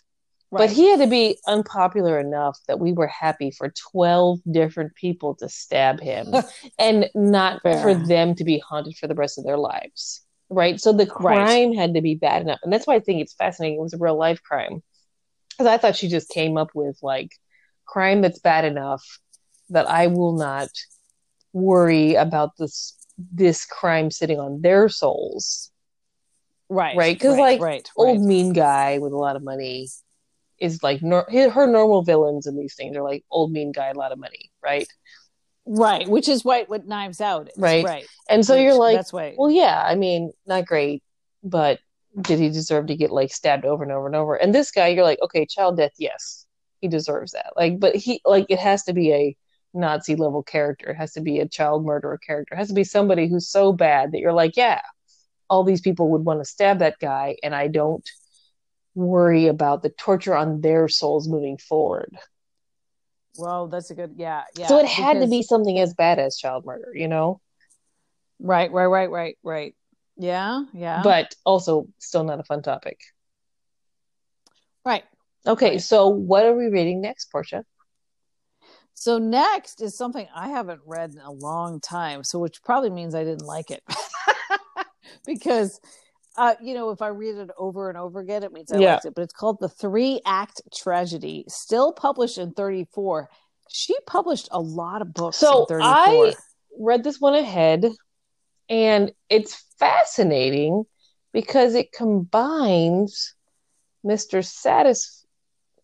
Right. But he had to be unpopular enough that we were happy for twelve different people to stab him and not Fair. for them to be haunted for the rest of their lives. Right. So the crime right. had to be bad enough. And that's why I think it's fascinating. It was a real life crime. Because I thought she just came up with like crime that's bad enough that I will not worry about this, this crime sitting on their souls. Right. Right. Because right, like right, old right. mean guy with a lot of money is like nor- her normal villains in these things are like old mean guy, a lot of money, right? Right, which is what, what Knives Out is, right? right. And so which, you're like, that's why- well, yeah, I mean, not great, but did he deserve to get like stabbed over and over and over? And this guy, you're like, okay, child death, yes, he deserves that. Like, but he, like, it has to be a Nazi level character. It has to be a child murderer character. It has to be somebody who's so bad that you're like, yeah, all these people would want to stab that guy, and I don't worry about the torture on their souls moving forward. Well, that's a good yeah yeah. So it had because, to be something as bad as child murder, you know? Right, right, right, right, right. Yeah, yeah. But also still not a fun topic. Right. Okay, right. So what are we reading next, Portia? So next is something I haven't read in a long time, so which probably means I didn't like it. Because Uh, you know, if I read it over and over again, it means I yeah. liked it. But it's called The Three-Act Tragedy, still published in thirty-four. She published a lot of books so in thirty-four. I read this one ahead, and it's fascinating because it combines Mister Satisf...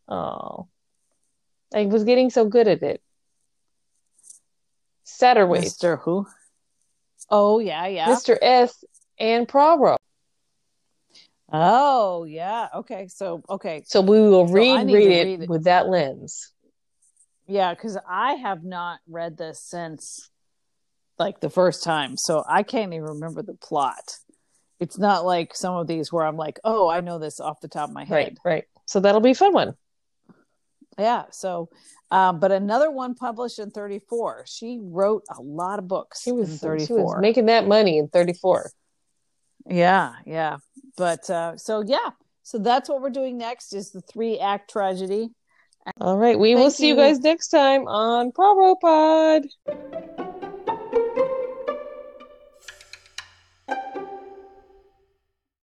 Oh. I was getting so good at it. Satterwaite. Mister who? Oh, yeah, yeah. Mister S and Poirot. Oh yeah. Okay. So okay. So we will read, so read, it read it with that lens. Yeah, because I have not read this since like the first time, so I can't even remember the plot. It's not like some of these where I'm like, oh, I know this off the top of my head. Right. Right. So that'll be a fun one. Yeah. So, um, but another one published in thirty-four. She wrote a lot of books. She was in thirty-four. She was making that money in thirty-four. Yeah. Yeah. But uh, so, yeah, so that's what we're doing next is the three act tragedy. All right. We Thank will see you. you guys next time on Poirot Pod.